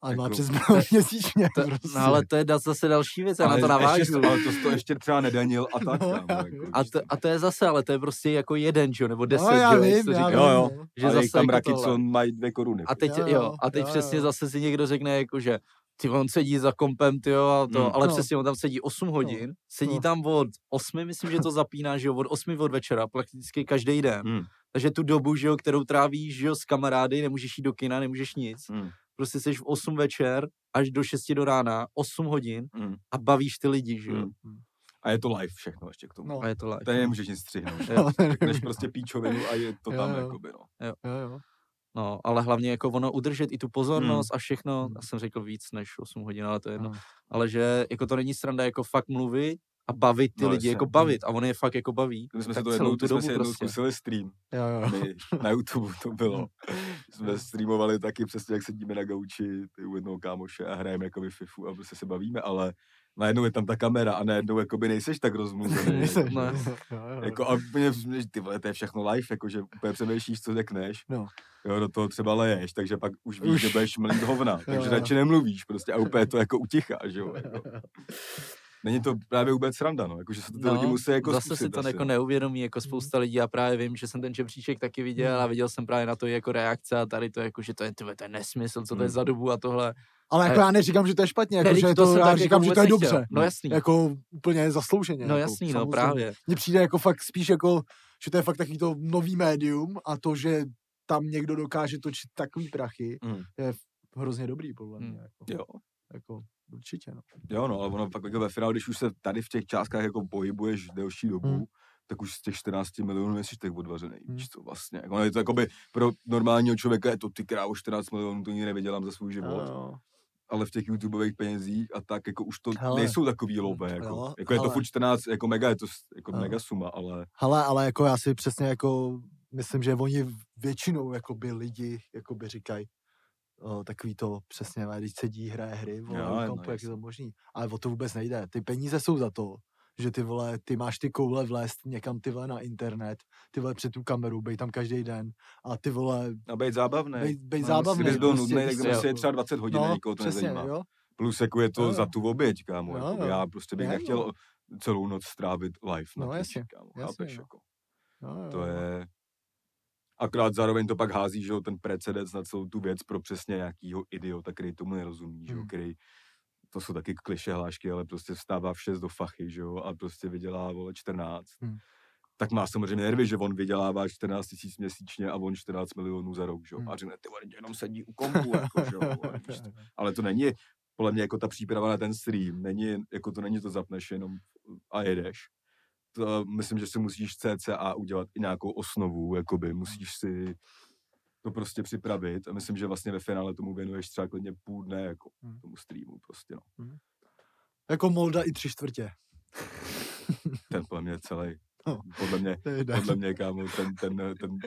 ale má přes měsíčně. Prostě. No, ale to je zase další věc, já na to navážu. Ale to ještě třeba nedanil a tak. No, tam, jako, a to je zase, ale to je prostě jako 1, jo, nebo 10, no, já jo, vím, já jo. Že ale zase tam jako raky, co mají 2 koruny. A teď, přesně zase si někdo řekne, jako, že ty on sedí za kompem, tyjo, a to, ale přesně on tam sedí 8 hodin, sedí tam od 8, myslím, že to zapíná, že jo, od 8 od večera, prakticky každý den. Takže tu dobu, že jo, kterou trávíš, že jo, s kamarády, nemůžeš jít do kina, nemůžeš nic. Prostě jsi v 8 večer až do 6 do rána, 8 hodin a bavíš ty lidi, že jo. A je to live všechno ještě k tomu. No. A je to live. Tady nemůžeš nic střihnout. Řekneš prostě píčovinu a je to tam jakoby, no. Jo. No, ale hlavně jako ono udržet i tu pozornost a všechno, já jsem řekl víc než 8 hodin, ale to je jedno. Ale že jako to není sranda jako fakt mluvit a bavit ty lidi, jako bavit. A on je fakt jako baví. My jsme se to jednou zkusili stream. My, na YouTube to bylo. Jsme streamovali taky přesně, jak sedíme na gauči u jednoho kámoše a hrajeme jakoby fifu a prostě se bavíme, ale najednou je tam ta kamera a najednou jakoby nejseš tak rozmluvený. Jako a mě, ty vole, to je všechno live, jakože úplně přemýšlíš, co řekneš. Jo, do toho třeba leješ, takže pak už víš, že budeš mlít hovna, takže radši nemluvíš prostě a úplně to jako utichá, že jo. Není to právě vůbec sranda, no, jakože se to ty lidi musí jako zase zkusit, si to jako neuvědomí, jako spousta lidí, já právě vím, že jsem ten žebříček taky viděl a viděl jsem právě na to jako reakce a tady to jako, že to je nesmysl, co to je za dobu a tohle. Ale jako já neříkám, že to je špatně, jako, ne, že to, já říkám, že to je dobře, no jasný. Jako úplně zaslouženě. No jasný, jako, no právě. Mně přijde jako fakt spíš jako, že to je fakt takový to nový médium a to, že tam někdo dokáže točit takový prachy, je hrozně dobrý podle mě. Jako určitě, no. Jo, no, ale ono pak jako ve finále, když už se tady v těch částkách jako pohybuješ delší dobu, tak už z těch 14 milionů nejsi tak odvařený, víš co, vlastně. Ono je to jakoby pro normálního člověka je to ty krávo 14 milionů, to nikdy nevydělám za svůj život. Ale v těch YouTubeových penězích a tak, jako už to nejsou takový lové, jako je to furt 14, jako mega, je to jako mega suma, ale... Hele, ale jako já si přesně jako, myslím, že oni většinou jakoby lidi, jakoby říkají, takový to přesně, když sedí, hraje hry, vole, kampu, jak je to možný. Ale o to vůbec nejde. Ty peníze jsou za to, že ty, vole, ty máš ty koule vlézt někam, ty, vole, na internet, ty, vole, před tu kameru, bej tam každý den a ty, vole... A bejt zábavný. Bejt zábavný. Kdyby byl nudný, tak musí je třeba 20 hodin, nikoho to přesně, nezajímá. Jo? Plus, jako je to za tu oběť, kámo. Jako, já prostě bych nechtěl celou noc strávit live na Twitchi, kámo. Chápeš, jako. To je... Akorát zároveň to pak hází, že jo, ten precedens na celou tu věc pro přesně nějakýho idiota, který tomu nerozumí, že jo, který, to jsou taky kliše hlášky, ale prostě vstává v 6 do fachy, že jo, a prostě vydělá, vole, 14. Tak má samozřejmě nervy, že on vydělává 14 000 měsíčně a on 14 milionů za rok, že jo, a řekne, ty vole, jenom sedí u kompu, jako, že jo, ale to není, podle mě, jako ta příprava na ten stream, není, jako to není to zapneš jenom a jedeš. To, myslím, že si musíš cca udělat i nějakou osnovu, jakoby musíš si to prostě připravit a myslím, že vlastně ve finále tomu věnuješ třeba klidně půl dne, jako tomu streamu prostě, no. Jako Molda i 3/4. Ten podle mě celý, podle mě kámo,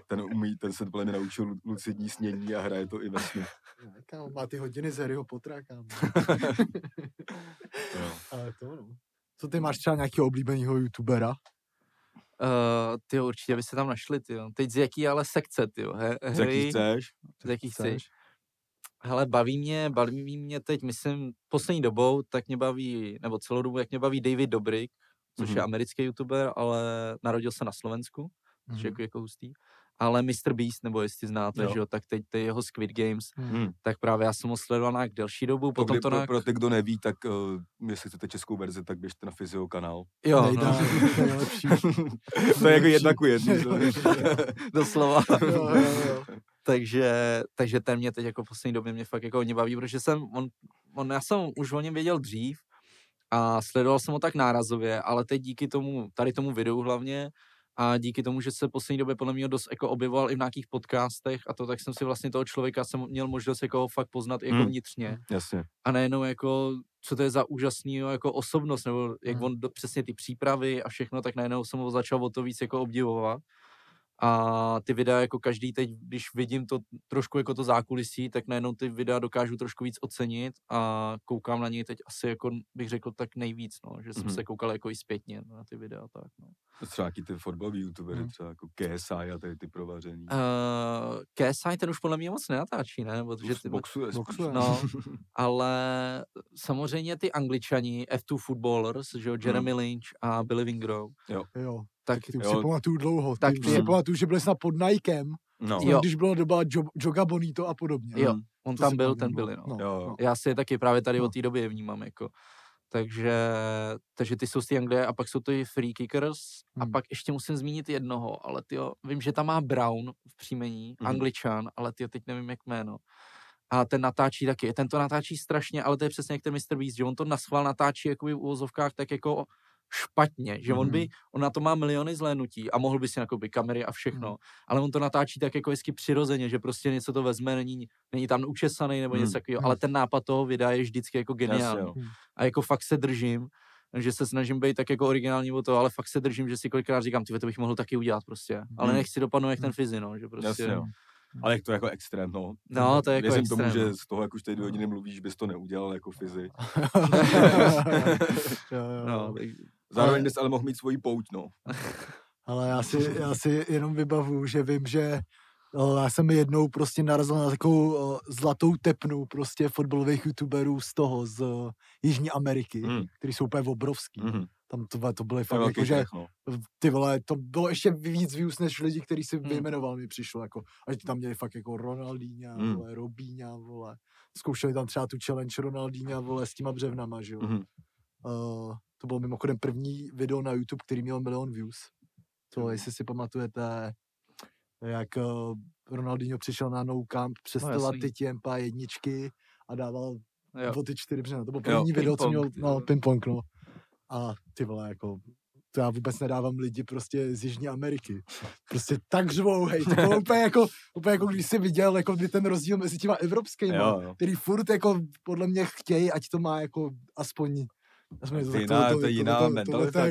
ten umí, ten se podle mě naučil lucidní snění a hraje to i ve snu. Kámo, má ty hodiny z Harryho Pottera, kámo. Ale to, no. Co ty máš třeba nějakého oblíbeného youtubera? Tyjo, určitě by se tam našli, tyjo. Teď z jaký ale sekce, tyjo? Z jaký chceš? Z jaký chceš? Hele, baví mě teď, myslím, poslední dobou, tak mě baví, nebo celou dobu, jak mě baví David Dobrik, což je americký youtuber, ale narodil se na Slovensku, což je jako hustý. Ale Mr. Beast, nebo jestli znáte, že jo, tak teď ty jeho Squid Games, tak právě já jsem ho sledoval nějak delší dobu. Potom to nějak... Pro ty, kdo neví, tak jestli chcete českou verzi, tak běžte na Fyzio kanál. Jo, nejde, no. To je jako jedna ku jedný. Doslova. Jo. Takže ten mě teď jako v poslední době mě fakt jako hodně baví, protože já jsem už o něm věděl dřív a sledoval jsem ho tak nárazově, ale teď díky tomu, tady tomu videu hlavně, a díky tomu, že se v poslední době podle mě dost jako objevoval i v nějakých podcastech a to, tak jsem si vlastně toho člověka jsem měl možnost jako ho fakt poznat jako vnitřně. Jasně. A nejenom jako, co to je za úžasný jako osobnost, nebo jak on přesně ty přípravy a všechno, tak najednou jsem ho začal o to víc jako obdivovat. A ty videa jako každý teď, když vidím to trošku jako to zákulisí, tak najednou ty videa dokážu trošku víc ocenit a koukám na něj teď asi jako bych řekl tak nejvíc, no, že jsem se koukal jako i zpětně na ty videa, tak no. Třeba jaký ty fotbalový youtubery, třeba jako KSI a tady ty provaření. KSI ten už podle mě moc nenatáčí, ne? Protože ty boxuje. No, ale samozřejmě ty Angličani, F2 Footballers, že jo, Jeremy Lynch a Billy Wingrove. Jo. Tak ty už si pamatuju dlouho. Tak ty si pamatuju, že byl snad pod Nikem, když byla doba Joga Bonito a podobně. Jo, on tam byl, ten Billy. No. Já si je taky právě tady od té doby je vnímám. Jako. Takže ty jsou z té Anglie a pak jsou to i Free Kickers a pak ještě musím zmínit jednoho, ale tyjo, vím, že tam má Brown v příjmení, Angličan, ale tyjo, teď nevím jak jméno. A ten natáčí taky, ten to natáčí strašně, ale to je přesně jak ten Mr. Beast, že on to naschvál natáčí jakoby v uvozovkách tak jako špatně, že on na to má miliony zhlédnutí a mohl by si nakoupit kamery a všechno, ale on to natáčí tak jako hezky přirozeně, že prostě něco to vezme, není tam učesaný nebo něco takového, ale ten nápad toho videa je vždycky jako geniální. Yes, a jako fakt se držím, že se snažím být tak jako originální o to, ale fakt se držím, že si kolikrát říkám, ty to bych mohl taky udělat prostě, ale nechci dopadnout jak ten Fyzi, no, že prostě... Yes, ale to je jako extrém, no. No, to je jako extrém. Věřím tomu, že z toho, jak už teď 2 hodiny mluvíš, bys to neudělal jako Fyzi. No. Zároveň bys ale mohl mít svoji pouť, no. Ale já si jenom vybavu, že vím, že já jsem jednou prostě narazil na takovou zlatou tepnu prostě fotbalových youtuberů z Jižní Ameriky, který jsou úplně obrovský. Tam to bylo fakt jako, že ty vole, to bylo ještě víc views než lidi, který si vyjmenoval, mi přišlo jako, až tam měli fakt jako Ronaldinho, vole, Robinho, vole. Zkoušeli tam třeba tu challenge Ronaldinho, vole, s těma břevnama, že jo. To bylo mimochodem první video na YouTube, který měl 1 milion views. To, jestli si pamatujete, jak Ronaldinho přišel na No Camp, přestělat ty těmpa jedničky a dával o ty 4 břevna. To bylo první video, co měl na ping-pong, no. A ty vole, jako, to já vůbec nedávám lidi prostě z Jižní Ameriky. Prostě tak řvou, hej, to bylo úplně jako když jsi viděl, jako by ten rozdíl mezi těma evropskýma, který furt jako podle mě chtějí, ať to má jako aspoň to je jiná mentalita,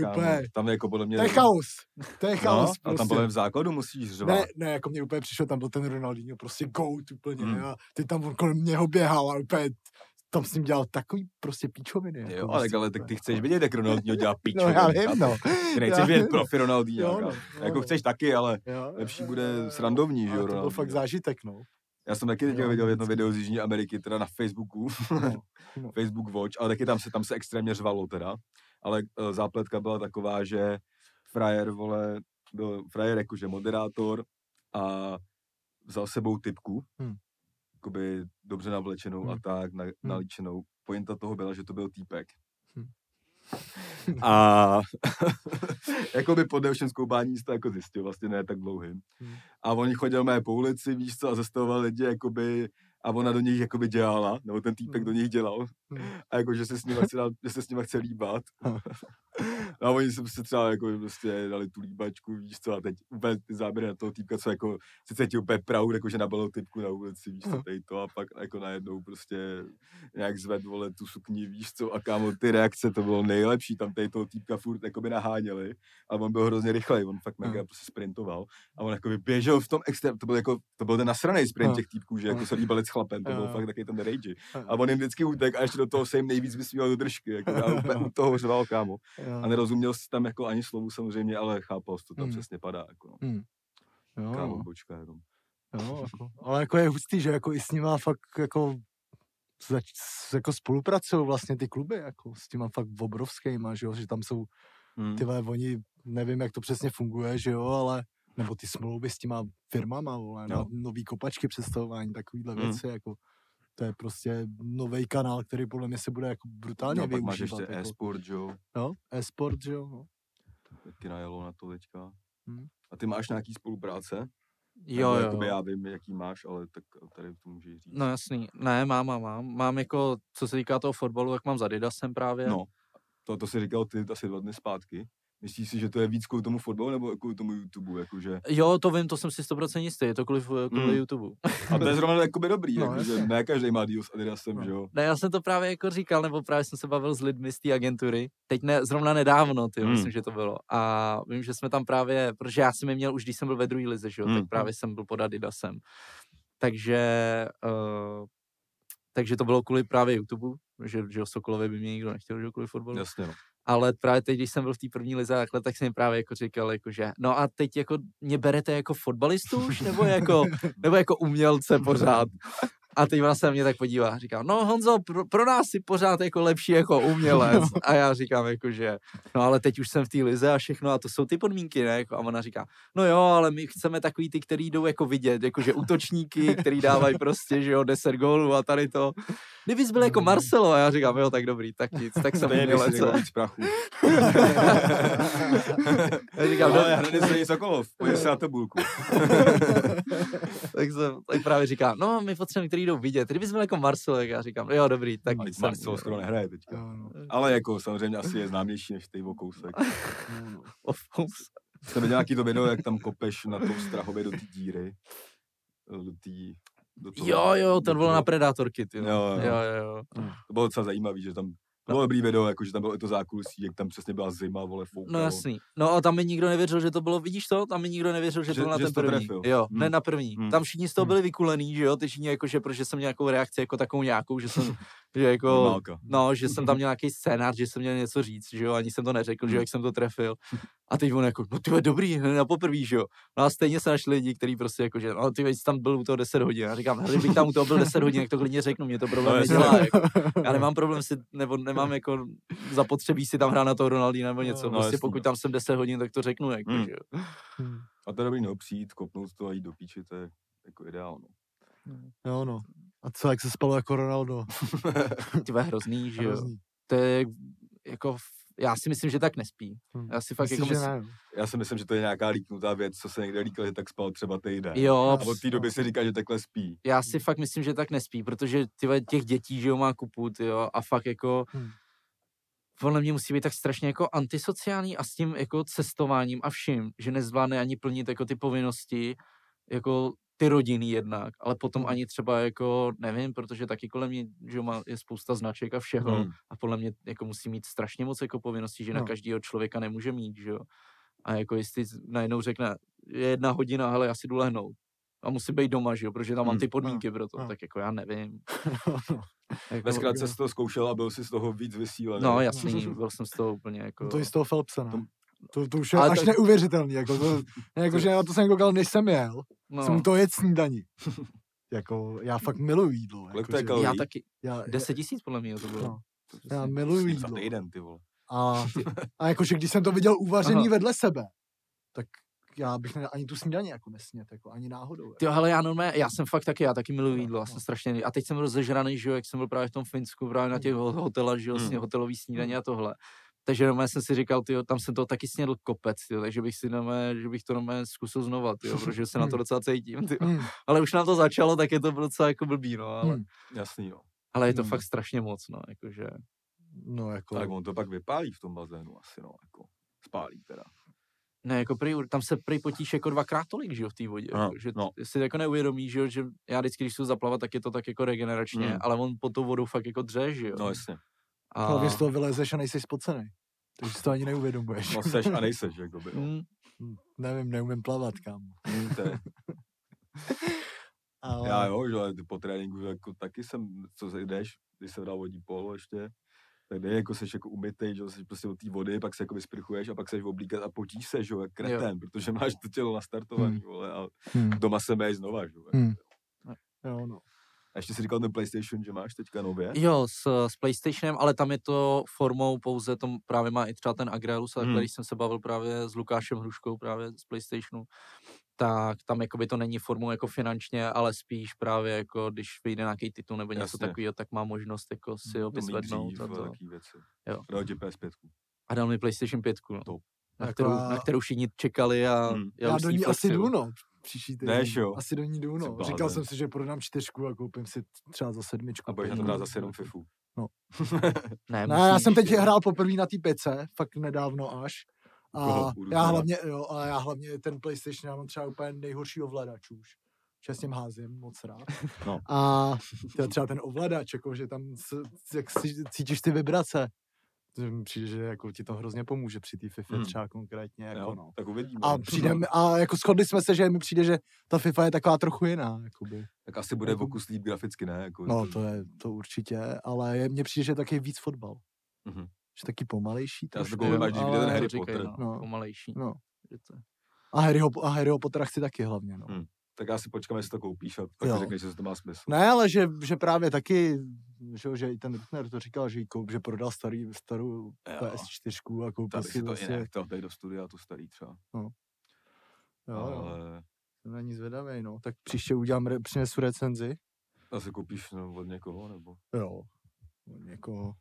tam je jako podle mě... To je chaos, no, prostě. A tam podle mě v základu musíš řvát. Ne, jako mě úplně přišlo, tam byl ten Ronaldinho, prostě goat úplně, a ty tam kolem něho běhal a úplně... Tam jsem dělal takový prostě píčoviny. Jo, jako ale tak ty chceš vidět, jak Ronaldinho dělá píčoviny. No, já vím, no. Ty nechceš vidět profi Ronaldinho. Jako chceš taky, ale lepší bude srandovní, že jo, Ronaldinho. To byl fakt zážitek, no. Já jsem taky teď viděl jedno video z Jižní Ameriky, teda na Facebooku. Facebook Watch, ale taky tam se extrémně řvalo teda. Ale zápletka byla taková, že frajer jakože moderátor a vzal sebou typku. Jakoby dobře navlečenou a tak, nalíčenou. Pointa toho byla, že to byl týpek. A jakoby po dnešním zkoumání jste jako zjistil, vlastně ne tak dlouhým. A on chodil mé po ulici, víš co, a zastavoval lidi, jakoby, a ona do nich jakoby dělala, nebo ten týpek do nich dělal. A jako, že se s nima chce líbat. A oni se třeba jako prostě dali tu líbačku, víš co, a teď úplně ty záběry na toho týpka, co jako se cítí úplně proud, jakože nabalo typku na ulici, víš co, tady to, a pak jako najednou prostě nějak zved, vole, tu sukni, víš co, a kámo, ty reakce, to bylo nejlepší, tam tady toho týpka furt jakoby naháněli, ale on byl hrozně rychlej, on fakt mega prostě sprintoval a on jakoby běžel v tom extrém, to byl ten nasranej sprint těch týpků, že jako se líbali s chlapem, to byl fakt taky ten rage. A on jim vždycky utek a ještě do toho se jim nejvíc vysmíval do držky, jako, a úplně toho řval, kámo. A nerozuměl jsi tam jako ani slovu samozřejmě, ale chápal jsi, to tam přesně padá. Jako. Jo. Kámo, počka, jenom. Jo, jako, ale jako je hustý, že jako i s nima fakt jako spolupracují vlastně ty kluby, jako s těma fakt obrovskýma, že jo, že tam jsou tyhle, oni, nevím, jak to přesně funguje, že jo, ale, nebo ty smlouvy s těma firmama, vole, no. Nový kopačky, představování, takovýhle věci, jako, to je prostě nový kanál, který podle mě se bude jako brutálně využívat. Máš ještě jako, e-sport, jo. No, e-sport, jo. No. Taky najelo na to teďka. A ty máš nějaký spolupráce? Jo. Já vím, jaký máš, ale tak tady to můžeš říct. No jasný, ne, mám jako, co se týká toho fotbalu, tak mám s Adidasem právě. No, to si říkal ty asi 2 dny zpátky. Myslíš si, že to je víc kvůli tomu fotbalu nebo kvůli tomu YouTubeu, jakože? Jo, to vím, to jsem si 100% jistý, je to kvůli YouTubeu. A to je zrovna jakoby dobrý, no, jakože ne každý má díl s Adidasem, že jo? Ne, já jsem to právě jako říkal, nebo právě jsem se bavil s lidmi z té agentury, teď ne, zrovna nedávno, myslím, že to bylo. A vím, že jsme tam právě, protože já jsem je měl už, když jsem byl ve druhé lize, že jo, tak právě jsem byl pod Adidasem. Takže to bylo kvůli právě YouTubeu, že o Sokolovi by mě nikdo nechtěl, že kvůli fotbalu. Jasně, no. Ale právě teď, když jsem byl v té první lize, tak jsem jim právě jako říkal, jakože, no a teď jako mě berete jako fotbalistu už, nebo jako umělce pořád. A teď ona se na mě tak podívá, říká, no Honzo, pro nás si pořád jako lepší jako umělec. A já říkám, jakože, no ale teď už jsem v té lize a všechno, a to jsou ty podmínky, ne? A ona říká, no jo, ale my chceme takový ty, který jdou jako vidět, jakože útočníky, který dávají prostě, že jo, 10 gólů a tady to. Kdybys byl jako Marcelo, a já říkám, jo, tak dobrý, tak nic, tak jsem umělec. Já říkám, no, Hradec není Sokolov, pojď se na tabulku. tak právě říká, no, my potřebujeme, který jdou vidět. Kdyby jsme jako Marcelo, tak já říkám, jo, dobrý, tak nic. Marcelo skoro nehraje teďka. No. Ale jako samozřejmě asi je známější než ty Vokousek. Jste viděl nějaký to video, jak tam kopeš na tom Strahově do té díry? Jo, ten bylo na Predátorky, ty. Jo. To bylo docela zajímavý, že tam bylo dobrý video, jakože tam bylo i to zákulisí, jak tam přesně byla zima, vole, foukalo. No jasný. No a tam mi nikdo nevěřil, že to bylo, vidíš to? Tam mi nikdo nevěřil, že to bylo na ten první. Trefil. Jo, ne na první. Tam všichni z toho byli vykulený, že jo, ty všichni jakože, protože jsem měl nějakou reakci, jako takovou nějakou, že jsem, že jako, no, že jsem tam měl nějaký scénář, že jsem měl něco říct, že jo, ani jsem to neřekl, že jo, jak jsem to trefil. A teď on jako, no ty je dobrý, na poprvý, že jo. No a stejně se našli lidi, kteří prostě jako, že no ty jsi tam byl u toho 10 hodin. Já říkám, hele, bych tam u toho byl 10 hodin, jak to klidně řeknu, mě to problém nedělá. Jako. Já nemám problém si, nebo nemám jako zapotřebí si tam hrát na toho Ronaldina nebo něco. No, prostě pokud tam jsem 10 hodin, tak to řeknu, jako, že jo. A to je dobrý, no, přijít, kopnout to a jít do píči, to je jako ideálno. Jo, no. A co, jak se spalo jako Ronaldo? Ty je hrozný, že jo. To je jako, já si myslím, že tak nespí. Já si fakt myslím, jako já si myslím, že to je nějaká líknutá věc, co se někde líkal, že tak spal třeba týden. Jo. A od té doby si říká, že takhle spí. Já si fakt myslím, že tak nespí, protože těch dětí, že jo, má kupu, jo, a fakt jako podle mě musí být tak strašně jako antisociální a s tím jako cestováním a vším, že nezvládne ani plnit jako ty povinnosti, jako ty rodiny jednak, ale potom ani třeba jako, nevím, protože taky kolem mě, že je spousta značek a všeho a podle mě jako musí mít strašně moc jako povinností, že na každého člověka nemůže mít, že jo. A jako jestli najednou řekne, je 1 hodina, hele, já si jdu lehnout a musím být doma, že jo, protože tam mám ty podmínky pro to, tak jako já nevím. Bezkrát se to zkoušel a byl si z toho víc vysílený. No jasný, byl jsem z toho úplně jako... To je z toho Phelpsa, ne? To už je ale až tak... neuvěřitelný, jako to, jakože na to jsem koukal, než jsem jel, jsem to jet snídaní. Jako, já fakt miluju jídlo. Jako, já taky, 10 000 podle mě to bylo. No. Já miluju jídlo. Za týden, ty vole. A jakože když jsem to viděl uvařený vedle sebe, tak já bych ani tu snídaní jako nesmět, jako ani náhodou. Jako. Ty hele, já jsem fakt taky, já taky miluji jídlo, já jsem strašně, a teď jsem rozežraný, že jo, jak jsem byl právě v tom Finsku, právě na těch hotelách, že jo, hotelový snídaní a tohle. Takže doma jsem si říkal, tyjo, tam jsem to taky snědl kopec, tyjo, takže bych si že bych to doma zkusil znova, tyjo, protože se na to docela cítím, tyjo. Ale už nám to začalo, tak je to docela jako blbý, no, ale... Jasný, jo. Ale je to fakt strašně moc, no, jakože... No, jako... Tak on to pak vypálí v tom bazénu asi, no, jako... Spálí teda. Ne, jako tam se potíš jako 2krát tolik, že jo, v té vodě, že si jako neuvědomí, že jo, že já vždycky, když jdu zaplavat, tak je to tak jako regeneračně, ale on pod tou vodou fakt jako dře, že jo. No, jasně. A... Hlavně z toho vylezeš a nejseš spocenej. Takže si to ani neuvědomuješ. No seš a nejseš, jakoby. Nevím, neumím plavat, kámo. Ale... Já jo, že po tréninku jako taky jsem, co jdeš, když jsem dal vodní polo ještě, tak jde, jako seš jako umytej, že seš prostě od té vody, pak se jako vysprchuješ a pak seš oblíkat a potíš se, že jak kretén, protože máš to tělo nastartovaný, vole, a doma se měj znova, že jo, no. A ještě jsi říkal ten PlayStation, že máš teďka nově? Jo, s PlayStationem, ale tam je to formou pouze, tam právě má i třeba ten Agrelus, ale když jsem se bavil právě s Lukášem Hruškou právě z PlayStationu, tak tam jakoby to není formou jako finančně, ale spíš právě jako když vyjde nějaký titul nebo něco takového, tak má možnost jako si ho vyzvednout. No, takové věci. Dal ti PS5. A dal mi PlayStation 5, no. Na kterou všichni čekali a já do ní asi jdu, no. Příští týden. Asi do ní jdu, no. Říkal jsem si, že prodám 4 a koupím si třeba za 7. A budeš na to dát zase jenom Fifu. No. ne, já jsem teď hrál poprvé na té pece, fakt nedávno až. A já hlavně ten PlayStation, já mám třeba úplně nejhorší ovladač už. Já s tím házím moc rád. No. A třeba ten ovladač, jako, že tam jak cítíš ty vibrace. Přijde, že jako ti to hrozně pomůže při té FIFA třeba konkrétně. Jako, jo, no. Tak uvidíme. A jako shodli jsme se, že mi přijde, že ta FIFA je taková trochu jiná. Jakoby. Tak asi bude pokus líp graficky, ne? Jako, no to určitě, ale mně přijde, že je taky víc fotbal. Mm-hmm. Že taky pomalejší. Já se takovou máš, když ten Harry Potter. No. Pomalejší. No. A Harryho Pottera chci taky hlavně, no. Tak já si počkám, jestli to koupíš a pak řekneš, že to má smysl. Ne, ale že právě taky, že i ten Rutner to říkal, že prodal starou PS4 a koupil si to vlastně. Tady do studia to starý třeba. No. Jo. Jsem na ní zvědavý, no. Tak příště přinesu recenzi. A se koupíš od někoho, nebo? Jo. Někoho.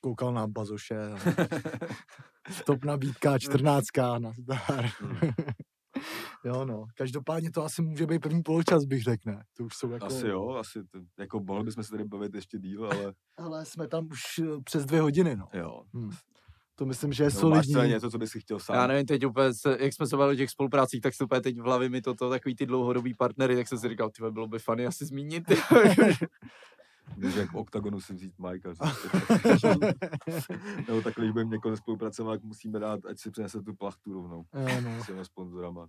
Koukal na Bazoše. Top nabídka, 14 na zdar. Jo, no. Každopádně to asi může být první poločas, bych řekl, ne? To už jsou jako... Asi jako mohli bychom se tady bavit ještě díl, ale... Ale jsme tam už přes 2 hodiny, no. Jo. To myslím, že je solidní. Máš něco, co bys chtěl sám. Já nevím, teď úplně, jak jsme se bavili o těch spoluprácích, tak super teď v hlavě mi toto, takový ty dlouhodobý partnery, tak jsem si říkal, tyhle, bylo by funny asi zmínit. Může jak v Oktagonu si vzít Mike. Nebo takhle, když budeme někoho spolupracovat, tak musíme dát, ať si přinese tu plachtu rovnou. S těmi sponzorama.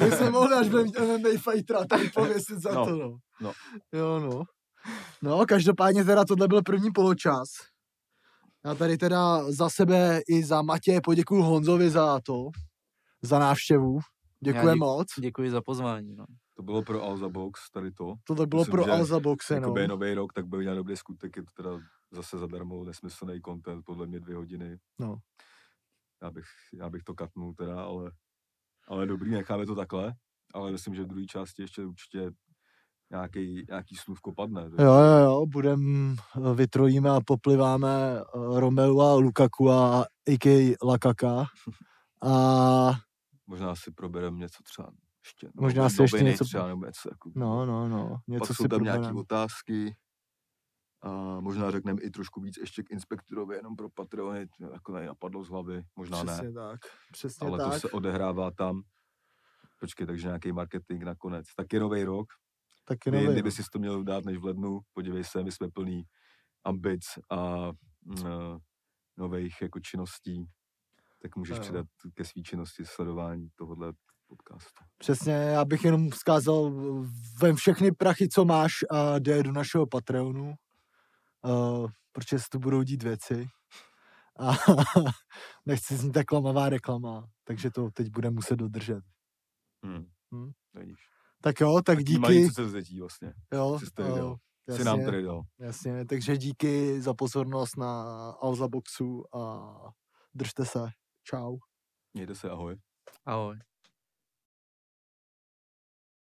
My jsme mohli, až budeme MMA fightera, tak pověsit za to, no. Jo, no. No, každopádně teda tohle byl první poločas. Já tady teda za sebe i za Matěje poděkuju Honzovi za návštěvu. Děkuji moc. Děkuji za pozvání, no. To bylo pro Alza Box, tady to. Tohle bylo pro Alza Boxe, no. Jakoby nový rok, tak byl nějaký dobrý skutek, je to teda zase zadarmo, nesmyslný content, podle mě 2 hodiny. No. Já bych to katnul teda, ale dobrý, necháme to takhle, ale myslím, že v druhé části ještě určitě nějaký slůvko padne. Jo, vytrojíme a popliváme Romelu a Lukaku a Ikej Lakaka a... Možná si probereme něco třeba. Ještě, no, možná si ještě něco... Třeba, nebo něco jako... No. Něco pak jsou tam nějaké otázky. A možná řekneme i trošku víc ještě k inspektorovi, jenom pro Patreony, jako napadlo z hlavy, možná přesně ne. Přesně tak. Ale to se odehrává tam. Počkej, takže nějaký marketing nakonec. Taky nový rok. Kdyby si to měl dát než v lednu, podívej se, my jsme plný ambic a nových jako činností, tak můžeš přidat ke svý činnosti sledování tohohle podcastu. Přesně, já bych jenom vzkázal, vem všechny prachy, co máš a jde do našeho Patreonu, protože se tu budou dít věci a nechci znít tak klamavá reklama, takže to teď bude muset dodržet. Tak jo, tak díky. Mají co se vzetí vlastně. Jo, jasně, nám tady dal. Jasně, takže díky za pozornost na Alza Boxu a držte se. Čau. Mějte se, ahoj. Ahoj.